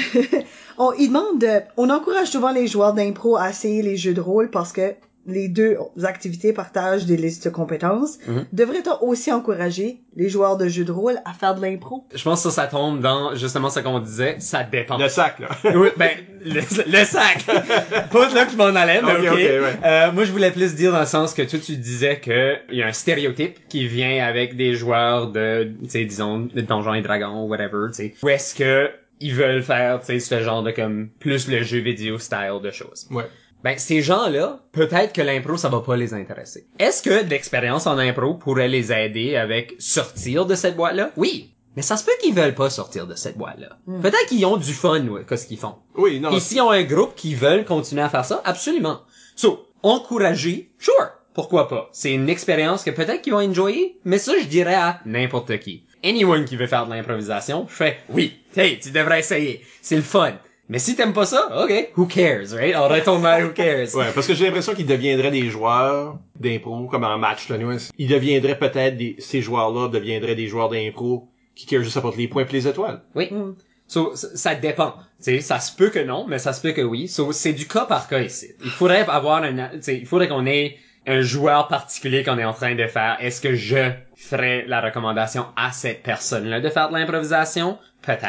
on, il demande, on encourage souvent les joueurs d'impro à essayer les jeux de rôle parce que les deux activités partagent des listes de compétences. Mm-hmm. Devrait-on aussi encourager les joueurs de jeux de rôle à faire de l'impro? Je pense que ça, ça tombe dans, justement, ce qu'on disait, ça dépend. Le sac, là. oui, ben, le, le sac. Pas là que je m'en allais, mais ok. okay. okay ouais. euh, moi, je voulais plus dire dans le sens que toi, tu disais que il y a un stéréotype qui vient avec des joueurs de, tu sais, disons, de Donjons et Dragons, whatever, tu sais. Où est-ce que ils veulent faire, tu sais, ce genre de, comme, plus le jeu vidéo style de choses. Ouais. Ben, ces gens-là, peut-être que l'impro, ça va pas les intéresser. Est-ce que l'expérience en impro pourrait les aider avec sortir de cette boîte-là? Oui! Mais ça se peut qu'ils veulent pas sortir de cette boîte-là. Mm. Peut-être qu'ils ont du fun, ouais, qu'est-ce qu'ils font. Oui, non. Et s'ils ont un groupe qui veulent continuer à faire ça, absolument. So, encourager, sure, pourquoi pas. C'est une expérience que peut-être qu'ils vont enjoyer, mais ça, je dirais à n'importe qui. Anyone qui veut faire de l'improvisation, je fais, oui, hey, tu devrais essayer. C'est le fun. Mais si t'aimes pas ça, ok, who cares, right? On retourne à who cares. Ouais, parce que j'ai l'impression qu'ils deviendraient des joueurs d'impro, comme en match, là, nous. Ils deviendraient peut-être des, ces joueurs-là deviendraient des joueurs d'impro qui carent juste apporter les points pis les étoiles. Oui. Mm. So, ça dépend. T'sais, ça se peut que non, mais ça se peut que oui. So, c'est du cas par cas ici. Il faudrait avoir un, t'sais, il faudrait qu'on ait un joueur particulier qu'on est en train de faire. Est-ce que je ferais la recommandation à cette personne-là de faire de l'improvisation? Peut-être.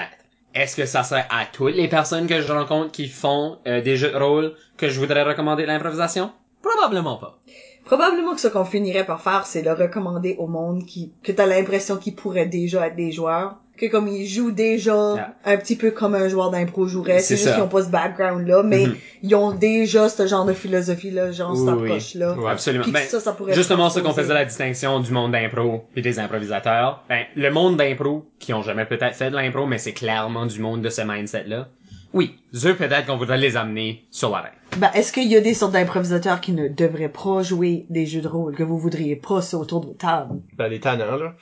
Est-ce que ça serait à toutes les personnes que je rencontre qui font euh, des jeux de rôle que je voudrais recommander l'improvisation? Probablement pas. Probablement que ce qu'on finirait par faire, c'est le recommander au monde qui que t'as l'impression qu'ils pourraient déjà être des joueurs, que comme ils jouent déjà yeah. un petit peu comme un joueur d'impro jouerait, c'est, c'est juste ça. Qu'ils ont pas ce background-là, mais mm-hmm. ils ont déjà ce genre de philosophie-là, genre oui, cette approche-là. Oui, absolument. Ben, ça, ça pourrait justement, ce qu'on faisait la distinction du monde d'impro et des improvisateurs, ben, le monde d'impro, qui ont jamais peut-être fait de l'impro, mais c'est clairement du monde de ce mindset-là, oui, eux, peut-être qu'on voudrait les amener sur l'arène. Ben, est-ce qu'il y a des sortes d'improvisateurs qui ne devraient pas jouer des jeux de rôle, que vous voudriez pas sur autour de votre table? Ben, les tannants, là.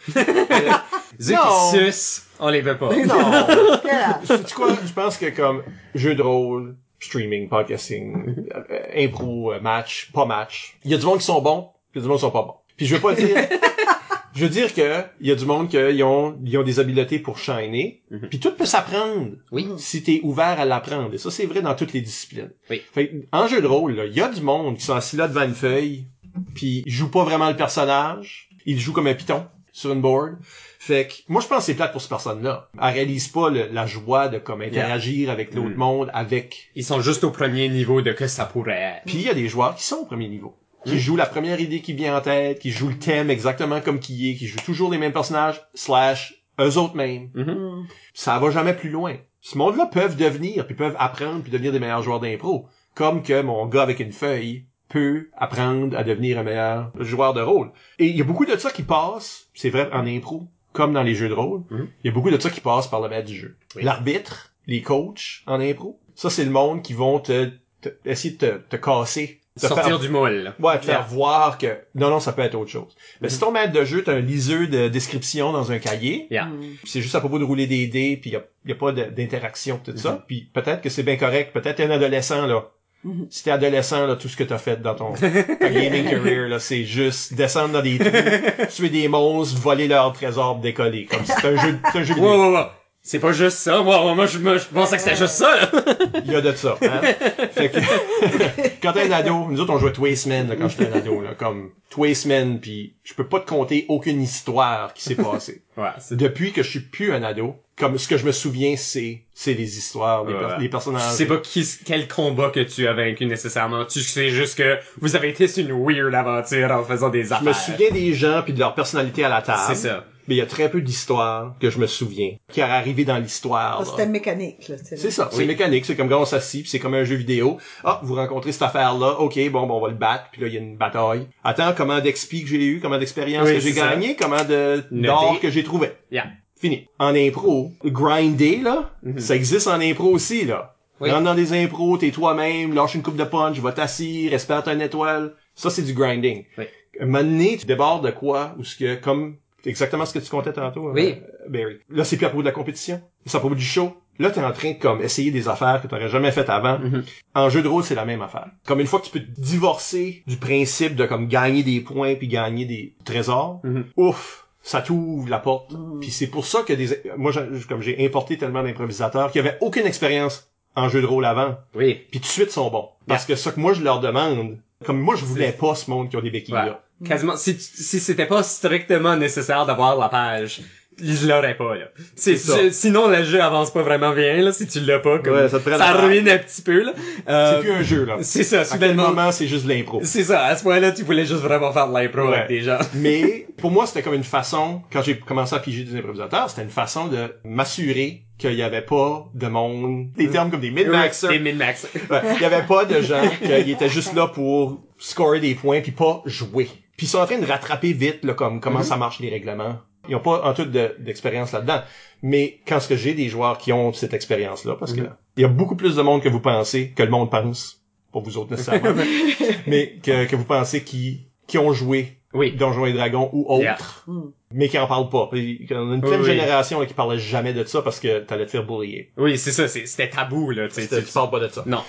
Ceux qui sucent, on les veut pas. Non. Sais-tu quoi? Je pense que comme jeux de rôle, streaming, podcasting, euh, impro, match, pas match, il y a du monde qui sont bons, puis il y a du monde qui sont pas bons. Puis je veux pas dire... Je veux dire que il y a du monde qui ont ils ont des habiletés pour shiner, mm-hmm. puis tout peut s'apprendre. Oui. Si t'es ouvert à l'apprendre, et ça c'est vrai dans toutes les disciplines. Oui. Fait en jeu de rôle, il y a du monde qui sont assis là devant une feuille, puis ils jouent pas vraiment le personnage, ils jouent comme un piton sur une board. Fait que moi je pense que c'est plate pour ces personnes-là. Elles réalisent pas le, la joie de comme interagir yeah. avec l'autre mm. monde, avec. Ils sont juste au premier niveau de que ça pourrait être. Puis il y a des joueurs qui sont au premier niveau. Qui joue la première idée qui vient en tête, qui joue le thème exactement comme qu'il est, qui joue toujours les mêmes personnages, slash, eux autres mêmes. Mm-hmm. Ça va jamais plus loin. Ce monde-là peuvent devenir, puis peuvent apprendre, puis devenir des meilleurs joueurs d'impro. Comme que mon gars avec une feuille peut apprendre à devenir un meilleur joueur de rôle. Et il y a beaucoup de ça qui passe, c'est vrai en impro, comme dans les jeux de rôle, il mm-hmm. y a beaucoup de ça qui passe par le maître du jeu. Oui. L'arbitre, les coachs en impro, ça c'est le monde qui vont te, te essayer de te, te casser. Sortir faire... du moule. Ouais, te faire voir que, non, non, ça peut être autre chose. Mais mm-hmm. si ton maître de jeu, t'as un liseux de description dans un cahier. Yeah. Mm-hmm. Pis c'est juste à propos de rouler des dés, pis y a, y a pas de, d'interaction, tout mm-hmm. ça. Puis peut-être que c'est bien correct. Peut-être t'es un adolescent, là. Mm-hmm. Si t'es adolescent, là, tout ce que t'as fait dans ton, ta gaming career, là, c'est juste descendre dans des trous, tuer des monstres, voler leurs trésors, décoller. Comme c'est un jeu, c'est un jeu vidéo. Wow, wow, wow. C'est pas juste ça. Moi, moi je, je pensais que c'était juste ça, là. Il y a de ça, hein? Fait que, quand t'es un ado, nous autres, on jouait tous les semaines, là, quand j'étais un ado, là. Comme, tous les semaines, pis je peux pas te conter aucune histoire qui s'est passée. Ouais. C'est... Depuis que je suis plus un ado, comme, ce que je me souviens, c'est, c'est les histoires, les, ouais. per- les personnages. Tu sais pas qui, quel combat que tu as vaincu nécessairement. Tu sais juste que vous avez été sur une weird aventure en faisant des affaires. Je me souviens des gens pis de leur personnalité à la table. C'est ça. Mais il y a très peu d'histoires que je me souviens qui est arrivé dans l'histoire. Ah, c'était mécanique, là. C'est, c'est ça, oui. C'est mécanique. C'est comme quand on s'assit, pis c'est comme un jeu vidéo. Ah, vous rencontrez cette affaire-là. Ok, bon, bon, on va le battre. Puis là, il y a une bataille. Attends, comment d'expi que j'ai eu, comment d'expérience oui, que j'ai gagné, comment de d'or que j'ai trouvé. Yeah. Fini. En impro, grinder, là, mm-hmm. ça existe en impro aussi, là. Oui. Rentre dans des impros, t'es toi-même, lâche une coupe de punch, va t'assis, respire ton étoile. Ça, c'est du grinding. Oui. Un moment donné, tu débordes de quoi, ou ce que, comme, c'est exactement ce que tu comptais tantôt, oui. euh, Barry. Là, c'est plus à propos de la compétition. C'est à propos du show. Là, t'es en train de, comme, essayer des affaires que t'aurais jamais faites avant. Mm-hmm. En jeu de rôle, c'est la même affaire. Comme une fois que tu peux te divorcer du principe de, comme, gagner des points puis gagner des trésors, mm-hmm. ouf, ça t'ouvre la porte. Mm-hmm. Puis c'est pour ça que des, moi, je, comme j'ai importé tellement d'improvisateurs qui avaient aucune expérience en jeu de rôle avant. Oui. Puis tout de suite, sont bons. Parce yeah. que ça que moi, je leur demande, comme moi, je voulais c'est... pas ce monde qui a des béquilles, ouais. là. Quasiment, si, si c'était pas strictement nécessaire d'avoir la page, je l'aurais pas, là. C'est, c'est ça. Je, sinon, le jeu avance pas vraiment bien, là, si tu l'as pas, comme, ouais, ça, ça ruine un petit peu, là. Euh, c'est plus un jeu, là. C'est ça, soudainement. À quel moment, c'est juste de l'impro. C'est ça, à ce point-là, tu voulais juste vraiment faire de l'impro ouais. avec des gens. Mais, pour moi, c'était comme une façon, quand j'ai commencé à piger des improvisateurs, c'était une façon de m'assurer qu'il y avait pas de monde, des termes comme des mid-maxers. Des mid-maxers. Ouais. Il y avait pas de gens qui étaient juste là pour scorer des points puis pas jouer. Puis ils sont en train de rattraper vite, là, comme, comment mm-hmm. ça marche les règlements. Ils ont pas en tout de, d'expérience là-dedans. Mais quand ce que j'ai des joueurs qui ont cette expérience-là, parce mm-hmm. que il y a beaucoup plus de monde que vous pensez, que le monde pense, pas vous autres nécessairement, mais que, que vous pensez qui, qui ont joué oui. Donjons et Dragons ou autres, yeah. mm. mais qui en parlent pas. Il y en a une pleine oui, génération là, qui parlait jamais de ça parce que t'allais te faire bullier. Oui, c'est ça, c'est, c'était tabou, là. Tu parles pas de ça. Non.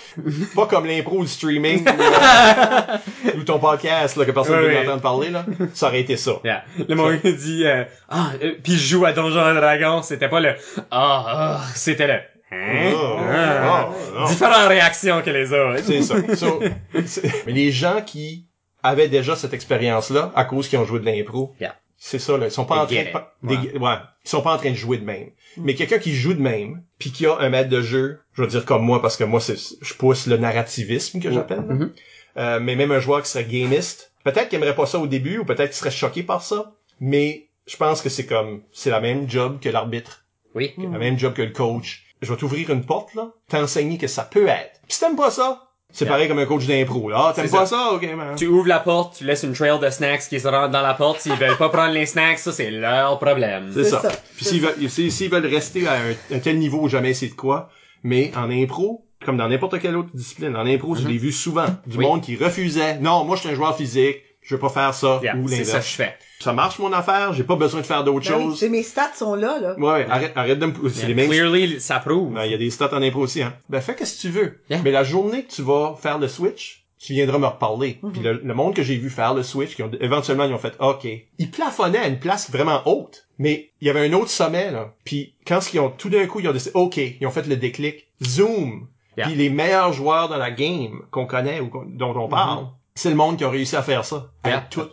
Pas comme l'impro ou le streaming ou, euh, ou ton podcast là que personne ne oui, veut oui. entendre parler, là. Ça aurait été ça. Yeah. Le monde qui dit euh, Ah, euh, pis je joue à Donjons et Dragons, c'était pas le Ah, oh, oh, c'était le Hein? Oh, ah. oh, oh. Différentes réactions que les autres. C'est ça. So, c'est... Mais les gens qui avaient déjà cette expérience-là à cause qu'ils ont joué de l'impro. Yeah. C'est ça, là. Ils sont pas They en train de... Des... Ouais. Ils sont pas en train de jouer de même. Mm. Mais quelqu'un qui joue de même, puis qui a un maître de jeu, je veux dire comme moi, parce que moi, c'est... je pousse le narrativisme que j'appelle. Mm-hmm. Euh, mais même un joueur qui serait gamiste, peut-être qu'il aimerait pas ça au début, ou peut-être qu'il serait choqué par ça. Mais je pense que c'est comme... C'est la même job que l'arbitre. Oui. Mm. La même job que le coach. Je vais t'ouvrir une porte, là. T'enseigner que ça peut être. Pis si t'aimes pas ça... C'est yeah. pareil comme un coach d'impro, là. Ah, t'aimes c'est pas ça. ça? Ok, man. Tu ouvres la porte, tu laisses une trail de snacks qui se rentrent dans la porte. S'ils veulent pas prendre les snacks, ça, c'est leur problème. C'est, c'est ça. ça. Puis s'ils veulent, s'ils, s'ils veulent rester à un, un tel niveau, jamais c'est de quoi. Mais en impro, comme dans n'importe quelle autre discipline, en impro, mm-hmm. je l'ai vu souvent. Du oui. monde qui refusait. Non, moi, je suis un joueur physique. Je veux pas faire ça. Yeah, ou l'inverse. C'est ça que je fais. Ça marche, mon affaire. J'ai pas besoin de faire d'autres ben, choses. Mes stats sont là, là. Ouais, ouais. arrête, arrête de me, c'est yeah, les mêmes. Clearly, ça prouve. Il ben, y a des stats en impro aussi, hein. Ben, fais qu'est-ce que tu veux. Yeah. Mais la journée que tu vas faire le switch, tu viendras me reparler. Mm-hmm. Puis le, le monde que j'ai vu faire le switch, qui ont, éventuellement, ils ont fait, OK. Ils plafonnaient à une place vraiment haute. Mais, il y avait un autre sommet, là. Puis, quand ils ont, tout d'un coup, ils ont décidé, OK, ils ont fait le déclic. Zoom. Yeah. Puis les meilleurs joueurs dans la game qu'on connaît ou qu'on, dont on parle, mm-hmm. c'est le monde qui a réussi à faire ça. Yeah. Avec tout.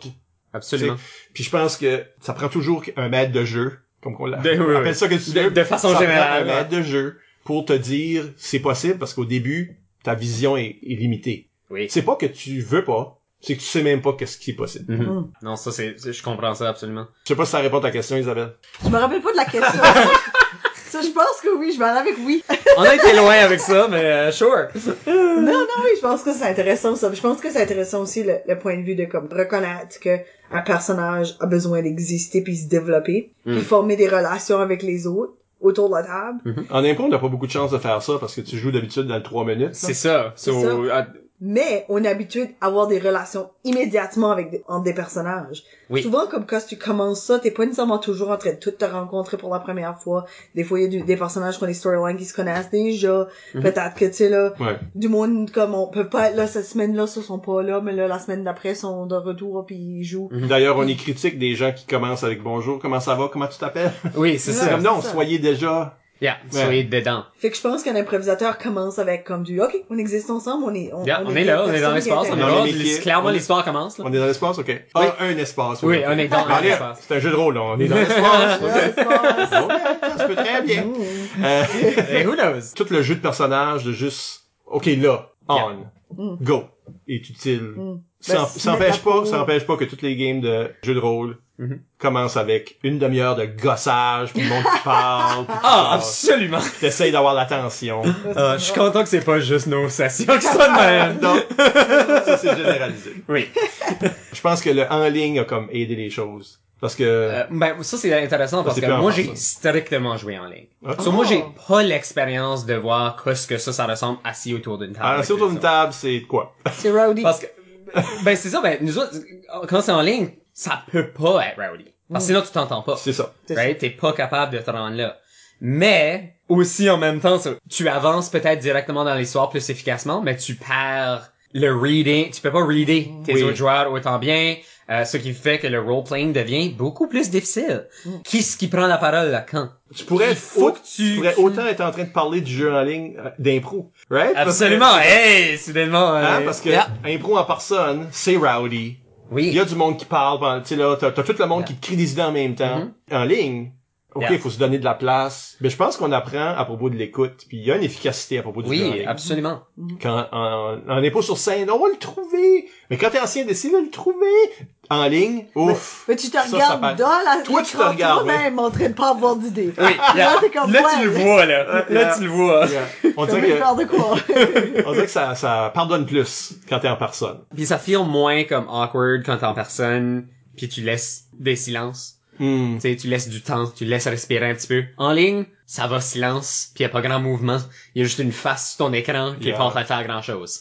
Absolument. C'est... Puis je pense que ça prend toujours un maître de jeu, comme qu'on l'appelle oui, oui. ça que tu veux. De, de façon ça générale. Prend un maître de jeu pour te dire c'est possible parce qu'au début, ta vision est, est limitée. Oui. C'est pas que tu veux pas, c'est que tu sais même pas qu'est-ce qui est possible. Mm-hmm. Mm. Non, ça c'est, c'est, je comprends ça absolument. Je sais pas si ça répond à ta question, Isabelle. Je me rappelle pas de la question. Ça, je pense que oui, je vais aller avec oui. On a été loin avec ça, mais euh, sure. non, non, oui, je pense que c'est intéressant ça. Je pense que c'est intéressant aussi le, le point de vue de comme reconnaître que un personnage a besoin d'exister puis se développer, mm. puis former des relations avec les autres autour de la table. Mm-hmm. En impro, on n'a pas beaucoup de chance de faire ça parce que tu joues d'habitude dans trois minutes. Là. C'est ça. So, c'est ça. À... Mais on est habitué à avoir des relations immédiatement avec des, entre des personnages. Oui. Souvent, comme quand tu commences ça, t'es pas nécessairement toujours en train de tout te rencontrer pour la première fois. Des fois, il y a du, des personnages qui ont des storylines qui se connaissent déjà. Mm-hmm. Peut-être que, tu sais, là, ouais. du monde, comme, on peut pas être là cette semaine-là, ça, sont pas là, mais là, la semaine d'après, sont de retour, puis ils jouent. Mm-hmm. D'ailleurs, on est critique des gens qui commencent avec « Bonjour, comment ça va, comment tu t'appelles? » Oui, c'est ouais, ça. Comme non, c'est ça. Soyez déjà... Yeah, so il est dedans. Fait que je pense qu'un improvisateur commence avec comme du OK, on existe ensemble, on est on, yeah, on, on est, est là, on est dans l'espace, on est dans l'espace. Clairement l'histoire commence. Là. On est dans l'espace, OK. Oui. Ah, un espace. Oui, oui on est dans ah, l'espace. C'est un jeu de rôle, là. On est dans l'espace. Ça se peut très bien. Euh, et who knows? Tout le jeu de personnages de juste OK là, on, yeah. mm. go est utile. Mm. Ça n'empêche pas, ça n'empêche pas que toutes les games de jeux de rôle Mm-hmm. commence avec une demi-heure de gossage, puis le monde qui parle. Ah, oh, absolument! T'essayes d'avoir l'attention. euh, je suis content que c'est pas juste nos sessions qui sont de même. Non. Ça, c'est généralisé. Oui. Je pense que le en ligne a comme aidé les choses. Parce que... Euh, ben, ça, c'est intéressant parce que moi, j'ai strictement joué en ligne. Okay. So, oh. Moi, j'ai pas l'expérience de voir qu'est-ce que ça, ça ressemble assis autour d'une table. Alors, assis autour d'une table, c'est quoi? C'est rowdy. Parce que, ben, c'est ça, ben, nous autres, quand c'est en ligne, ça peut pas être rowdy. Parce que sinon, tu t'entends pas. C'est ça. Right? T'es pas capable de te rendre là. Mais, aussi, en même temps, tu avances peut-être directement dans l'histoire plus efficacement, mais tu perds le reading. Tu peux pas reader tes oui. autres joueurs autant bien, euh, ce qui fait que le role-playing devient beaucoup plus difficile. Mm. Qui ce qui prend la parole là quand? Tu pourrais, faut que tu... tu pourrais autant être en train de parler du jeu en ligne d'impro, right? Absolument. Que, hey, soudainement. Hein, euh, parce que yeah. impro en personne, c'est rowdy. Oui. Il y a du monde qui parle, tu sais là, t'as, t'as tout le monde yeah. qui te crie des idées en même temps. Mm-hmm. En ligne, ok, yeah. faut se donner de la place. Mais je pense qu'on apprend à propos de l'écoute, puis il y a une efficacité à propos du oui, jeu absolument. Mm-hmm. Quand en, en impôt sur scène, on va le trouver. Mais quand t'es ancien D C, on va le trouver. En ligne, ouf. Mais, mais tu te ça, regardes ça, ça dans la... Toi, tu te regardes, toi même, oui. en train de pas avoir d'idée. Oui, yeah. Là, t'es comme, là ouais. tu le vois, là. Là, yeah. tu le vois. Yeah. On dirait que... de quoi? On dirait que ça, ça pardonne plus quand t'es en personne. Puis ça feel moins comme awkward quand t'es en personne, puis tu laisses des silences. Mm. Tu sais, tu laisses du temps, tu laisses respirer un petit peu. En ligne, ça va silence, puis y a pas grand mouvement. Il y a juste une face sur ton écran qui yeah. est pas en train de faire grand-chose.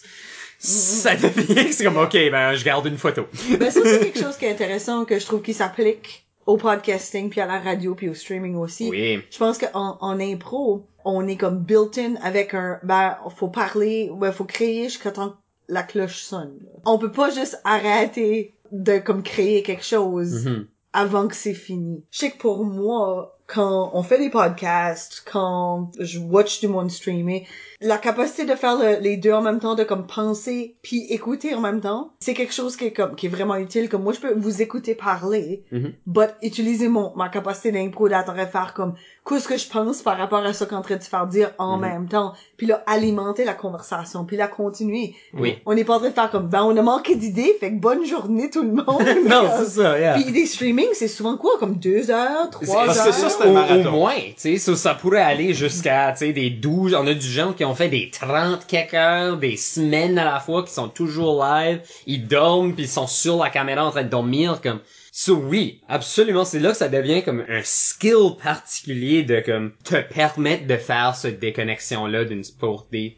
Ça devient, c'est comme, OK, ben, je garde une photo. Ben, ça, c'est quelque chose qui est intéressant, que je trouve qui s'applique au podcasting, puis à la radio, puis au streaming aussi. Oui. Je pense qu'en, en impro, on est comme built-in avec un, ben, faut parler, ben, faut créer jusqu'à temps que la cloche sonne. On peut pas juste arrêter de, comme, créer quelque chose mm-hmm. avant que c'est fini. Je sais que pour moi, quand on fait des podcasts, quand je watch du monde streamer, la capacité de faire le, les deux en même temps, de comme penser puis écouter en même temps, c'est quelque chose qui est comme qui est vraiment utile. Comme moi, je peux vous écouter parler, mm-hmm. but utiliser mon ma capacité d'impro d'être à faire comme qu'est-ce que je pense par rapport à ce qu'on est en train de faire dire en mm-hmm. même temps, puis là alimenter la conversation, puis la continuer. Oui. On n'est pas en train de faire comme ben on a manqué d'idées, fait que bonne journée tout le monde. Non, c'est ça. Yeah. Puis des streaming, c'est souvent quoi comme deux heures, trois heures. C'est ça, c'est un marathon. Au moins, tu sais, ça, ça pourrait aller jusqu'à tu sais des douze. On a du gens qui ont fait des trente quelques heures, des semaines à la fois, qui sont toujours live, ils dorment puis ils sont sur la caméra en train de dormir comme so, oui, absolument, c'est là que ça devient comme un skill particulier de comme te permettre de faire cette déconnexion là d'une pour des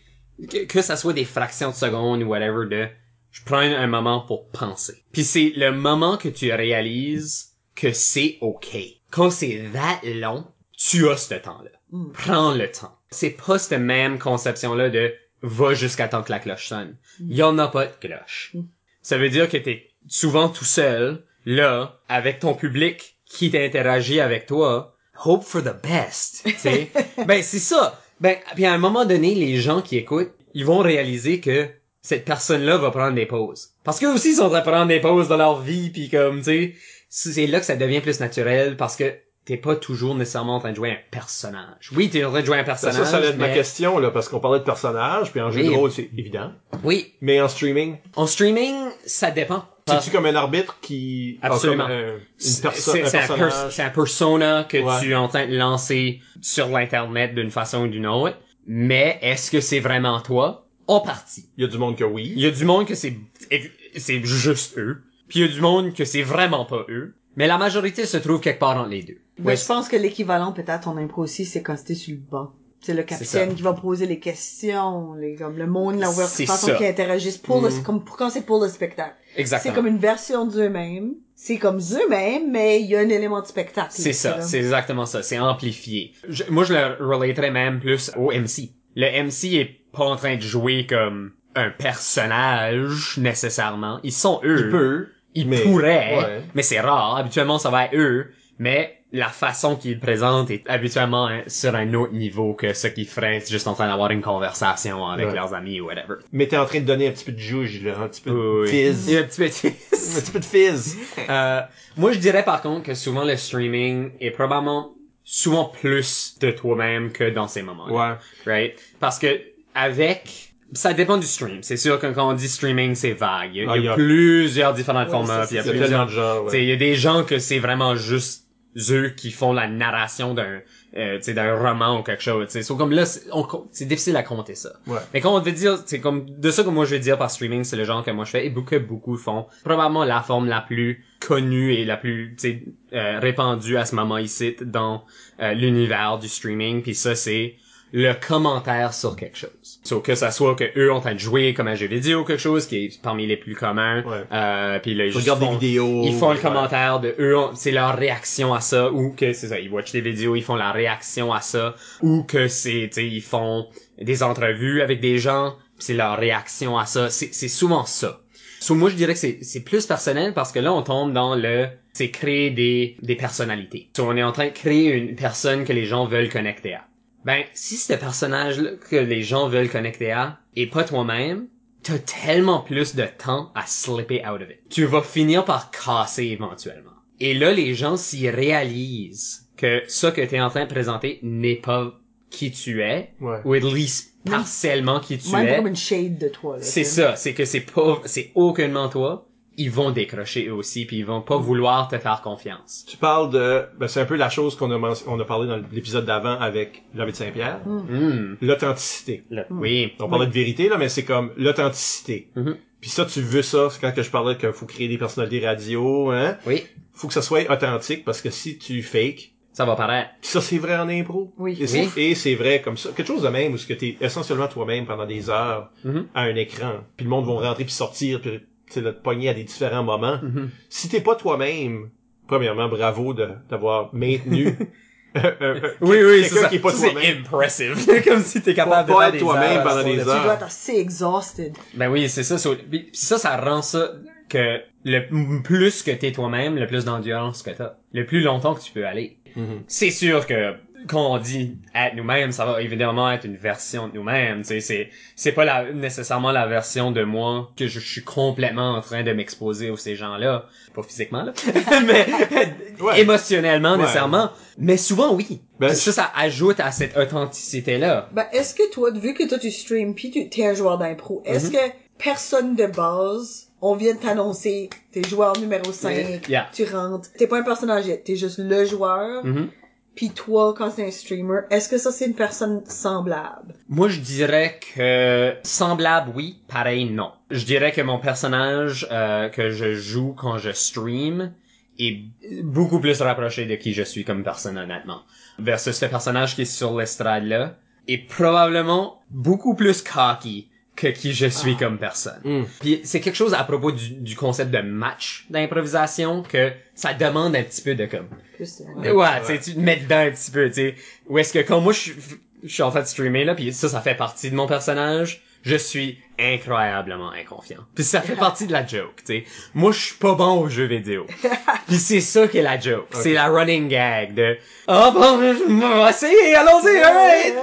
que, que ça soit des fractions de secondes ou whatever de je prends un moment pour penser. Puis c'est le moment que tu réalises que c'est OK. Quand c'est that long, tu as ce temps là. Mm. Prends le temps. C'est pas cette même conception-là de « va jusqu'à temps que la cloche sonne ». Il y en a pas de cloche. Mm. Ça veut dire que t'es souvent tout seul, là, avec ton public qui t'interagit avec toi. « Hope for the best », tu sais. Ben, c'est ça. Ben, puis à un moment donné, les gens qui écoutent, ils vont réaliser que cette personne-là va prendre des pauses. Parce qu'eux aussi, ils sont en train de prendre des pauses dans leur vie, puis comme, tu sais, c'est là que ça devient plus naturel, parce que t'es pas toujours nécessairement en train de jouer un personnage. Oui, t'es en train de jouer un personnage, Ça, ça, ça va être mais... ma question, là, parce qu'on parlait de personnage, puis en jeu oui. de rôle, c'est évident. Oui. Mais en streaming? En streaming, ça dépend. C'est-tu comme un arbitre qui... Absolument. Un, une perso- c'est, c'est, un personnage. Un pers- c'est un persona que ouais. tu es en train de lancer sur l'Internet d'une façon ou d'une autre. Mais est-ce que c'est vraiment toi? En partie. Il y a du monde que oui. Il y a du monde que c'est, c'est juste eux. Puis il y a du monde que c'est vraiment pas eux. Mais la majorité se trouve quelque part entre les deux. Mais ouais, je pense que l'équivalent peut-être en impro aussi, c'est quand c'était sur le banc. C'est le capitaine qui va poser les questions, les comme le monde, la façon qui interagissent pour mm. le, comme pour quand c'est pour le spectacle. Exactement. C'est comme une version d'eux-mêmes. C'est comme eux-mêmes, mais il y a un élément de spectacle. C'est là, ça, c'est, c'est exactement ça. C'est amplifié. Je, moi, je le relaterais même plus au M C. Le M C est pas en train de jouer comme un personnage nécessairement. Ils sont eux. Ils peuvent. Ils mais, pourraient, ouais. mais c'est rare. Habituellement, ça va être eux. Mais la façon qu'il présente est habituellement hein, sur un autre niveau que ce qu'ils feraient juste en train d'avoir une conversation avec ouais. leurs amis ou whatever. Mais t'es en train de donner un petit peu de juge, là, un petit peu oui, de fizz. Oui. Un petit peu de fizz. un petit peu de fizz. euh, moi, je dirais par contre que souvent le streaming est probablement souvent plus de toi-même que dans ces moments-là. Ouais. Right? Parce que avec... Ça dépend du stream. C'est sûr que quand on dit streaming, c'est vague. Il y a, ah, il y a plusieurs différents ouais, formats. Il y a plusieurs genres. Ouais. Il y a des gens que c'est vraiment juste eux qui font la narration d'un euh, d'un roman ou quelque chose. C'est so, comme là, c'est, on, c'est difficile à compter ça. Ouais. Mais quand on devait dire, c'est comme de ça que moi je vais dire par streaming, c'est le genre que moi je fais et beaucoup beaucoup font. Probablement la forme la plus connue et la plus euh, répandue à ce moment ici dans euh, l'univers du streaming. Puis ça, c'est le commentaire sur quelque chose. So, que ça soit que eux ont en train de jouer comme un jeu vidéo ou quelque chose qui est parmi les plus communs. Ouais. Euh, puis là, ils regardent des vidéos. Ils font le ouais. commentaire de eux, on, c'est leur réaction à ça, ou que c'est ça, ils watchent des vidéos, ils font la réaction à ça, ou que c'est, tu sais, ils font des entrevues avec des gens, pis c'est leur réaction à ça. C'est, c'est souvent ça. So, moi, je dirais que c'est, c'est plus personnel parce que là, on tombe dans le... C'est créer des, des personnalités. So, on est en train de créer une personne que les gens veulent connecter à. Ben, si ce personnage-là que les gens veulent connecter à et pas toi-même, t'as tellement plus de temps à slipper out of it. Tu vas finir par casser éventuellement. Et là, les gens s'y réalisent que ça que t'es en train de présenter n'est pas qui tu es, ouais. ou at least partiellement qui tu Même es. Même comme une shade de toi. Là, c'est ça, c'est que c'est pas, c'est aucunement toi. Ils vont décrocher eux aussi, puis ils vont pas vouloir te faire confiance. Tu parles de... Ben c'est un peu la chose qu'on a man... on a parlé dans l'épisode d'avant avec David Saint-Pierre. Mm. L'authenticité. Le... Mm. Oui. On parlait oui. de vérité, là, mais c'est comme l'authenticité. Mm-hmm. Puis ça, tu veux ça, c'est quand que je parlais qu'il faut créer des personnalités radio, hein? Oui. Faut que ça soit authentique, parce que si tu fakes... Ça va paraître. Ça, c'est vrai en impro. Oui. Et c'est, oui. et c'est vrai comme ça. Quelque chose de même, où ce que t'es essentiellement toi-même pendant des heures mm-hmm. à un écran, puis le monde va rentrer puis sortir, puis... c'est de te pogner à des différents moments. Mm-hmm. Si t'es pas toi-même, premièrement, bravo de, d'avoir maintenu euh, oui, oui, quelqu'un ça, qui est pas ça, toi-même. C'est impressive. Comme si t'es capable de faire des toi-même heures, pendant des heures. Tu dois être assez exhausted. Ben oui, c'est ça. So, ça, ça rend ça que le plus que t'es toi-même, le plus d'endurance que t'as. Le plus longtemps que tu peux aller. Mm-hmm. C'est sûr que quand on dit être nous-mêmes, ça va évidemment être une version de nous-mêmes. Tu sais, c'est c'est pas la, nécessairement la version de moi que je, je suis complètement en train de m'exposer aux ces gens-là, pas physiquement là, mais ouais. émotionnellement ouais. nécessairement. Mais souvent oui. Ben, ça, ça ajoute à cette authenticité-là. Ben est-ce que toi, vu que toi tu stream puis tu t'es un joueur d'impro, est-ce mm-hmm. que personne de base on vient de t'annoncer t'es joueur numéro cinq, yeah. tu rentres, t'es pas un personnage, t'es juste le joueur. Mm-hmm. Pis toi, quand c'est un streamer, est-ce que ça, c'est une personne semblable? Moi, je dirais que semblable, oui. Pareil, non. Je dirais que mon personnage euh, que je joue quand je stream est beaucoup plus rapproché de qui je suis comme personne, honnêtement. Versus ce personnage qui est sur l'estrade, là, est probablement beaucoup plus cocky que qui je suis ah. comme personne. Mm. Puis c'est quelque chose à propos du, du concept de match d'improvisation que ça demande un petit peu de comme... Plus ouais, ouais, ouais. tu te mets dedans un petit peu, tu sais. Ou est-ce que quand moi je, je suis en train de streamer, là, puis ça, ça fait partie de mon personnage, je suis incroyablement inconfiant. Puis ça fait partie de la joke, tu sais. Moi, je suis pas bon aux jeux vidéo. Puis c'est ça qui est la joke. Okay. C'est la running gag de « Ah oh, bon, on va essayer, allons-y, alright! »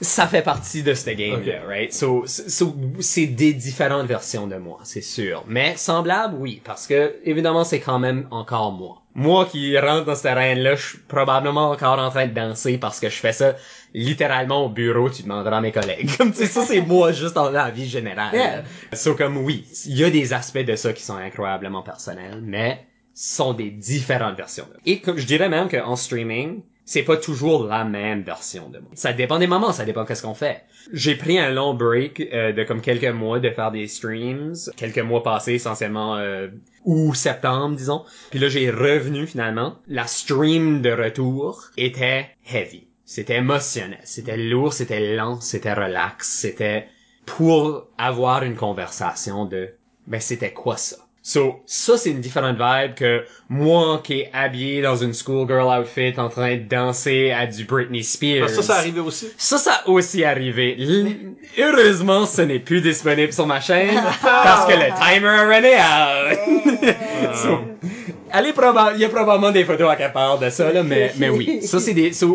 Ça fait partie de cette game-là, okay. right? So, so, c'est des différentes versions de moi, c'est sûr. Mais semblable, oui, parce que, évidemment, c'est quand même encore moi. Moi qui rentre dans cette arène-là, je suis probablement encore en train de danser parce que je fais ça littéralement au bureau, tu demanderas à mes collègues. Comme tu sais, ça c'est moi juste dans la vie générale. Yeah. So comme oui, il y a des aspects de ça qui sont incroyablement personnels, mais sont des différentes versions. Et comme je dirais même qu'en streaming, c'est pas toujours la même version de moi. Ça dépend des moments, ça dépend qu'est-ce qu'on fait. J'ai pris un long break euh, de comme quelques mois de faire des streams, quelques mois passés essentiellement euh, août, septembre, disons. Puis là, j'ai revenu finalement. La stream de retour était heavy. C'était émotionnel, c'était lourd, c'était lent, c'était relax, c'était pour avoir une conversation de « ben c'était quoi ça ?» So, ça, c'est une différente vibe que moi qui est habillé dans une schoolgirl outfit en train de danser à du Britney Spears. Ça, ça arrivait aussi. Ça, ça a aussi arrivé. L- Heureusement, ce n'est plus disponible sur ma chaîne parce que le timer a runné out. So, Allez, proba- il y a probablement des photos à quelque part de ça, là, mais, mais oui. Ça, c'est des, ça,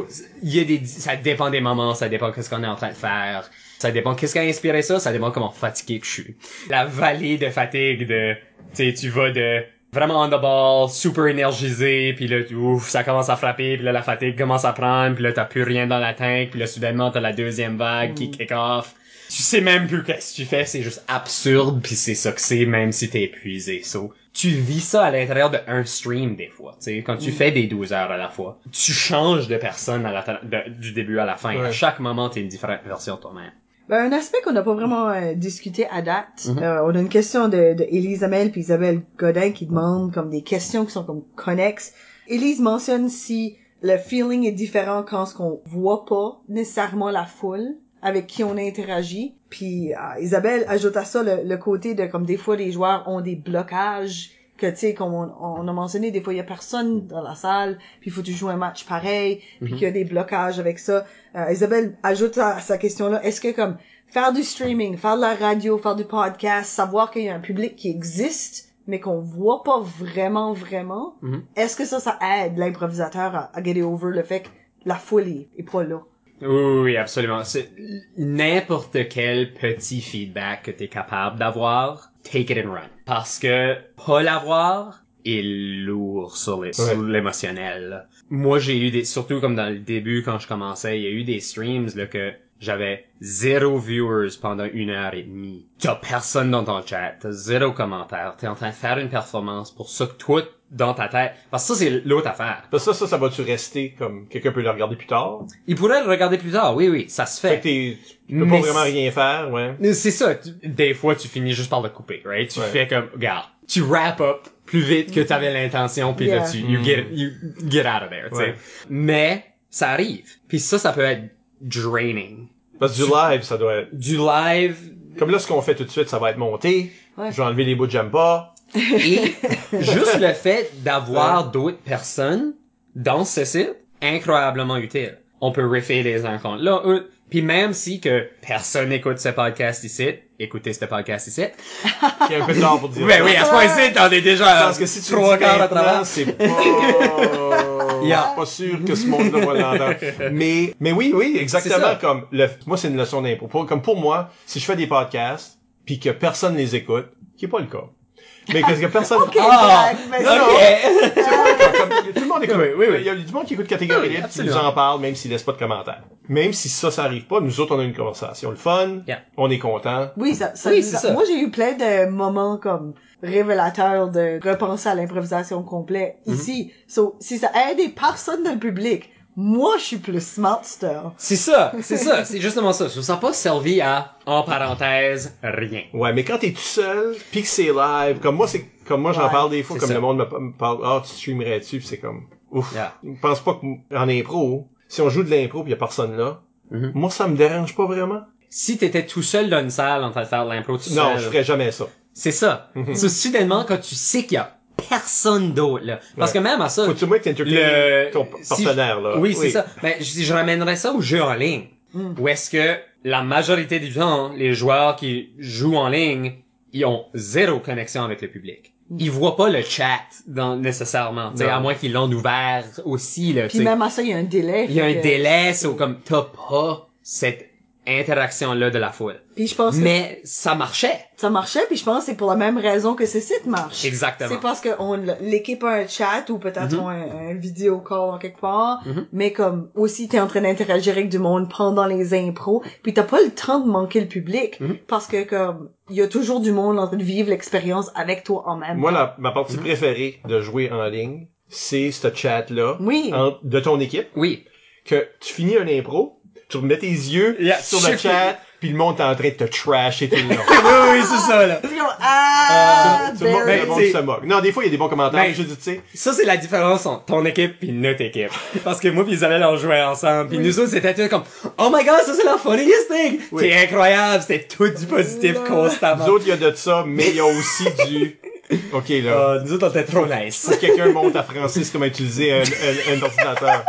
il y a des, ça dépend des moments, ça dépend de ce qu'on est en train de faire, ça dépend qu'est-ce qui a inspiré ça, ça dépend comment fatigué que je suis. La vallée de fatigue de, tu sais, tu vas de vraiment on the ball, super énergisé, puis là, ouf, ça commence à frapper, puis là, la fatigue commence à prendre, puis là, t'as plus rien dans la tank, puis là, soudainement, t'as la deuxième vague qui kick off. Tu sais même plus qu'est-ce que tu fais, c'est juste absurde, puis c'est ça que c'est, même si t'es épuisé, so. Tu vis ça à l'intérieur de un stream, des fois, tu sais, quand tu mm. fais des douze heures à la fois. Tu changes de personne à la tra- de, du début à la fin. Ouais. À chaque moment, t'es une différente version de toi-même. Ben, un aspect qu'on n'a pas vraiment euh, discuté à date, mm-hmm. euh, on a une question de, de Élise Amel puis Isabelle Godin qui demandent comme des questions qui sont comme connexes. Élise mentionne si le feeling est différent quand ce qu'on voit pas nécessairement la foule avec qui on interagit. Puis euh, Isabelle ajoute à ça le, le côté de comme des fois les joueurs ont des blocages que tu sais comme on, on a mentionné des fois il y a personne dans la salle puis il faut que tu joues un match pareil puis mm-hmm. qu'il y a des blocages avec ça. Euh, Isabelle ajoute à, à sa question là est-ce que comme faire du streaming, faire de la radio, faire du podcast, savoir qu'il y a un public qui existe mais qu'on voit pas vraiment vraiment, mm-hmm. est-ce que ça ça aide l'improvisateur à, à get over le fait que la foule est, est pas là? Oui, absolument. C'est n'importe quel petit feedback que t'es capable d'avoir, take it and run. Parce que pas l'avoir est lourd sur, les, ouais. sur l'émotionnel. Moi, j'ai eu des... Surtout comme dans le début, quand je commençais, il y a eu des streams là que j'avais zéro viewers pendant une heure et demie. T'as personne dans ton chat, t'as zéro commentaire, t'es en train de faire une performance pour ça que toi, dans ta tête. Parce que ça, c'est l'autre affaire. Ça, ça, ça va-tu rester comme quelqu'un peut le regarder plus tard? Il pourrait le regarder plus tard, oui, oui, ça se fait. Fait que t'es, tu peux mais pas vraiment rien faire, ouais. C'est ça, tu, des fois, tu finis juste par le couper, right? Tu ouais. fais comme, regarde, tu wrap up plus vite que t'avais l'intention, pis yeah. là, tu, you get, you get out of there, tu sais. Ouais. Mais, ça arrive. Pis ça, ça peut être draining. Parce que du, du live, ça doit être... Du live... Comme là, ce qu'on fait tout de suite, ça va être monté. Ouais. Je vais enlever les bouts de j'aime pas. Et juste le fait d'avoir ouais. d'autres personnes dans ce site, incroyablement utile. On peut riffer les uns contre là. Euh, Puis même si que personne n'écoute ce podcast ici, écoutez ce podcast ici. Il y a un peu de temps pour dire. Ben oui, à ce point-ci, t'en es déjà... Parce que si tu trois quarts à travers, c'est pas... Yeah. Pas sûr que ce monde-là va l'entendre. Mais, mais oui, oui, exactement comme le, moi, c'est une leçon d'impro. Comme pour moi, si je fais des podcasts, pis que personne les écoute, qui est pas le cas. Mais que, que personne... Okay, ah, non, non, okay. C'est pas le cas. Comme, tout le monde écoute. Oui, oui, oui. Il y a du monde qui écoute Catégorie libre, qui nous en parle, même s'il laisse pas de commentaires. Même si ça, ça arrive pas, nous autres, on a une conversation. Le fun, yeah. on est content. Oui, ça, ça, oui, ça. ça. Moi, j'ai eu plein de moments comme... révélateur de repenser à l'improvisation complète mm-hmm. ici. So, si ça aide des personnes dans le public, moi, je suis plus smartster. C'est ça, c'est ça, c'est justement ça. Ça n'a pas servi à, en parenthèse, rien. Ouais, mais quand t'es tout seul, pis que c'est live, comme moi, c'est, comme moi, ouais, j'en parle des fois, comme ça. Le monde me parle, ah, oh, tu streamerais-tu, pis c'est comme, ouf. Yeah. Je pense pas que, en impro, si on joue de l'impro pis y a personne là, mm-hmm. moi, ça me dérange pas vraiment. Si t'étais tout seul dans une salle en train de faire de l'impro tout seul. Non, je ferais jamais ça. C'est ça. Mm-hmm. So, soudainement, quand tu sais qu'il y a personne d'autre, là. Parce ouais. que même à ça. Faut-tu moins que t'interpelles ton partenaire, si là. Oui, oui, c'est ça. Ben, je, je ramènerais ça au jeu en ligne. Mm. Où est-ce que la majorité du temps, les joueurs qui jouent en ligne, ils ont zéro connexion avec le public. Ils voient pas le chat dans, nécessairement, tu sais, à moins qu'ils l'ont ouvert aussi, là. Puis t'sais. Même à ça, il y a un délai. Il y a un que... délai, c'est comme t'as pas cette interaction-là de la foule. Puis je pense que mais ça marchait. Ça marchait, puis je pense que c'est pour la même raison que ces sites marchent. Exactement. C'est parce que on, l'équipe a un chat ou peut-être mm-hmm. un, un vidéo call quelque part, mm-hmm. mais comme aussi t'es en train d'interagir avec du monde pendant les impros, puis t'as pas le temps de manquer le public, mm-hmm. parce que comme il y a toujours du monde en train de vivre l'expérience avec toi en même temps. Moi, la, ma partie mm-hmm. préférée de jouer en ligne, c'est ce chat-là oui. en, de ton équipe. Oui. Que tu finis un impro, tu remets tes yeux yeah, sur le chat, puis le monde est en train de te trash et tout le long. Oui, oui, c'est ça, là. Ah, euh, tu, tu mo- ben, le monde se moque. Non, des fois, il y a des bons commentaires, ben, je dis, tu sais. Ça, c'est la différence entre ton équipe pis notre équipe. Parce que moi pis Isabelle, on jouait ensemble, pis oui. nous autres, c'était comme, oh my god, ça, c'est la funniest thing! Oui. C'est incroyable, c'était tout du positif non. constamment. Nous autres, il y a de ça, mais il y a aussi du... OK, là. Euh, nous autres, on était trop nice. Si quelqu'un monte à Francis comment utiliser un, un, un ordinateur.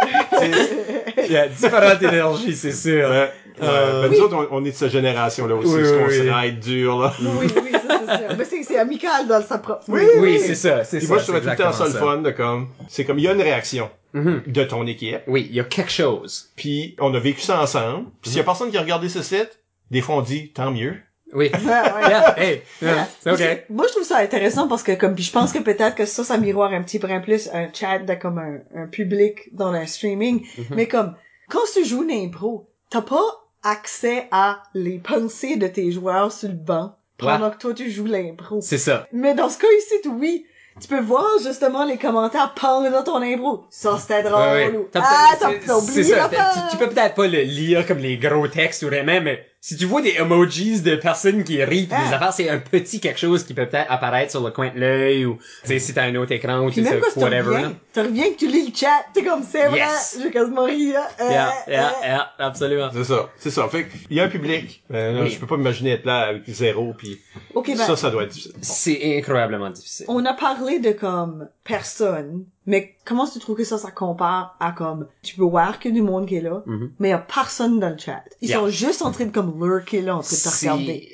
Il y a différentes énergies, c'est sûr. Euh, euh, ben, oui. Nous autres, on, on est de cette génération-là aussi. Oui, parce oui, qu'on oui. se ride dur, là. Oui, oui, ça, dire. Mais c'est, c'est amical dans sa propre. Oui, oui, oui, c'est ça, c'est Puis ça. Moi, je trouvais tout le temps ça le fun de comme, c'est comme, il y a une réaction. Mm-hmm. De ton équipe. Oui, il y a quelque chose. Puis, on a vécu ça ensemble. Puis, mm-hmm. s'il y a personne qui a regardé ce site, des fois, on dit, tant mieux. Oui. Yeah, hey, yeah. Yeah. Okay. Moi, je trouve ça intéressant parce que, comme, puis je pense que peut-être que ça, ça miroire un petit peu en plus un chat de comme un, un public dans le streaming. Mm-hmm. Mais comme, quand tu joues une impro, t'as pas accès à les pensées de tes joueurs sur le banc pendant ouais. que toi, tu joues l'impro. C'est ça. Mais dans ce cas ici, oui. Tu peux voir, justement, les commentaires pendant ton impro. Ça, c'était drôle. Ouais, ouais. Ou, t'as, ah, t'as, t'as oublié c'est ça. Tu, tu peux peut-être pas le lire comme les gros textes ou vraiment, mais si tu vois des emojis de personnes qui rient pis ah. des affaires, c'est un petit quelque chose qui peut peut-être apparaître sur le coin de l'œil ou, tu sais, si t'as un autre écran ou tu sais, whatever. Reviens, tu reviens que tu lis le chat, t'es comme c'est yes. vrai, j'ai quasiment ri, là. Euh, yeah, yeah, euh. yeah, absolument. C'est ça, c'est ça. Fait qu'il y a un public. Euh, non, oui. Je peux pas m'imaginer être là avec zéro pis okay, ben, ça, ça doit être difficile. Bon. C'est incroyablement difficile. On a parlé de comme personne. Mais comment tu trouves que ça, ça compare à comme, tu peux voir que du monde qui est là, mm-hmm. mais il y a personne dans le chat. Ils yeah. sont juste en train de comme lurker là, en train de te regarder.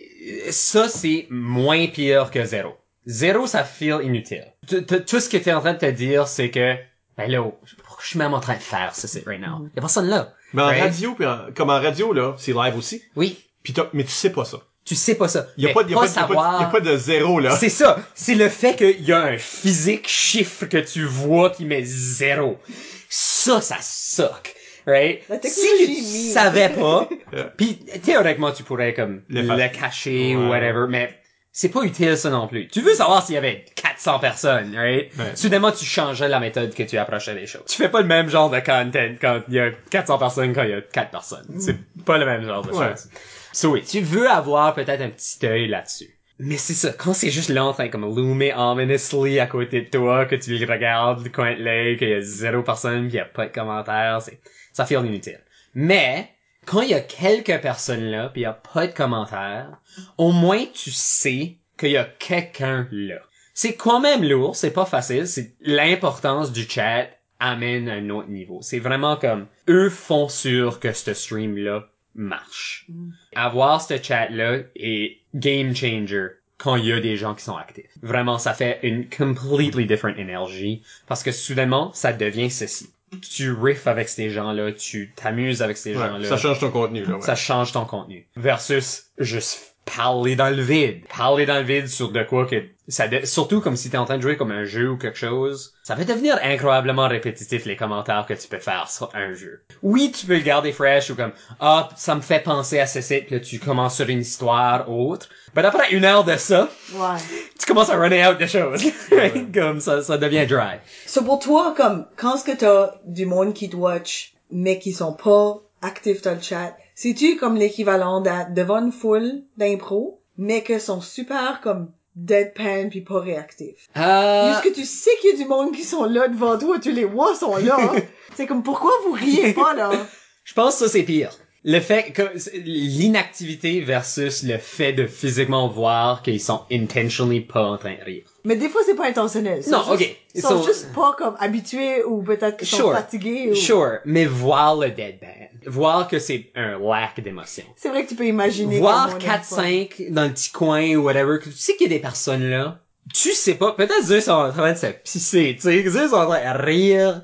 Ça, c'est moins pire que zéro. Zéro, ça feel inutile. Tout ce que t'es en train de te dire, c'est que, ben là, pourquoi je suis même en train de faire ce site right now? Il y a personne là. Mais en radio, comme en radio, là, c'est live aussi. Oui. Pis mais tu sais pas ça. Tu sais pas ça. Il y a pas de, il y a pas de zéro, là. C'est ça. C'est le fait qu'il y a un physique chiffre que tu vois qui met zéro. Ça, ça suck. Right? Si tu savais pas, pis théoriquement, tu pourrais, comme, le, le cacher ouais. ou whatever, mais c'est pas utile, ça, non plus. Tu veux savoir s'il y avait quatre cents personnes, right? Ouais. Soudainement, tu changeais la méthode que tu approchais les choses. Tu fais pas le même genre de content quand il y a quatre cents personnes, quand il y a quatre personnes. Mm. C'est pas le même genre de ouais. chose. So, oui, tu veux avoir peut-être un petit œil là-dessus. Mais c'est ça, quand c'est juste là en train comme loomer ominously à côté de toi, que tu le regardes du coin de l'œil, qu'il y a zéro personne, qu'il y a pas de commentaires, c'est, ça fait inutile. Mais, quand il y a quelques personnes là, pis il y a pas de commentaires, au moins tu sais qu'il y a quelqu'un là. C'est quand même lourd, c'est pas facile, c'est l'importance du chat amène un autre niveau. C'est vraiment comme, eux font sûr que ce stream-là marche. Mm. Avoir ce chat-là est game changer quand il y a des gens qui sont actifs. Vraiment, ça fait une completely different énergie parce que soudainement, ça devient ceci. Tu riffes avec ces gens-là, tu t'amuses avec ces ouais, gens-là. Ça change ton contenu, là. Ouais. Ça change ton contenu. Versus juste parler dans le vide. Parler dans le vide sur de quoi que ça de... surtout comme si t'es en train de jouer comme un jeu ou quelque chose. Ça va devenir incroyablement répétitif les commentaires que tu peux faire sur un jeu. Oui, tu peux le garder fresh ou comme, ah, oh, ça me fait penser à ceci, pis là, tu commences sur une histoire, autre. Mais après une heure de ça, ouais. tu commences à runner out de choses. Ouais. Comme ça, ça devient dry. So, pour toi, comme, quand est-ce que t'as du monde qui te watch, mais qui sont pas actifs dans le chat, c'est-tu comme l'équivalent de, devant une foule d'impro, mais que sont super comme deadpan pis pas réactifs? Euh... Est-ce que tu sais qu'il y a du monde qui sont là devant toi, tu les vois, sont là? C'est comme, pourquoi vous riez pas, là? Je pense que ça, c'est pire. Le fait que, l'inactivité versus le fait de physiquement voir qu'ils sont intentionally pas en train de rire. Mais des fois, c'est pas intentionnel. Non, juste, ok. Ils sont so... juste pas comme habitués ou peut-être qu'ils sure. sont fatigués. Ou... Sure, mais voir le deadpan. Voir que c'est un lack d'émotion. C'est vrai que tu peux imaginer. Voir quatre cinq dans le petit coin ou whatever, que tu sais qu'il y a des personnes là, tu sais pas, peut-être eux sont en train de se pisser, tu sais, eux sont en train de rire,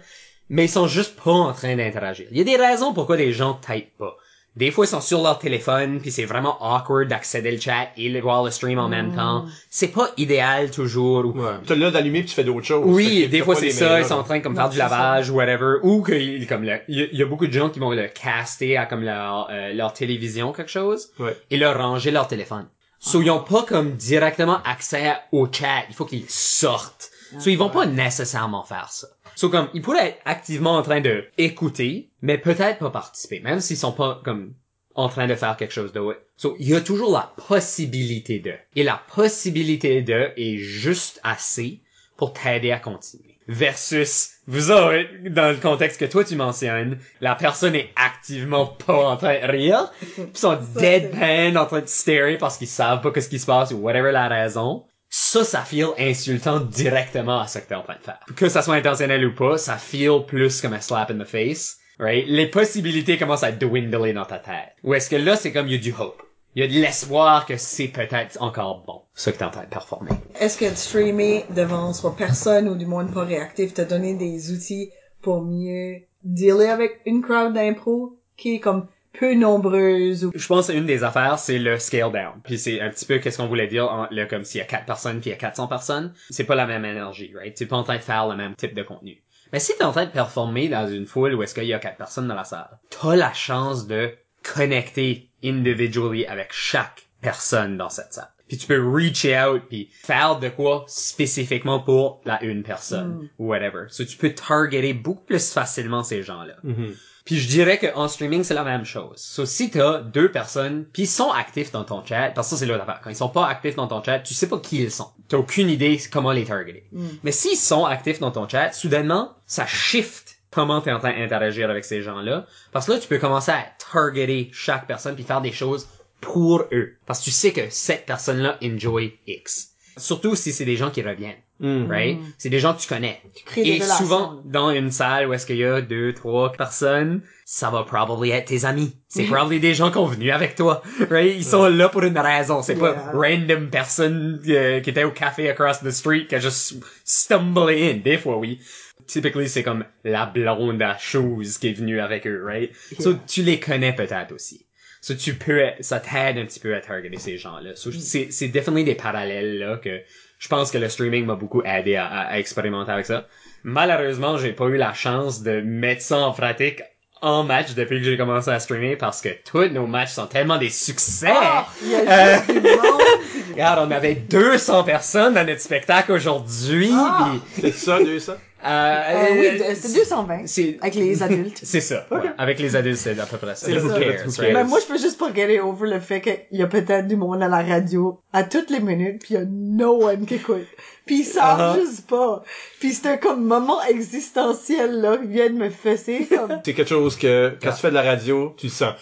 mais ils sont juste pas en train d'interagir. Il y a des raisons pourquoi les gens typent pas. Des fois, ils sont sur leur téléphone, puis c'est vraiment awkward d'accéder le chat et de voir le stream en mmh. même temps. C'est pas idéal, toujours. Ou... Ouais. T'as l'air d'allumer, puis tu fais d'autres choses. Oui, des fois, c'est ça. Ils sont en train de comme, non, faire du lavage ou whatever. Ou que, comme, le... il y a beaucoup de gens qui vont le caster à comme leur, euh, leur télévision, quelque chose, ouais. et leur ranger leur téléphone. So, ah. ils ont pas comme directement accès au chat. Il faut qu'ils sortent. So, ils vont pas nécessairement faire ça. So, comme, ils pourraient être activement en train de écouter, mais peut-être pas participer, même s'ils sont pas, comme, en train de faire quelque chose d'autre. So, il y a toujours la possibilité de. Et la possibilité de est juste assez pour t'aider à continuer. Versus, vous autres, dans le contexte que toi tu mentionnes, la personne est activement pas en train de rire, pis sont deadpan en train de starer parce qu'ils savent pas ce qui se passe ou whatever la raison. Ça, ça feel insultant directement à ce que t'es en train de faire. Que ça soit intentionnel ou pas, ça feel plus comme un slap in the face, right? Les possibilités commencent à dwindler dans ta tête. Ou est-ce que là, c'est comme, il y a du hope. il y a de l'espoir que c'est peut-être encore bon, ce que t'es en train de performer. Est-ce que de streamer devant soit personne ou du monde pas réactif t'a donné des outils pour mieux dealer avec une crowd d'impro qui est comme peu nombreuse? Ou... Je pense que une des affaires, c'est le scale down. Puis c'est un petit peu qu'est-ce qu'on voulait dire, en, là, comme s'il y a quatre personnes puis il y a quatre cents personnes. C'est pas la même énergie, right? T'es pas en train de faire le même type de contenu. Mais si t'es en train de performer dans une foule où est-ce qu'il y a quatre personnes dans la salle, t'as la chance de connecter individually avec chaque personne dans cette salle. Puis tu peux reach out puis faire de quoi spécifiquement pour la une personne, mm. ou whatever. So tu peux targeter beaucoup plus facilement ces gens-là. Mm-hmm. Puis je dirais qu'en streaming, c'est la même chose. So si t'as deux personnes puis ils sont actifs dans ton chat, parce que ça c'est l'autre affaire. Quand ils sont pas actifs dans ton chat, tu sais pas qui ils sont. T'as aucune idée comment les targeter. Mm. Mais s'ils sont actifs dans ton chat, soudainement, ça shift comment t'es en train d'interagir avec ces gens-là. Parce que là, tu peux commencer à targeter chaque personne puis faire des choses pour eux. Parce que tu sais que cette personne-là enjoy X. Surtout si c'est des gens qui reviennent. Mmh. Right? C'est des gens que tu connais. Tu crées des relations. Et souvent, dans une salle où est-ce qu'il y a deux, trois personnes, ça va probably être tes amis. C'est probably des gens qui sont venus avec toi. Right? Ils sont ouais. là pour une raison. C'est yeah. pas random personne euh, qui était au café across the street qui a juste stumbled in. Des fois, oui. Typically, c'est comme la blonde à shoes qui est venue avec eux, right? Yeah. So, tu les connais peut-être aussi. So, tu peux, ça t'aide un petit peu à targeter ces gens-là. So, c'est, c'est definitely des parallèles, là, que je pense que le streaming m'a beaucoup aidé à, à, à expérimenter avec ça. Malheureusement, j'ai pas eu la chance de mettre ça en pratique en match depuis que j'ai commencé à streamer parce que tous nos matchs sont tellement des succès. Oh, il y a euh... du monde. Regarde, on avait deux cents personnes dans notre spectacle aujourd'hui. Ah, pis... C'est ça, deux cents? Euh, euh, oui, c'est deux cent vingt. C'est... Avec les adultes. C'est ça. Okay. Ouais. Avec les adultes, c'est à peu près ça. C'est ça. Cares, right? Mais moi, je peux juste pas get over le fait qu'il y a peut-être du monde à la radio à toutes les minutes pis il y a no one qui écoute. Pis ils savent uh-huh. juste pas. Pis c'est un comme moment existentiel, là, qui vient de me fesser. Comme... C'est quelque chose que, quand ah. tu fais de la radio, tu le sens.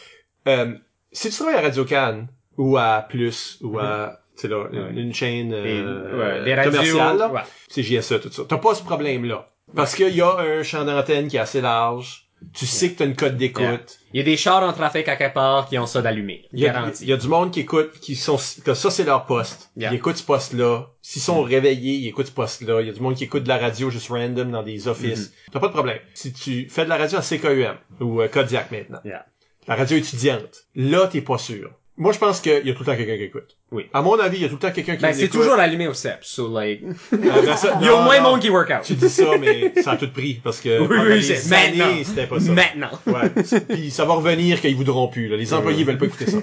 Euh, si tu travailles à Radio-Can, ou à Plus, ou à... Mm-hmm. C'est là, une, ouais. une chaîne euh, des, ouais, des commerciale, radios, ouais. c'est J S A, tout ça. T'as pas ce problème-là. Parce qu'il y a un champ d'antenne qui est assez large. Tu sais yeah. que t'as une cote d'écoute. Yeah. Il y a des chars en trafic à quelque part qui ont ça d'allumé. Il y, a, il y a du monde qui écoute, qui sont, que ça c'est leur poste. Yeah. Ils écoutent ce poste-là. S'ils sont yeah. réveillés, ils écoutent ce poste-là. Il y a du monde qui écoute de la radio juste random dans des offices. Mm-hmm. T'as pas de problème. Si tu fais de la radio à C K U M, ou euh, Kodiak maintenant. Yeah. La radio étudiante. Là, t'es pas sûr. Moi, je pense qu'il y a tout le temps quelqu'un qui écoute. Oui. À mon avis, il y a tout le temps quelqu'un qui ben, écoute. Ben, c'est toujours allumé au C E P, so like... Il y a au moins monde qui workout. Tu dis ça, mais ça a tout pris, parce que... Oui, oui, c'est maintenant. Années, c'était pas ça. Maintenant. Ouais. Puis ça va revenir qu'ils voudront plus, là. Les employés veulent pas écouter ça.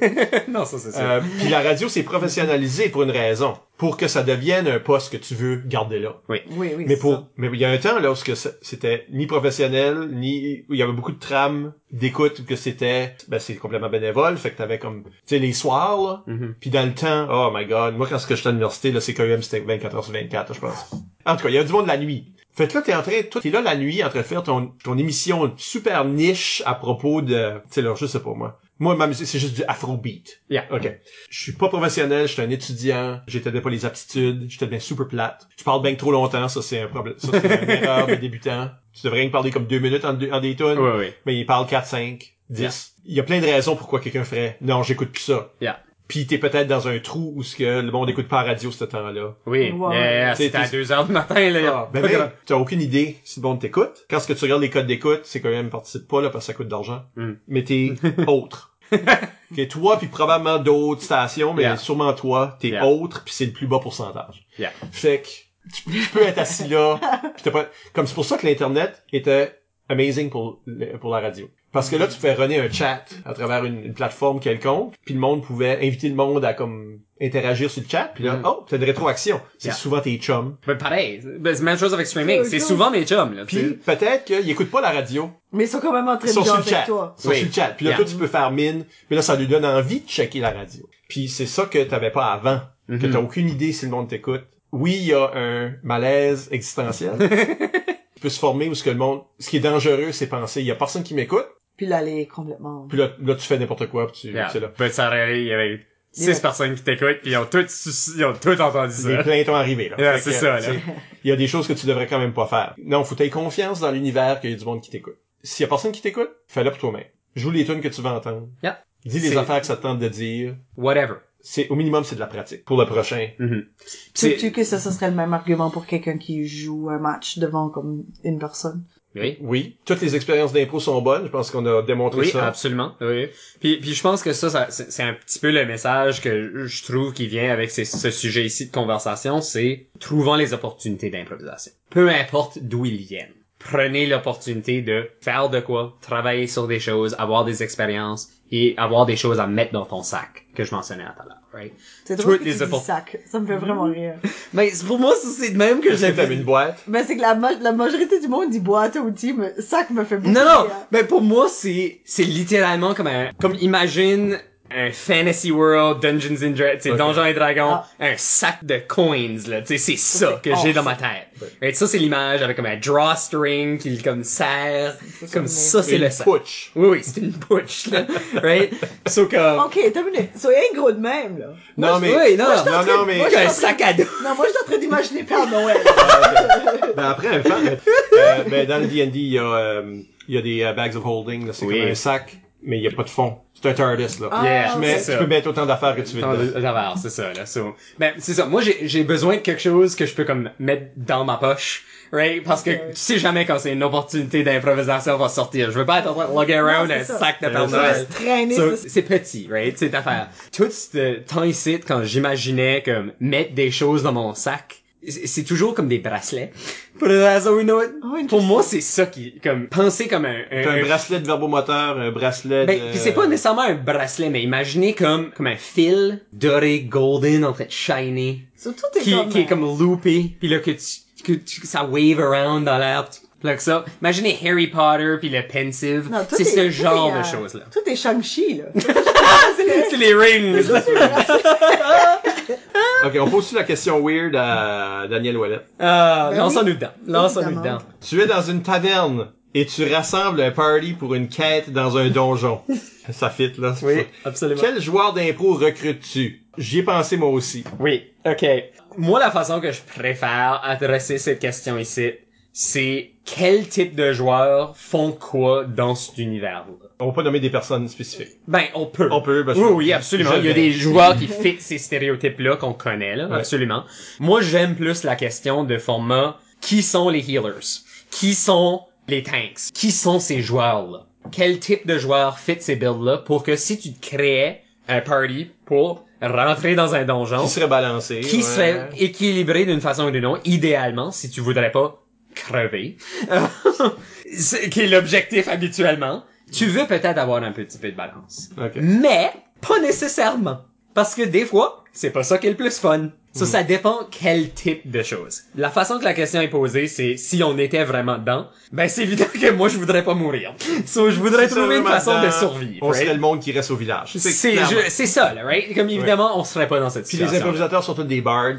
Non, ça, c'est ça. Euh, puis la radio, c'est professionnalisé pour une raison. Pour que ça devienne un poste que tu veux garder là. Oui. Oui, oui, mais pour, ça. Mais il y a un temps, là, où c'était ni professionnel, ni, il y avait beaucoup de trames d'écoute que c'était, ben, c'est complètement bénévole, fait que t'avais comme, tu sais, les soirs, là. Mm-hmm. Puis dans le temps, oh my god, moi, quand ce que j'étais à l'université, là, c'est quand même, c'était vingt-quatre heures sur vingt-quatre, je pense. En tout cas, il y avait du monde la nuit. Fait que là, t'es en train, toi, t'es là la nuit en train de faire ton, ton émission super niche à propos de, tu sais, là, je sais pas, moi. Moi, ma musique, c'est juste du afrobeat. Yeah. OK. Je suis pas professionnel, je suis un étudiant, j'étais pas les aptitudes, j'étais bien super plate. Je parle bien que trop longtemps, ça c'est un problème, ça c'est une erreur de débutant. Tu devrais rien parler comme deux minutes en, deux, en des tonnes, oui, oui. mais il parle quatre, cinq, dix. Yeah. Il y a plein de raisons pourquoi quelqu'un ferait « Non, j'écoute plus ça. Yeah. » Pis t'es peut-être dans un trou où ce que le monde écoute pas la radio ce temps-là. Oui. Wow. Yeah, c'était à deux heures du matin, là. Ah, ben, ben, t'as aucune idée si le monde t'écoute. Quand ce que tu regardes les codes d'écoute, c'est quand même participe pas, là, parce que ça coûte d'argent. Mm. Mais t'es autre. Okay, toi puis probablement d'autres stations, mais yeah. sûrement toi, t'es yeah. autre pis c'est le plus bas pourcentage. Yeah. Fait que, tu, tu peux être assis là. Pis t'as pas, comme c'est pour ça que l'Internet était amazing pour, pour la radio. Parce que là, tu fais runner un chat à travers une, une plateforme quelconque, puis le monde pouvait inviter le monde à comme interagir sur le chat, puis là, mm. oh, t'as une rétroaction. C'est yeah. souvent tes chums. Ben pareil, c'est même chose avec streaming. C'est souvent mes chums. Là. Puis peut-être qu'ils écoutent pas la radio. Mais ils sont quand même en train de jouer avec toi. Ils sont oui. sur le chat. Puis là, yeah. toi, tu peux faire mine. Mais là, ça lui donne envie de checker la radio. Puis c'est ça que t'avais pas avant. Mm-hmm. Que t'as aucune idée si le monde t'écoute. Oui, il y a un malaise existentiel. Tu peux se former où ce que le monde... Ce qui est dangereux, c'est penser, il y a personne qui m'écoute. Puis là, elle est complètement... Puis là, là, tu fais n'importe quoi, puis tu... Yeah. C'est là. Ben, ça arrive, il y avait six yeah. personnes qui t'écoutent, puis ils ont toutes, ils ont toutes entendu ça. Les plaintes ont arrivé, là. Yeah, c'est que, ça, là. Il y a des choses que tu devrais quand même pas faire. Non, faut t'aies confiance dans l'univers qu'il y a du monde qui t'écoute. S'il y a personne qui t'écoute, fais-le pour toi-même. Joue les tunes que tu vas entendre. Yeah. Dis les affaires que ça te tente de dire. Whatever. C'est, au minimum, c'est de la pratique. Pour le prochain. Mm-hmm. Sais-tu que ça, ça serait le même argument pour quelqu'un qui joue un match devant comme une personne? Oui. Oui. Toutes les expériences d'impro sont bonnes. Je pense qu'on a démontré oui, ça. Oui, absolument. Oui. Puis, puis je pense que ça, ça c'est, c'est un petit peu le message que je trouve qui vient avec ces, ce sujet ici de conversation, c'est trouvons les opportunités d'improvisation. Peu importe d'où ils viennent. Prenez l'opportunité de faire de quoi, travailler sur des choses, avoir des expériences et avoir des choses à mettre dans ton sac que je mentionnais tout à l'heure, right? C'est drôle que tu dis sac, ça me fait vraiment rire. Mais pour moi, c'est de même que j'ai fait une boîte. Mais c'est que la, ma- la majorité du monde dit boîte à outils, mais sac me fait beaucoup rire. Non, non, mais pour moi, c'est c'est littéralement comme un comme imagine un fantasy world, Dungeons and Dragons, c'est okay. Donjons et Dragons, ah. Un sac de coins, là, tu sais, c'est ça, ça c'est que j'ai dans ma tête. Ouais. Et ça, c'est l'image avec comme un drawstring qui, comme, serre, comme ça, c'est le sac. Une pouch. Oui, oui, c'est une pouch, là, right? So, comme... Ok, t'as vu, so, un gros de même, là. Non, moi, mais... Je... Oui, non, moi, non, non, train... non, mais... Moi, j'ai un sac à dos. Non, moi, je suis en train d'imaginer Père Noël. Ben, après, un fan, euh, ben, dans le D and D, il y a, euh, il y a des euh, bags of holding, là, c'est oui. Comme un sac, mais il n'y a pas de fond. C'est un TARDIS, là. Yeah, tu, mets, tu peux mettre autant d'affaires que tu veux. D'affaires, c'est ça, là. So, ben, c'est ça. Moi, j'ai, j'ai besoin de quelque chose que je peux, comme, mettre dans ma poche. Right? Parce que okay. Tu sais jamais quand c'est une opportunité d'improvisation va sortir. Je veux pas être en train de lug around non, un ça. Sac de Père Noël. So, c'est petit, right? C'est affaire. Tout ce temps ici, quand j'imaginais, comme, mettre des choses dans mon sac, c'est toujours comme des bracelets. Pour, oh, pour moi, c'est ça qui, comme, penser comme un, un, un bracelet de verbomoteur, un bracelet ben, de... Pis c'est pas nécessairement un bracelet, mais imaginez comme, comme un fil doré, golden, en fait, shiny. Surtout t'es qui, comme... Qui est comme loopé, pis là, que tu, que tu, ça wave around dans l'air, pis tu plugues ça. Imaginez Harry Potter pis le pensive. Non, c'est ce genre de choses-là. Tout est Shang-Chi, là. c'est, les... c'est les rings, c'est là. Ok, on pose-tu la question weird à Daniel Ouellet? Ah, euh, lançons-nous dedans. Lançons-nous dedans. Tu es dans une taverne et tu rassembles un party pour une quête dans un donjon. Ça fit, là. Oui, ça. Absolument. Quel joueur d'impro recrutes-tu? J'y ai pensé moi aussi. Oui, ok. Moi, la façon que je préfère adresser cette question ici, c'est quel type de joueurs font quoi dans cet univers-là? On peut nommer des personnes spécifiques. Ben, on peut. On peut, parce que... Oui, oui, absolument. Il y a des joueurs qui fit ces stéréotypes-là qu'on connaît, là. Ouais. Absolument. Moi, j'aime plus la question de format, qui sont les healers? Qui sont les tanks? Qui sont ces joueurs-là? Quel type de joueurs fit ces builds-là pour que si tu te créais un party pour rentrer dans un donjon... Qui serait balancé. Qui ouais. serait équilibré d'une façon ou d'une autre, idéalement, si tu voudrais pas crever. Ce qui est l'objectif habituellement. Tu veux peut-être avoir un petit peu de balance. Okay. Mais, pas nécessairement. Parce que des fois, c'est pas ça qui est le plus fun. Ça, mm. ça dépend quel type de choses. La façon que la question est posée, c'est si on était vraiment dedans, ben c'est évident que moi, je voudrais pas mourir. So, je voudrais c'est trouver une façon dedans, de survivre. On right? serait le monde qui reste au village. C'est, c'est, je, c'est ça, là, right? Comme évidemment, oui. on serait pas dans cette situation. Puis les improvisateurs sont tous des bards.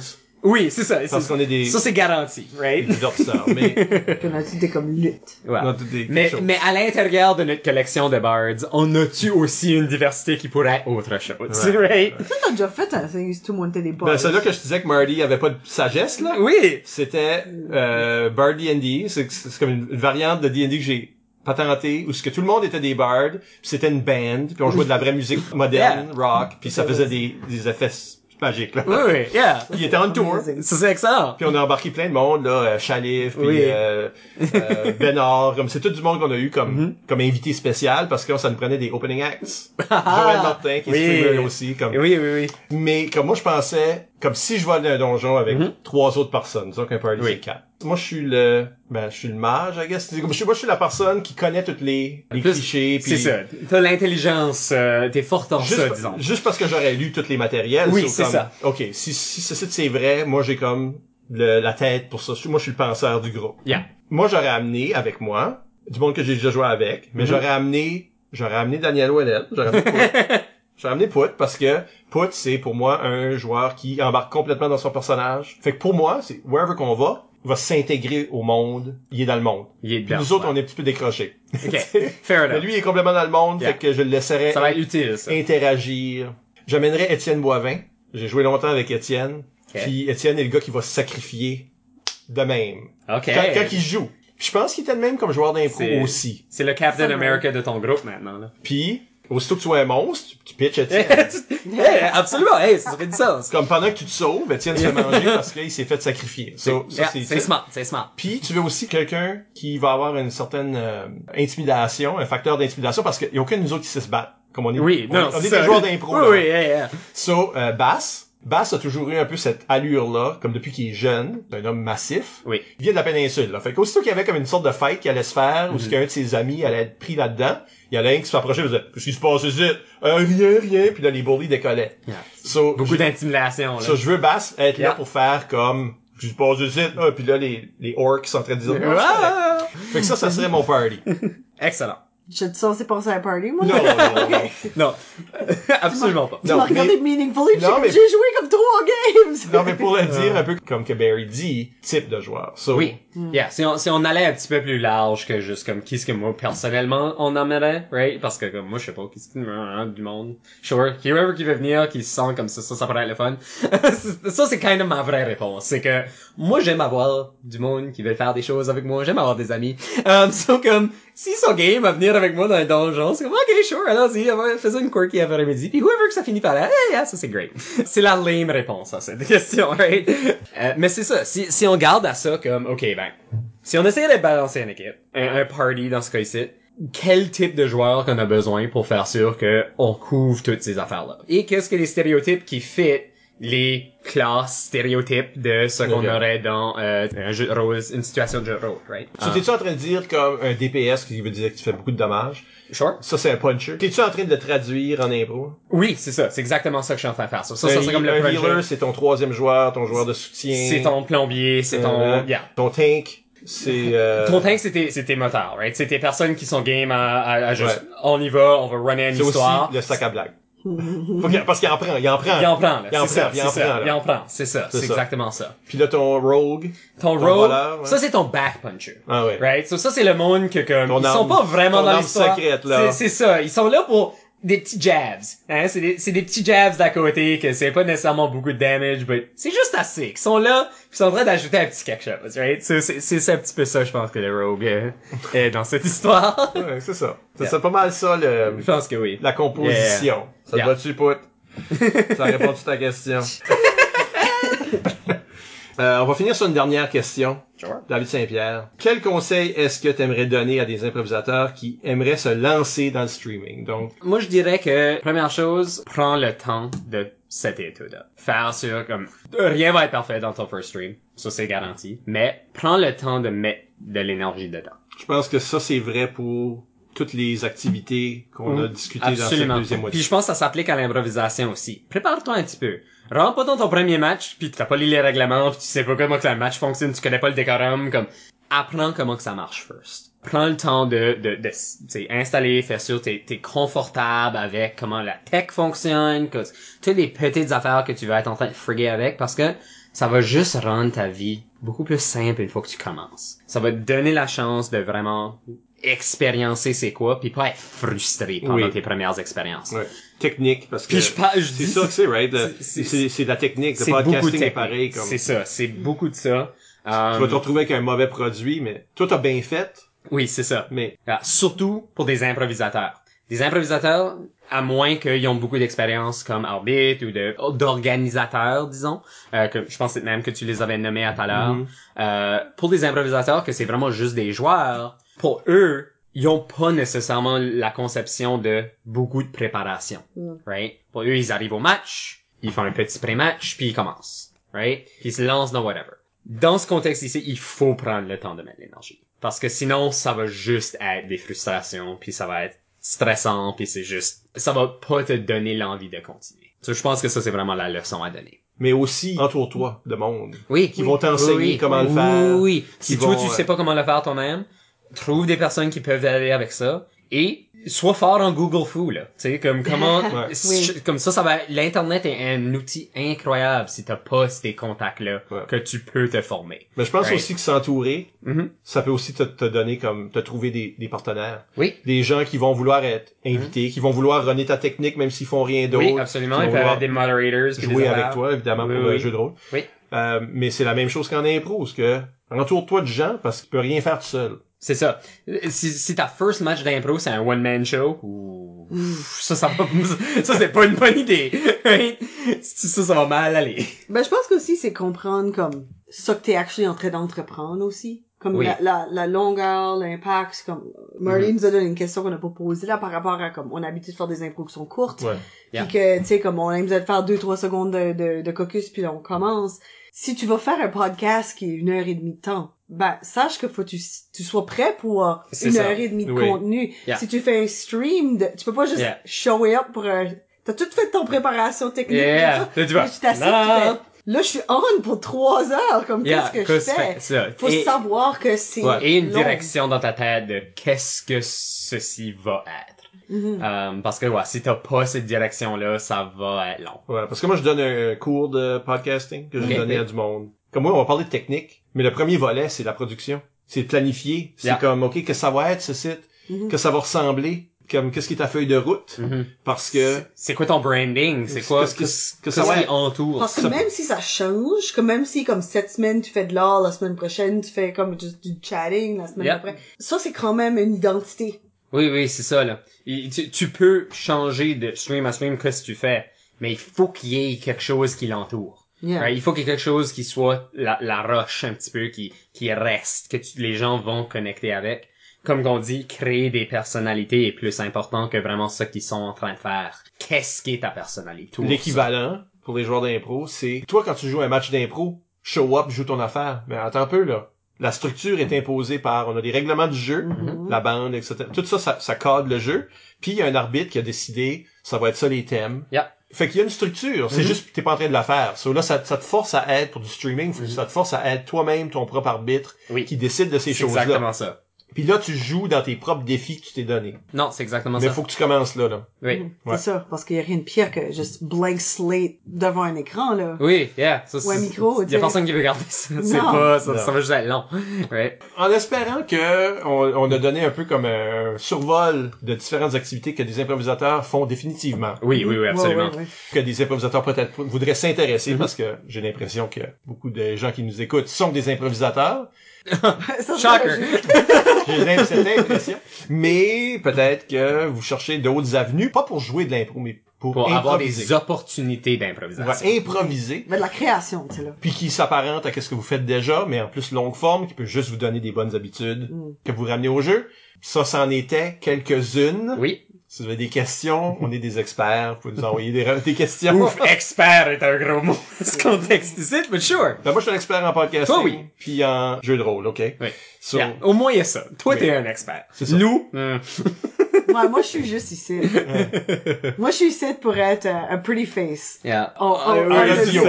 Oui, c'est ça. Parce c'est, qu'on est des... Ça, c'est garanti, right? Des ça, mais... on a tout des comme lutte. Ouais. On a tout des mais, mais à l'intérieur de notre collection de bards, on a-tu aussi une diversité qui pourrait être autre chose, ouais. right? Ça, t'as déjà fait un thing, tout le monde était bards. Ben, c'est là que je te disais que Marty avait pas de sagesse, là. Oui! C'était, euh, Bard D and D. C'est, c'est comme une variante de D and D que j'ai patenté, où ce que tout le monde était des bards, puis c'était une band, puis on jouait de la vraie musique moderne, yeah. rock, puis ça faisait des, des effets... magique, là. Oui, oui, yeah. Ça, il était en tour. Ça, c'est excellent. Puis on a embarqué plein de monde, là, euh, Chalif, puis oui. euh, euh, Benard, comme c'est tout du monde qu'on a eu comme, mm-hmm. comme invité spécial, parce que là, ça nous prenait des opening acts. Joël Martin, qui oui. est streamer aussi, comme. Oui, oui, oui. Mais, comme moi, je pensais, comme si je vois dans un donjon avec mm-hmm. trois autres personnes, disons qu'un party, oui. c'est quatre. Moi, je suis le, ben, je suis le mage, I guess. Moi, je suis la personne qui connaît toutes les, les plus, clichés. Pis... C'est ça. T'as l'intelligence, euh, t'es forte en juste, ça, disons. Juste parce que j'aurais lu tous les matériels. Oui, c'est comme, ça. OK, si, si ce site c'est vrai, moi, j'ai comme le, la tête pour ça. Moi, je suis le penseur du groupe. Yeah. Moi, j'aurais amené avec moi, du monde que j'ai déjà joué avec, mais mm-hmm. j'aurais amené, j'aurais amené Daniel Ouellet, j'aurais amené Pout. J'aurais amené Pout parce que Pout, c'est pour moi un joueur qui embarque complètement dans son personnage. Fait que pour moi, c'est wherever qu'on va, va s'intégrer au monde, il est dans le monde. Il est dedans, nous autres, ouais. on est un petit peu décrochés. OK, fair enough. Mais lui, il est complètement dans le monde, yeah. fait que je le laisserais ça va être utile, ça. Interagir. J'amènerais Étienne Boivin. J'ai joué longtemps avec Étienne. Okay. Puis Étienne est le gars qui va se sacrifier de même. OK. Quand, quand il joue. Puis je pense qu'il était le même comme joueur d'impro c'est, aussi. C'est le Captain America de ton groupe maintenant. Là. Puis Aussitôt que tu es un monstre, tu, tu pitches Étienne. Hey, absolument, hey, ça serait du sens. Comme pendant que tu te sauves, Étienne se fait manger parce qu'il s'est fait sacrifier. So, c'est, ça, c'est, c'est smart, c'est smart. Puis tu veux aussi quelqu'un qui va avoir une certaine euh, intimidation, un facteur d'intimidation, parce qu'il n'y a aucun de nous autres qui sait se battre. Comme on est, oui, on, non, on est des joueurs d'impro. Oui, oui, yeah, yeah. So, euh, Bass, Bass a toujours eu un peu cette allure-là, comme depuis qu'il est jeune, d'un homme massif. Oui. Il vient de la péninsule, là. Fait qu'aussitôt qu'il y avait comme une sorte de fête qui allait se faire, mm-hmm. ou ce qu'un de ses amis allait être pris là-dedans, il y en a un qui se rapprochait, il faisait, qu'est-ce qui se passe ici? Euh, rien, rien. Puis là, les bullies décollaient. Yeah. So, beaucoup je, d'intimidation, là. So, je veux Bass être yeah. là pour faire comme, qu'est-ce qui se passe ici? Ah, puis là, les, les orcs sont en train de dire, oh, ah! Fait que ça, ça serait mon party. Excellent. J'ai dit ça, c'est passé à un party, moi? Non, non, non. Non. Absolument pas. Tu m'as regardé meaningfully, non, mais... j'ai joué comme trois games! Non, mais pour le dire, un peu comme que Barry dit, type de joueur. So... Oui. Mm. Yeah, si on, si on allait un petit peu plus large que juste comme qui ce que moi, personnellement, on emmènerait, right? Parce que comme moi, je sais pas, qui ce que du monde. Sure. Whoever qui veut venir, qui se sent comme ça, ça, ça pourrait être le fun. Ça, c'est kind of ma vraie réponse. C'est que, moi, j'aime avoir du monde qui veut faire des choses avec moi. J'aime avoir des amis. Um, so, comme, si son game va venir avec moi dans un donjon, c'est comme, ok, sure, allons-y, faisons une quirky après-midi, puis whoever que ça finit par là, hey, yeah, ça c'est great. C'est la lame réponse à cette question, right? Euh, mais c'est ça, si, si on garde à ça comme, ok, ben, si on essayait de balancer une équipe, un, un party dans ce cas-ci, quel type de joueur qu'on a besoin pour faire sûr qu'on couvre toutes ces affaires-là? Et qu'est-ce que les stéréotypes qui fit les classes stéréotypes de ce qu'on yeah. aurait dans euh, un jeu de rôle, une situation de jeu de rôle, right? So, ah. T'es-tu en train de dire comme un D P S qui veut dire que tu fais beaucoup de dommages? Sure. Ça, c'est un puncher. T'es-tu en train de le traduire en impro? Oui, c'est ça. C'est exactement ça que je suis en train de faire. Ça, ça, ça c'est comme le puncher. Un healer, c'est ton troisième joueur, ton joueur de soutien. C'est ton plombier, c'est ton... Euh, yeah. Ton tank. C'est euh... ton tank, c'était c'était motards, right? C'est tes personnes qui sont game à, à, à juste... Ouais. On y va, on va runner une c'est histoire. C'est aussi le sac à blagues. Faut qu'il, parce qu'il en prend, il en prend. Il en prend, là. Il en prend, il en prend. Il en prend, c'est ça, c'est, c'est ça. Exactement ça. Puis là, ton rogue. Ton, ton rogue, voleur, ouais. Ça c'est ton back puncher. Ah ouais. Right? So, ça c'est le monde que comme, ton ils arme, sont pas vraiment dans l'histoire. Secrète, là. C'est, c'est ça, ils sont là pour des petits jabs. Hein? C'est des, c'est des petits jabs d'à côté que c'est pas nécessairement beaucoup de damage, mais c'est juste assez. Ils sont là, pis ils sont en train d'ajouter un petit quelque chose, right? So, c'est, c'est, c'est un petit peu ça, je pense, que le rogue euh, est dans cette histoire. Ouais, c'est ça. C'est yeah. ça, pas mal ça, le... Je pense que oui. La composition. Yeah. Ça te yeah. va-tu, Pout? Ça répond à ta question. euh, on va finir sur une dernière question. Sure. David Saint-Pierre. Quel conseil est-ce que t'aimerais donner à des improvisateurs qui aimeraient se lancer dans le streaming? Donc, moi, je dirais que, première chose, prends le temps de cette étude-là. Faire sûr, comme, rien va être parfait dans ton first stream. Ça, c'est garanti. Mais, prends le temps de mettre de l'énergie dedans. Je pense que ça, c'est vrai pour toutes les activités qu'on mmh. a discutées absolument. Dans cette deuxième moitié. Puis je pense que ça s'applique à l'improvisation aussi. Prépare-toi un petit peu. Rentre pas dans ton premier match, puis t'as pas lu les règlements, puis tu sais pas comment que le match fonctionne, tu connais pas le décorum, comme... Apprends comment que ça marche first. Prends le temps de, de, de, t'sais, installer, faire sûr, t'es, t'es confortable avec comment la tech fonctionne, que, toutes les petites affaires que tu vas être en train de friguer avec, parce que ça va juste rendre ta vie beaucoup plus simple une fois que tu commences. Ça va te donner la chance de vraiment expériencer c'est quoi, puis pas être frustré pendant oui. tes premières expériences. Oui. Technique, parce que je par... je c'est dis... ça que c'est, right? C'est, c'est, c'est, c'est de la technique, le podcasting est pareil. Comme... C'est ça, c'est beaucoup de ça. Tu um... vas te retrouver avec un mauvais produit, mais toi, t'as bien fait. Oui, c'est ça. Mais ah, surtout pour des improvisateurs. Des improvisateurs, à moins qu'ils ont beaucoup d'expérience comme arbitre ou de d'organisateurs, disons, euh, que je pense que c'est même que tu les avais nommés à tout à l'heure. Mm-hmm. Euh, pour des improvisateurs, que c'est vraiment juste des joueurs, pour eux, ils ont pas nécessairement la conception de beaucoup de préparation, right? Pour eux, ils arrivent au match, ils font un petit pré-match, puis ils commencent, right? Puis ils se lancent dans whatever. Dans ce contexte ici, il faut prendre le temps de mettre l'énergie. Parce que sinon, ça va juste être des frustrations, puis ça va être stressant, puis c'est juste... Ça va pas te donner l'envie de continuer. So, je pense que ça, c'est vraiment la leçon à donner. Mais aussi, entoure-toi de monde. Oui. Qui oui, vont t'enseigner oui, comment oui, le faire. Oui, oui. Si vont... toi, tu sais pas comment le faire toi-même... Trouve des personnes qui peuvent aller avec ça et sois fort en Google Foo là, tu sais comme comment ouais. si, comme ça ça va l'internet est un outil incroyable si t'as pas ces contacts là ouais. que tu peux te former. Mais je pense right. aussi que s'entourer, mm-hmm. ça peut aussi te, te donner comme te trouver des, des partenaires, oui, des gens qui vont vouloir être invités, mm-hmm. qui vont vouloir runner ta technique même s'ils font rien d'autre. Oui, absolument. Ils peuvent avoir des moderators jouer des avec toi évidemment oui, pour oui. le jeu de rôle. Oui. Euh, mais c'est la même chose qu'en impro, parce que entoure-toi de gens parce que tu peux rien faire tout seul. C'est ça. Si, si ta first match d'impro, c'est un one-man show, ou... ça, ça va... Ça, c'est pas une bonne idée. Ça, ça va mal aller. Ben, je pense qu'aussi, c'est comprendre comme ça que t'es actually en train d'entreprendre aussi. Comme oui. la, la, la longueur, l'impact, comme... Marley mm-hmm. nous a donné une question qu'on n'a pas posée là par rapport à comme on a l'habitude de faire des impros qui sont courtes. Ouais. Yeah. Puis que, tu sais, comme on a l'habitude de faire deux, trois secondes de, de, de caucus, puis là, on commence. Si tu vas faire un podcast qui est une heure et demie de temps, ben, sache que faut que tu, tu sois prêt pour uh, une ça. heure et demie de oui. contenu. Yeah. Si tu fais un stream, de, tu peux pas juste yeah. show it up pour un... T'as tout fait ton préparation technique. Yeah. Là, tu vas. Là, là, je suis on pour trois heures, comme yeah. qu'est-ce que Cous je fais? Ça. Faut et... savoir que c'est ouais. Et une long. direction dans ta tête de qu'est-ce que ceci va être. Mm-hmm. Um, parce que ouais, si t'as pas cette direction-là, ça va être long. Ouais, parce que moi je donne un cours de podcasting que je okay. donnais à du monde. Comme moi, on va parler de technique, mais le premier volet, c'est la production. C'est planifier. C'est yeah. comme, OK, qu'est-ce que ça va être, ce site? Mm-hmm. Que ça va ressembler? Comme, qu'est-ce qui est ta feuille de route? Mm-hmm. Parce que... C'est quoi ton branding? C'est quoi? Qu'est-ce que, que, que, que ça va être entoure? Parce que ça... même si ça change, que même si, comme, cette semaine, tu fais de l'art, la semaine prochaine, tu fais, comme, du, du chatting, la semaine yep. après. Ça, c'est quand même une identité. Oui, oui, c'est ça, là. Et tu, tu peux changer de stream à stream qu'est-ce que tu fais, mais il faut qu'il y ait quelque chose qui l'entoure. Yeah. Right, il faut qu'il y ait quelque chose qui soit la, la roche un petit peu, qui, qui reste, que tu, les gens vont connecter avec. Comme qu'on dit, créer des personnalités est plus important que vraiment ce qu'ils sont en train de faire. Qu'est-ce qu'est ta personnalité? L'équivalent, pour les joueurs d'impro, c'est... Toi, quand tu joues un match d'impro, show up, joue ton affaire. Mais attends un peu, là. La structure est imposée par... On a des règlements du jeu, mm-hmm. la bande, et cetera. Tout ça, ça, ça cadre le jeu. Puis, il y a un arbitre qui a décidé, ça va être ça les thèmes. Yeah. Fait qu'il y a une structure, c'est mm-hmm. juste que t'es pas en train de la faire. So, là, ça, ça te force à être, pour du streaming, mm-hmm. ça te force à être toi-même ton propre arbitre oui. qui décide de ces c'est choses-là. Exactement ça. Puis là, tu joues dans tes propres défis que tu t'es donné. Non, c'est exactement Mais ça. Mais faut que tu commences là, là. Oui. Mm-hmm. Ouais. C'est ça, parce qu'il y a rien de pire que juste blank slate devant un écran, là. Oui, yeah. Ça, ou un micro. Il y a personne qui veut garder ça. C'est pas, ça, ça va juste être long. Right. En espérant que on, on a donné un peu comme un survol de différentes activités que des improvisateurs font définitivement. Oui, oui, oui, absolument. Ouais, ouais, ouais. Que des improvisateurs peut-être voudraient s'intéresser, mm-hmm. parce que j'ai l'impression que beaucoup de gens qui nous écoutent sont des improvisateurs. Shocker. J'ai cette impression. Mais peut-être que vous cherchez d'autres avenues, pas pour jouer de l'impro, mais pour, pour avoir des opportunités d'improvisation. Ouais, improviser. Mais de la création, tu sais là. Puis qui s'apparente à qu'est-ce que vous faites déjà, mais en plus longue forme, qui peut juste vous donner des bonnes habitudes mm. que vous ramenez au jeu. Ça, c'en était quelques-unes. Oui. Si vous avez des questions, on est des experts. Vous pouvez nous envoyer des, des questions. Ouf, expert est un gros mot. Ce contexte ici, mais sure. Ben, moi, je suis un expert en podcasting. Toi, oui. Puis en jeu de rôle, OK? Oui. So, yeah. Au moins, il y a ça. Toi, oui. t'es un expert. C'est ça. Nous? Mm. Ouais, moi, je suis juste ici. Ouais. Moi, je suis ici pour être uh, a pretty face. Yeah. Oh, oh, oh, radio.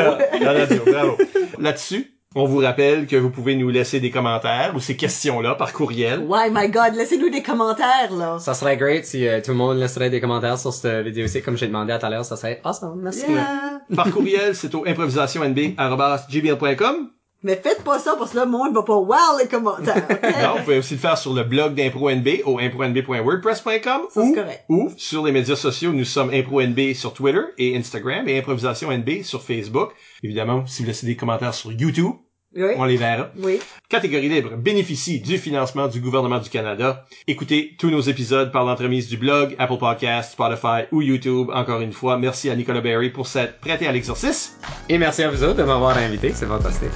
Radio, bravo. Là-dessus, on vous rappelle que vous pouvez nous laisser des commentaires ou ces questions-là par courriel. Ouais, my God, laissez-nous des commentaires, là. Ça serait great si euh, tout le monde laisserait des commentaires sur cette vidéo-ci, comme j'ai demandé à tout à l'heure, ça serait awesome, merci. Yeah. Par courriel, c'est au improvisationnb arobase gmail point com. Mais faites pas ça parce que là, le monde va pas wow les commentaires. Okay? Non, vous pouvez aussi le faire sur le blog d'ImproNB au impronb point wordpress point com ou, ou sur les médias sociaux. Nous sommes ImproNB sur Twitter et Instagram et ImprovisationNB sur Facebook. Évidemment, si vous laissez des commentaires sur YouTube, oui. On les verra. Oui. Catégorie libre bénéficie du financement du gouvernement du Canada. Écoutez tous nos épisodes par l'entremise du blog, Apple Podcasts, Spotify ou YouTube. Encore une fois, merci à Nicolas Berry pour s'être prêté à l'exercice. Et merci à vous autres de m'avoir invité. C'est fantastique.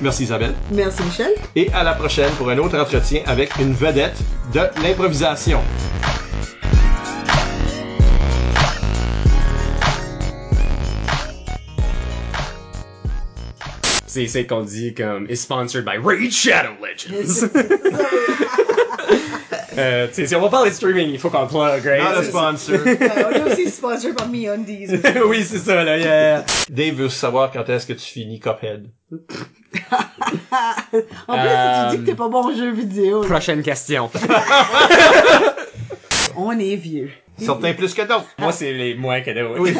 Merci Isabelle. Merci Michel. Et à la prochaine pour un autre entretien avec une vedette de l'improvisation. C'est ça qu'on dit comme « is sponsored by Raid Shadow Legends ». euh, tu sais, si on va parler de streaming, il faut qu'on plug, right? Not a sponsor. On est aussi sponsored par MeUndies. Oui, c'est ça, là, yeah. Dave veut savoir quand est-ce que tu finis Cuphead. En plus, um, tu dis que t'es pas bon au jeu vidéo. Prochaine question. On est vieux. Certains plus que d'autres. Moi, c'est les moins que d'autres. Oui,